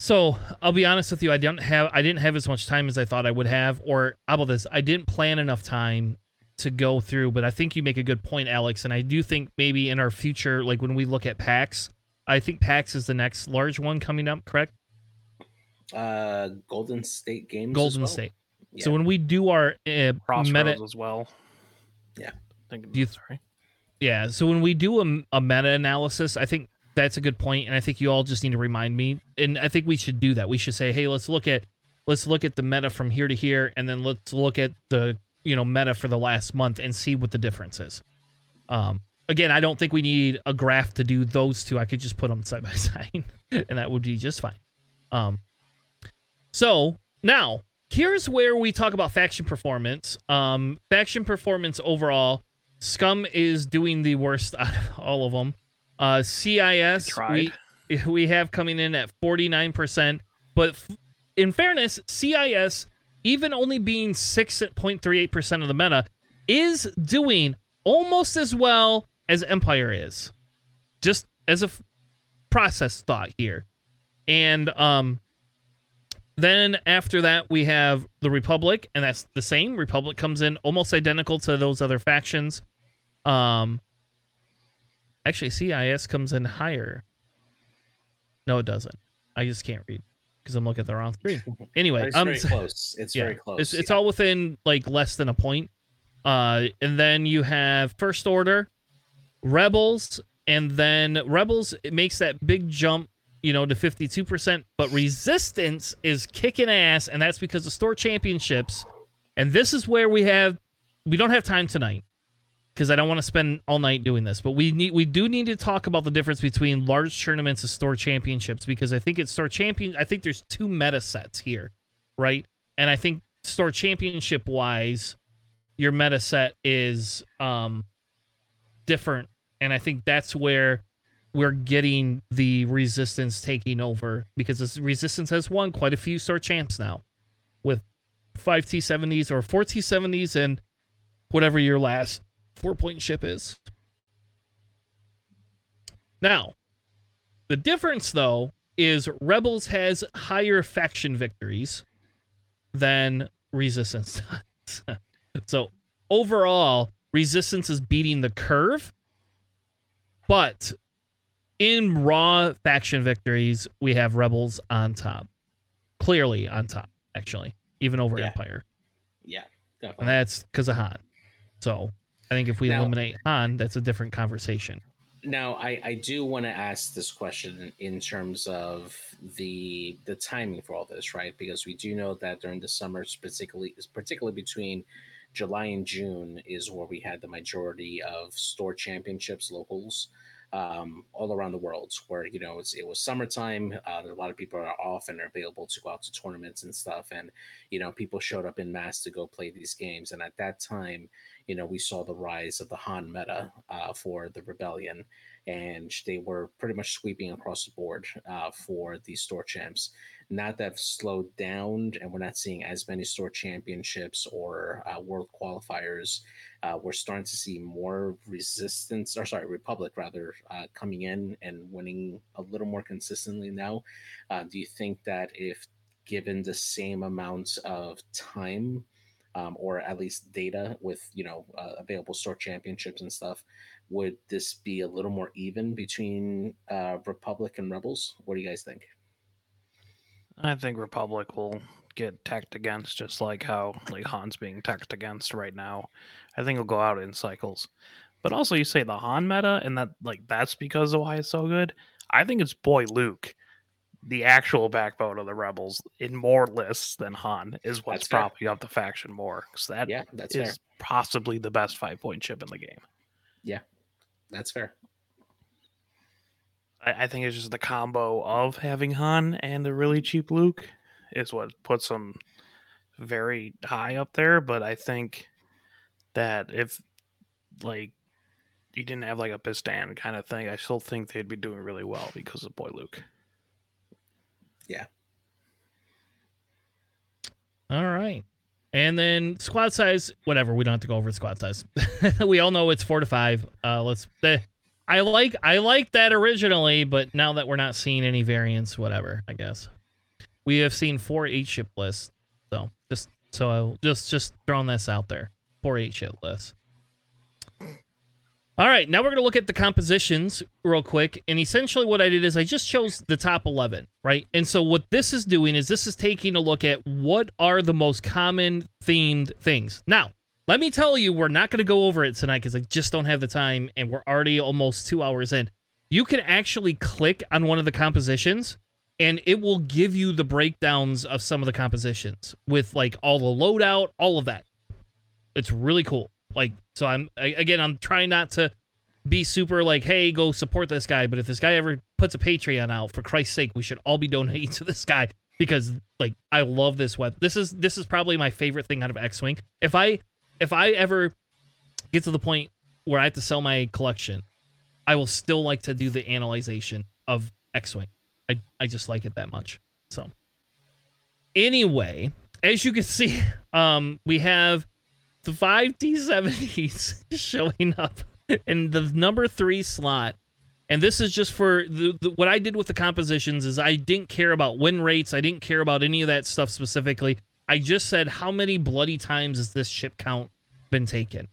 so I'll be honest with you. I don't have, I didn't have as much time as I thought I would have, or how about this? I didn't plan enough time to go through, but I think you make a good point, Alex. And I do think maybe in our future, like when we look at PAX, I think PAX is the next large one coming up, correct? Uh, Golden State Games. Golden well. State. Yeah. So when we do our uh, Crossroads meta as well. Yeah. Think you, sorry. Yeah. So when we do a, a meta analysis, I think that's a good point, and I think you all just need to remind me. And I think we should do that. We should say, hey, let's look at let's look at the meta from here to here, and then let's look at the, you know, meta for the last month and see what the difference is. Um, again, I don't think we need a graph to do those two. I could just put them side by side and that would be just fine. Um, so now here's where we talk about faction performance. Um, faction performance overall, Scum is doing the worst out of all of them. Uh, C I S, we, we have coming in at forty-nine percent, but f- in fairness, C I S, even only being six point three eight percent of the meta, is doing almost as well as Empire is. Just as a f- process thought here. And um, then after that, we have the Republic, and that's the same. Republic comes in almost identical to those other factions. Um, actually, C I S comes in higher. No, it doesn't. I just can't read, because I'm looking at the wrong screen. Anyway, it's um, very close. It's yeah, very close. It's, it's yeah. all within like less than a point. Uh, and then you have First Order, Rebels, and then Rebels, it makes that big jump, you know, to fifty-two percent. But Resistance is kicking ass, and that's because of store championships. And this is where we have we don't have time tonight, because I don't want to spend all night doing this, but we need we do need to talk about the difference between large tournaments and store championships, because I think it's store champion. I think there's two meta sets here, right? And I think store championship wise, your meta set is um, different, and I think that's where we're getting the Resistance taking over, because this Resistance has won quite a few store champs now, with five T seventies or four T seventies and whatever your last four-point ship is. Now, the difference, though, is Rebels has higher faction victories than Resistance does. So, overall, Resistance is beating the curve, but in raw faction victories, we have Rebels on top. Clearly on top, actually, even over yeah. Empire. Yeah, definitely. And that's because of Han. So I think if we now, eliminate Han, that's a different conversation. Now, I, I do want to ask this question in terms of the the timing for all this, right? Because we do know that during the summer, particularly, particularly between July and June, is where we had the majority of store championships, locals, um, all around the world, where, you know, it's, it was summertime. Uh, a lot of people are off and are available to go out to tournaments and stuff. And, you know, people showed up en masse to go play these games. And at that time, you know, we saw the rise of the Han meta uh, for the Rebellion, and they were pretty much sweeping across the board uh, for the store champs. Now that's slowed down, and we're not seeing as many store championships or uh, world qualifiers. Uh, we're starting to see more resistance, or sorry, Republic rather, uh, coming in and winning a little more consistently now. Uh, do you think that if given the same amount of time, um, or at least data with, you know, uh, available store championships and stuff, would this be a little more even between uh, Republic and Rebels? What do you guys think? I think Republic will get teched against, just like how like Han's being teched against right now. I think it'll go out in cycles. But also, you say the Han meta, and that like that's because Ohio is so good. I think it's Boy Luke, the actual backbone of the Rebels, in more lists than Han, is what's propping up the faction more. Because that yeah, that's is fair. Possibly the best five-point ship in the game. Yeah, that's fair. I think it's just the combo of having Han and a really cheap Luke is what puts him very high up there. But I think that if like you didn't have like a Bistan kind of thing, I still think they'd be doing really well because of Boy Luke. Yeah. All right. And then squad size, whatever. We don't have to go over squad size. We all know it's four to five. Uh, let's... Eh. I like I like that originally, but now that we're not seeing any variants, whatever, I guess. We have seen four eight ship lists, so just so I'll just just throwing this out there. Four eight ship lists. All right, now we're gonna look at the compositions real quick. And essentially what I did is I just chose the top eleven, right? And so what this is doing is this is taking a look at what are the most common themed things. Now, let me tell you, we're not going to go over it tonight because I just don't have the time, and we're already almost two hours in. You can actually click on one of the compositions, and it will give you the breakdowns of some of the compositions with, like, all the loadout, all of that. It's really cool. Like, so I'm, I, again, I'm trying not to be super, like, hey, go support this guy, but if this guy ever puts a Patreon out, for Christ's sake, we should all be donating to this guy because, like, I love this web. This is, this is probably my favorite thing out of X-Wing. If I... If I ever get to the point where I have to sell my collection, I will still like to do the analyzation of X-Wing. I, I just like it that much. So anyway, as you can see, um, we have the five D seventies showing up in the number three slot. And this is just for the, the, what I did with the compositions is I didn't care about win rates. I didn't care about any of that stuff specifically. I just said, how many bloody times has this ship count been taken?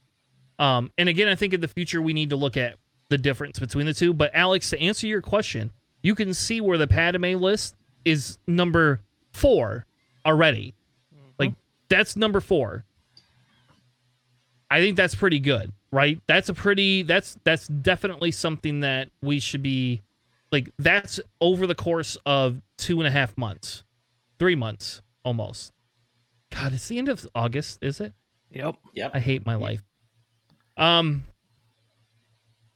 Um, and again, I think in the future, we need to look at the difference between the two. But Alex, to answer your question, you can see where the Padme list is number four already. Mm-hmm. Like, that's number four. I think that's pretty good, right? That's a pretty, that's, that's definitely something that we should be, like, that's over the course of two and a half months, three months almost. God, it's the end of August, is it? Yep. Yep. I hate my life. Um,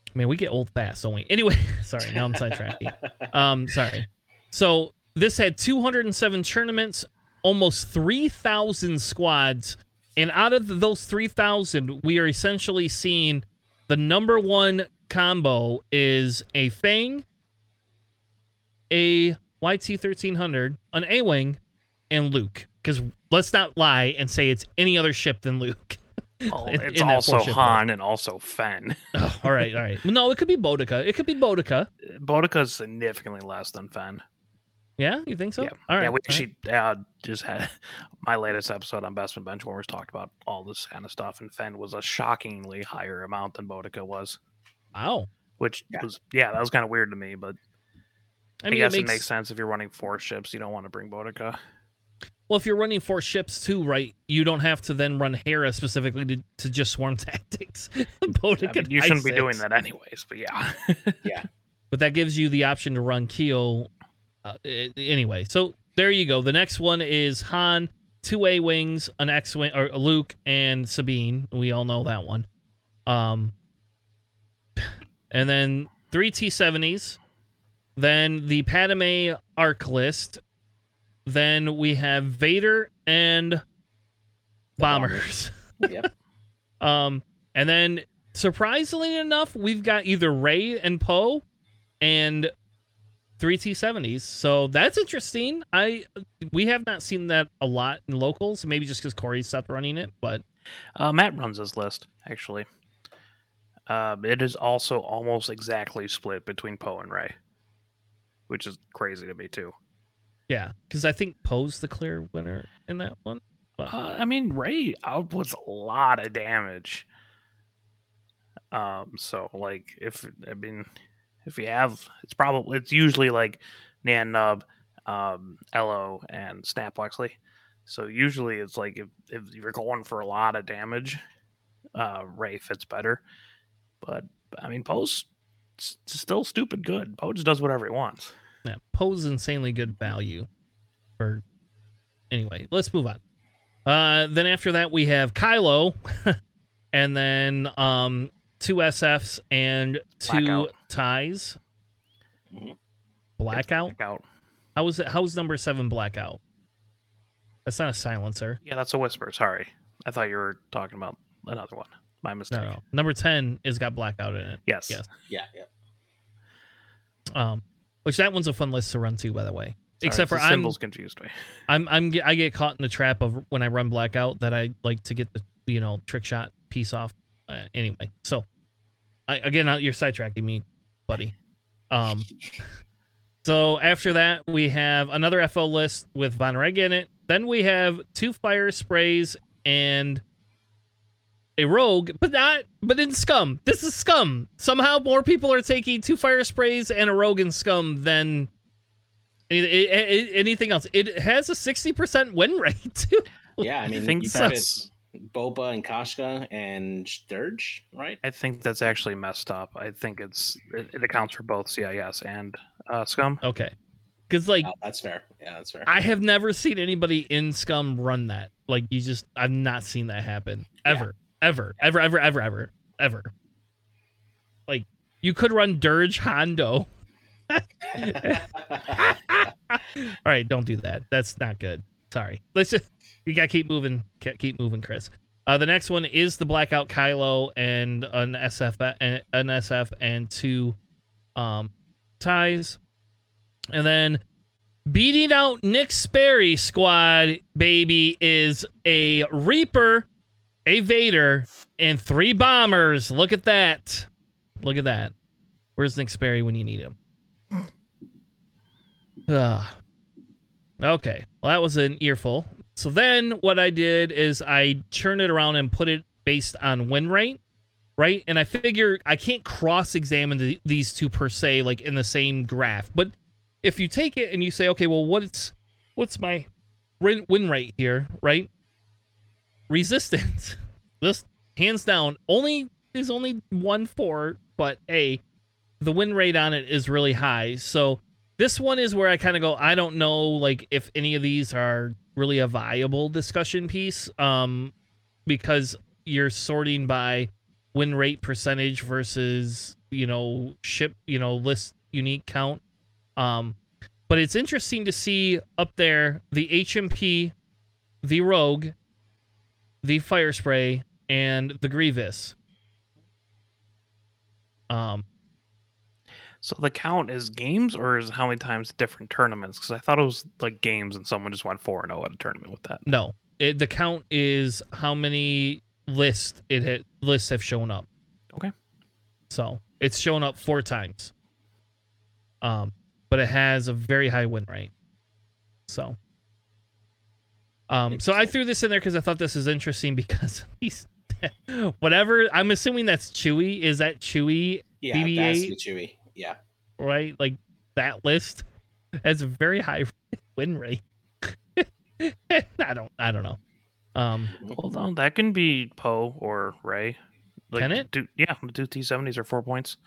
I mean, we get old fast, don't we? Anyway, sorry, now I'm sidetracking. Um, sorry. So this had two hundred seven tournaments, almost three thousand squads, and out of those three thousand, we are essentially seeing the number one combo is a Fang, a Y T thirteen hundred, an A-Wing, and Luke. Because let's not lie and say it's any other ship than Luke. Oh, in, it's in also Han and also Fenn. Oh, all right, all right. No, it could be Boudica. It could be Boudica. Boudica is significantly less than Fenn. Yeah, you think so? Yeah, all right. Yeah, we actually uh, just had my latest episode on Best Bench where we talked about all this kind of stuff, and Fenn was a shockingly higher amount than Boudica was. Wow. Which yeah. was, yeah, that was kind of weird to me, but I, I mean, guess it makes... it makes sense if you're running four ships, you don't want to bring Boudica. Well, if you're running four ships too, right, you don't have to then run Hera specifically to, to just swarm tactics. Boudica, I mean, you shouldn't be doing that anyways, but yeah. Yeah. But that gives you the option to run Keo uh, anyway. So there you go. The next one is Han, two A-Wings, an X-Wing, or Luke, and Sabine. We all know that one. Um, and then three T seventies. Then the Padme Arc list. Then we have Vader and bombers. bombers. Yep. um, and then, surprisingly enough, we've got either Rey and Poe and three T seventies. So that's interesting. I We have not seen that a lot in locals, maybe just because Corey stopped running it. But uh, Matt runs this list, actually. Uh, it is also almost exactly split between Poe and Rey, which is crazy to me, too. Yeah, because I think Poe's the clear winner in that one. Uh, I mean, Ray outputs a lot of damage. Um, so like if I mean, if you have, it's probably it's usually like Nan Nub, um, Elo, and Snap Lexley. So usually it's like if, if you're going for a lot of damage, uh, Ray fits better. But I mean, Poe's still stupid good. Poe just does whatever he wants. Yeah, Poe's insanely good value. For anyway, let's move on. Uh, then after that we have Kylo, and then um, two S Fs and two Blackout. Ties. Blackout? Blackout. How is it? How's number seven Blackout? That's not a silencer. Yeah, that's a whisper. Sorry, I thought you were talking about another one. My mistake. No, no. Number ten is got Blackout in it. Yes. Yes. Yeah. Yeah. Um, which that one's a fun list to run to, by the way. Sorry, except for I'm, confused me. I'm I'm I get caught in the trap of when I run Blackout that I like to get the you know trick shot piece off uh, anyway. So I again you're sidetracking me, buddy. Um, so after that we have another F O list with Von Reg in it. Then we have two fire sprays and a rogue, but not but in Scum. This is Scum. Somehow more people are taking two fire sprays and a rogue in Scum than. It, it, it, anything else? It has a sixty percent win rate too. Yeah, I mean, I think you that's Boba and Koshka and Sturge, right? I think that's actually messed up. I think it's it, it accounts for both C I S and uh, Scum. Okay, because like oh, that's fair. Yeah, that's fair. I have never seen anybody in Scum run that. Like you just, I've not seen that happen ever, yeah. ever, ever, ever, ever, ever, ever. Like you could run Dirge Hondo. All right, don't do that. That's not good. Sorry. Let's just you gotta keep moving. Keep moving, Chris. Uh, the next one is the Blackout Kylo and an S F, an S F and two um, ties, and then beating out Nick Sperry squad baby is a Reaper, a Vader, and three bombers. Look at that. Look at that. Where's Nick Sperry when you need him? Uh, okay, well, that was an earful. So then what I did is I turned it around and put it based on win rate, right? And I figure I can't cross-examine the, these two per se, like in the same graph. But if you take it and you say, okay, well, what's what's my win rate here, right? Resistance. This, hands down, only is only one four, but A, the win rate on it is really high. So this one is where I kind of go, I don't know, like, if any of these are really a viable discussion piece, um, because you're sorting by win rate percentage versus, you know, ship, you know, list unique count. Um, but it's interesting to see up there the H M P, the Rogue, the Fire Spray, and the Grievous. Um. So the count is games or is how many times different tournaments? Because I thought it was like games and someone just went four and zero at a tournament with that. No, it, the count is how many lists it had, lists have shown up. Okay, so it's shown up four times. Um, but it has a very high win rate. So, um, so I threw this in there because I thought this is interesting because he's whatever. I'm assuming that's Chewie. Is that Chewie? Yeah, B B eight? That's the Chewie. Yeah. Right? Like that list has a very high win rate. I don't I don't know. Um, Hold on, that can be Poe or Ray. Like, can it? Do, yeah, do T seventies are four points.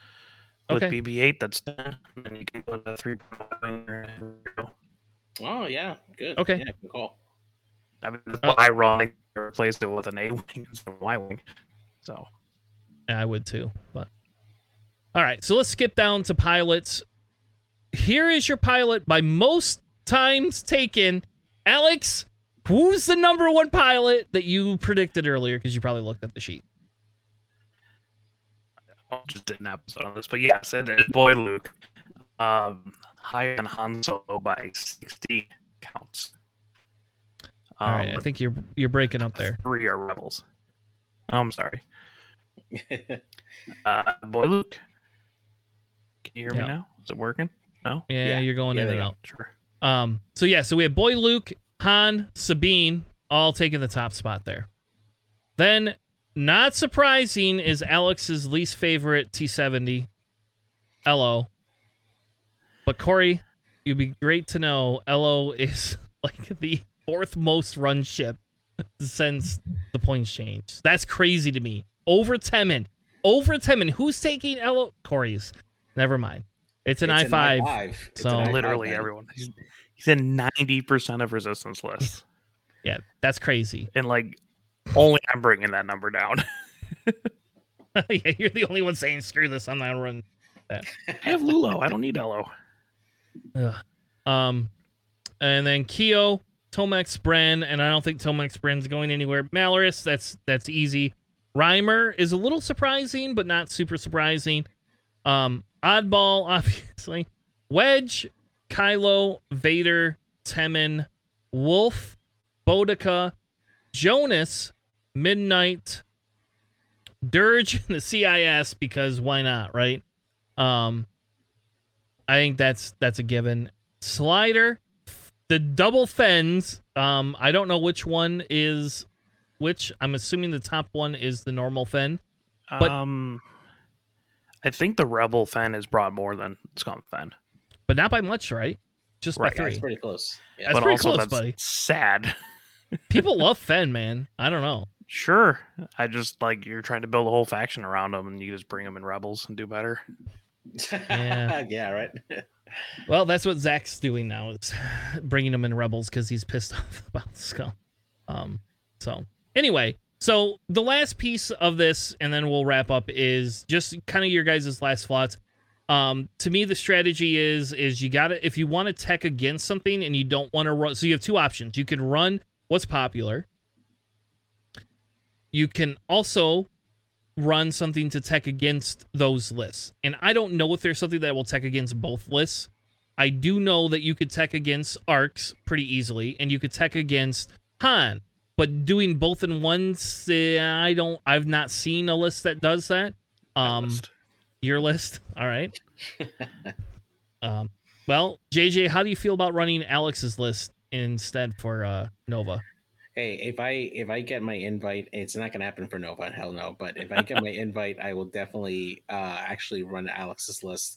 With okay. B B eight, that's ten. And you can put a three point. Oh yeah, good. Okay. Yeah, good call. I mean, it's oh. ironic they replaced it with an A wing instead of a Y wing. So yeah, I would too, but all right, so let's skip down to pilots. Here is your pilot by most times taken. Alex, who's the number one pilot that you predicted earlier? Because you probably looked at the sheet. I just did an episode on this, but yes, it is Boy Luke. Um, higher than Han Solo by sixty counts. Um, All right, I think you're you're breaking up there. Three are Rebels. Oh, I'm sorry. uh, Boy Luke. Can you hear yep. me now? Is it working? No? Yeah, yeah. You're going yeah, in and out. Sure. Um, so, yeah, so we have Boy Luke, Han, Sabine, all taking the top spot there. Then, not surprising, is Alex's least favorite T seventy, L O. But Corey, you'd be great to know L O is like the fourth most run ship since the points change. That's crazy to me. Over Temin. Over Temin. Who's taking L O? Corey's. Never mind. It's an I five. So literally everyone. He's, he's in ninety percent of resistance lists. Yeah, that's crazy. And like, only I'm bringing that number down. Yeah, you're the only one saying, screw this, I'm not running that. I have Lulo. I don't need L O. Ugh. Um, and then Keo, Tomax Bren, and I don't think Tomax Bren's going anywhere. Malorus, that's that's easy. Reimer is a little surprising, but not super surprising. Um, Oddball, obviously. Wedge, Kylo, Vader, Temin, Wolf, Boudica, Jonas, Midnight, Dirge, and the C I S, because why not, right? Um, I think that's that's a given. Slider, the double fens. Um, I don't know which one is which. I'm assuming the top one is the normal fen. But um, I think the rebel fen is brought more than scum fen, but not by much, right? Just right, by three. That's pretty close. Yeah. That's but pretty also close, that's buddy. Sad. People love fen, man. I don't know. Sure, I just like you're trying to build a whole faction around them, and you just bring them in rebels and do better. Yeah, yeah, right. Well, that's what Zach's doing now, is bringing him in rebels because he's pissed off about the skull. Um, so anyway, so the last piece of this, and then we'll wrap up, is just kind of your guys' last thoughts. Um, to me, the strategy is is you gotta, if you want to tech against something and you don't want to run, so you have two options. You can run what's popular. You can also run something to tech against those lists. And I don't know if there's something that will tech against both lists. I do know that you could tech against A R Cs pretty easily, and you could tech against Han. But doing both in one, I don't, I've not seen a list that does that. Um, list. Your list. All right. um, well, J J, how do you feel about running Alex's list instead for uh, Nova? Hey, if I if I get my invite, it's not going to happen for Nova, hell no. But if I get my invite, I will definitely uh, actually run Alex's list.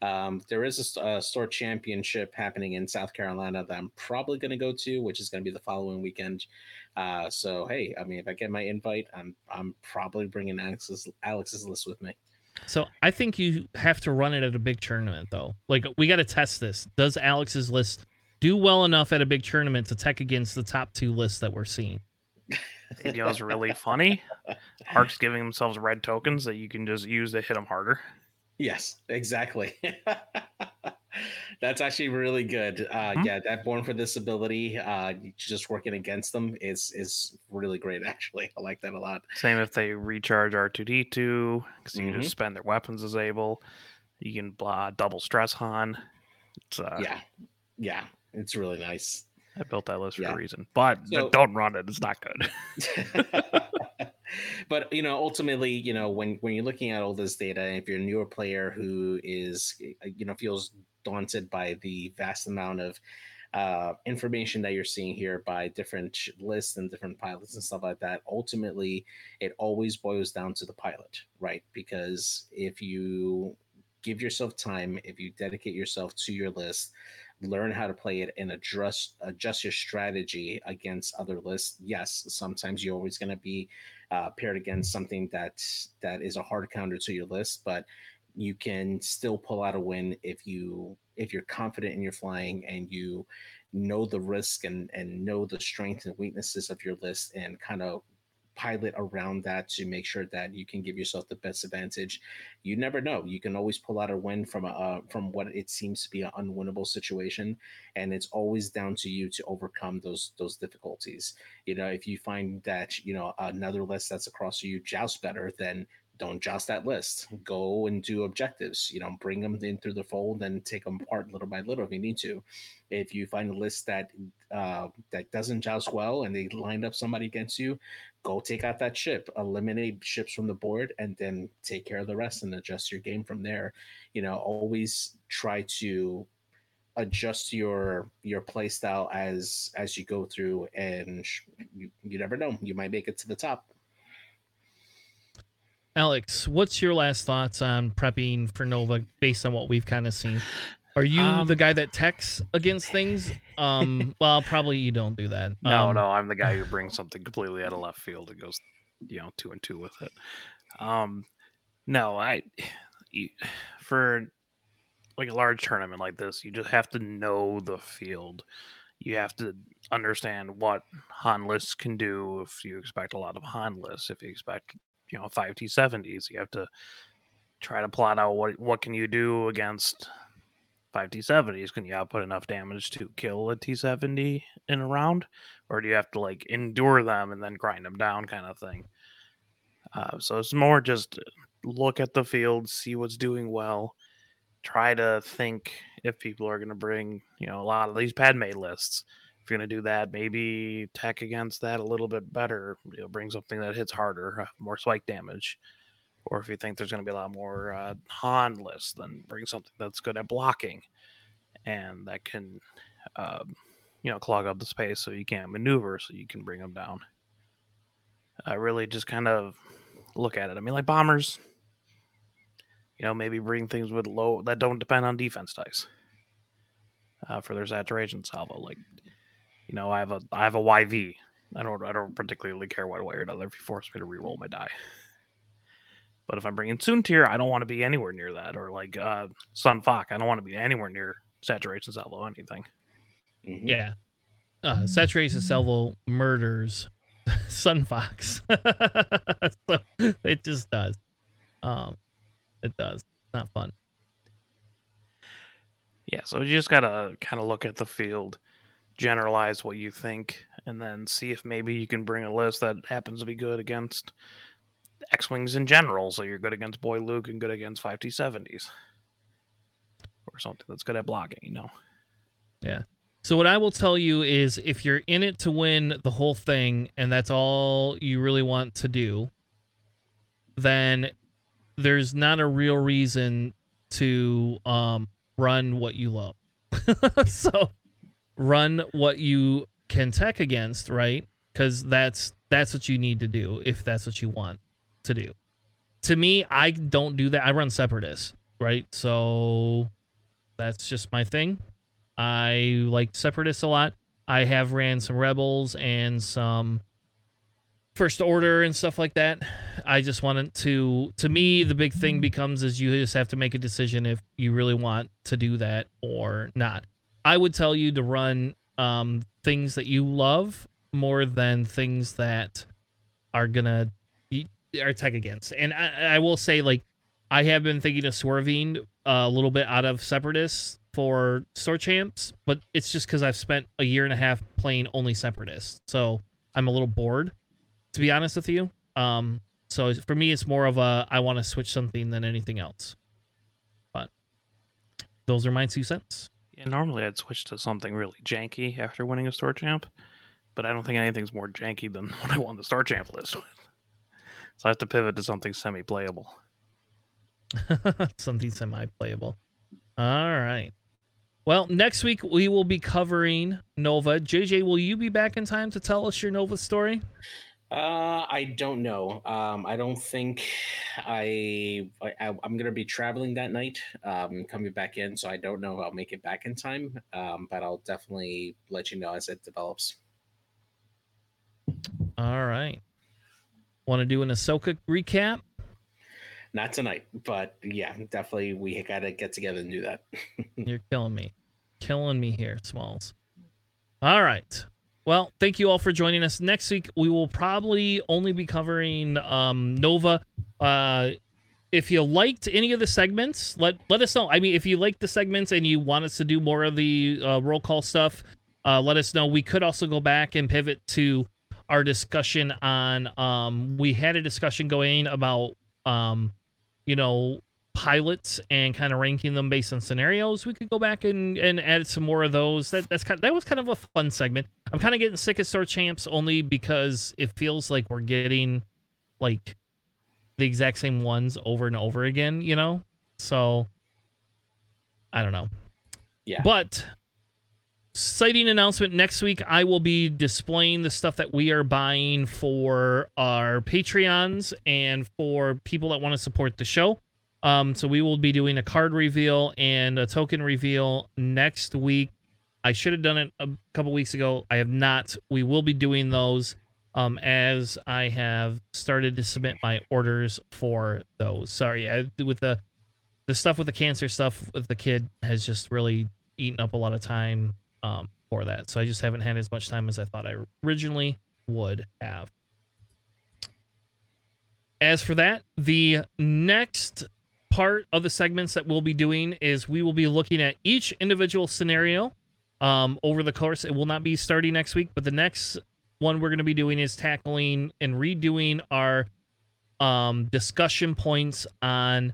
Um, there is a, a store championship happening in South Carolina that I'm probably going to go to, which is going to be the following weekend. Uh, so hey, I mean, if I get my invite, I'm I'm probably bringing Alex's Alex's list with me. So I think you have to run it at a big tournament, though. Like, we got to test this. Does Alex's list do well enough at a big tournament to tech against the top two lists that we're seeing? It was really funny. Arc's giving themselves red tokens that you can just use to hit them harder. Yes, exactly. That's actually really good. Uh, hmm? Yeah, that Born for Disability, uh, just working against them is is really great, actually. I like that a lot. Same if they recharge R two D two, because you mm-hmm. can just spend their weapons disable. You can blah, double stress Han. It's, uh, yeah, yeah. It's really nice. I built that list for yeah. a reason, but so, don't run it. It's not good. But, you know, ultimately, you know, when, when you're looking at all this data, if you're a newer player who is, you know, feels daunted by the vast amount of uh, information that you're seeing here by different lists and different pilots and stuff like that, ultimately, it always boils down to the pilot, right? Because if you give yourself time, if you dedicate yourself to your list, learn how to play it and adjust adjust your strategy against other lists. Yes, sometimes you're always going to be uh, paired against something that that is a hard counter to your list, but you can still pull out a win if you if you're confident in your flying and you know the risk and and know the strengths and weaknesses of your list and kind of pilot around that to make sure that you can give yourself the best advantage. You never know. You can always pull out a win from a, uh, from what it seems to be an unwinnable situation. And it's always down to you to overcome those, those difficulties. You know, if you find that, you know, another list that's across you jousts better, then don't joust that list. Go and do objectives, you know, bring them in through the fold and take them apart little by little if you need to. If you find a list that uh, that doesn't joust well and they lined up somebody against you, go take out that ship, eliminate ships from the board, and then take care of the rest and adjust your game from there. You know, always try to adjust your your play style as as you go through, and you, you never know, you might make it to the top. Alex, what's your last thoughts on prepping for Nova based on what we've kind of seen? Are you um, the guy that techs against things? Um, well, probably you don't do that. No, um, no, I'm the guy who brings something completely out of left field and goes, you know, two and two with it. Um, no, I for like a large tournament like this, you just have to know the field. You have to understand what Han lists can do if you expect a lot of Han lists, if you expect, you know, five T seventies. You have to try to plot out what what can you do against five T seventies. Can you output enough damage to kill a T seventy in a round? Or do you have to, like, endure them and then grind them down kind of thing? Uh, so it's more just look at the field, see what's doing well, try to think if people are going to bring, you know, a lot of these Padme lists. If you're going to do that, maybe tech against that a little bit better. You know, bring something that hits harder, more spike damage. Or if you think there's going to be a lot more uh, Han lists, then bring something that's good at blocking. And that can, uh, you know, clog up the space so you can't maneuver, so you can bring them down. I really just kind of look at it. I mean, like bombers, you know, maybe bring things with low that don't depend on defense dice uh, for their saturation salvo. Like, you know, I have a I have a Y V. I don't I don't particularly care one way or another if you force me to reroll my die. But if I'm bringing Soontir, I don't want to be anywhere near that. Or like uh, Sun Fock, I don't want to be anywhere near saturation salvo anything. Mm-hmm. Yeah, uh, saturation salvo murders Sun Fox. So it just does. Um, it does. It's not fun. Yeah, so you just gotta kind of look at the field, generalize what you think, and then see if maybe you can bring a list that happens to be good against X-Wings in general, so you're good against Boy Luke and good against five T seventies. Or something that's good at blocking, you know? Yeah. So what I will tell you is if you're in it to win the whole thing and that's all you really want to do, then there's not a real reason to um, run what you love. So run what you can tech against, right? Because that's That's what you need to do if that's what you want to do. To me, I don't do that. I run separatists, right? So that's just my thing. I like separatists a lot. I have ran some rebels and some First Order and stuff like that. I just wanted to, to me, the big thing becomes is you just have to make a decision if you really want to do that or not. I would tell you to run um, things that you love more than things that are gonna are tech against. And I, I will say, like, I have been thinking of swerving a little bit out of separatists for store champs, but it's just because I've spent a year and a half playing only separatists, so I'm a little bored, to be honest with you. Um, so for me, it's more of a I want to switch something than anything else. But those are my two cents. Yeah, normally I'd switch to something really janky after winning a store champ. But I don't think anything's more janky than what I won the Star Champ list with. So I have to pivot to something semi-playable. Something semi-playable. All right. Well, next week we will be covering Nova. J J, will you be back in time to tell us your Nova story? Uh, I don't know. Um, I don't think I, I, I I'm going to be traveling that night, um, coming back in. So I don't know if I'll make it back in time, um, but I'll definitely let you know as it develops. All right. Want to do an Ahsoka recap? Not tonight, but yeah, definitely we got to get together and do that. You're killing me. Killing me here, Smalls. All right. Well, thank you all for joining us. Next week, we will probably only be covering um, Nova. Uh, if you liked any of the segments, let, let us know. I mean, if you liked the segments and you want us to do more of the uh, roll call stuff, uh, let us know. We could also go back and pivot to our discussion on um we had a discussion going about um you know pilots and kind of ranking them based on scenarios. We could go back and, and add some more of those. That that's kind of, that was kind of a fun segment. I'm kind of getting sick of Star Champs only because it feels like we're getting like the exact same ones over and over again, you know? So I don't know. Yeah. But sighting announcement next week, I will be displaying the stuff that we are buying for our Patreons and for people that want to support the show. Um, so we will be doing a card reveal and a token reveal next week. I should have done it a couple weeks ago. I have not. We will be doing those um, as I have started to submit my orders for those. Sorry, I, with the the stuff with the cancer stuff with the kid has just really eaten up a lot of time um, for that. So I just haven't had as much time as I thought I originally would have. As for that, the next part of the segments that we'll be doing is we will be looking at each individual scenario. Um, over the course, it will not be starting next week, but the next one we're going to be doing is tackling and redoing our um, discussion points on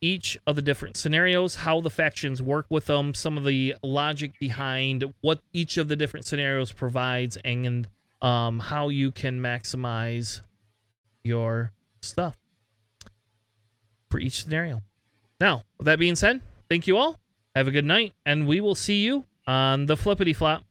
each of the different scenarios, how the factions work with them, some of the logic behind what each of the different scenarios provides, and um, how you can maximize your stuff for each scenario. Now, with that being said, thank you all. Have a good night, and we will see you on the flippity flop.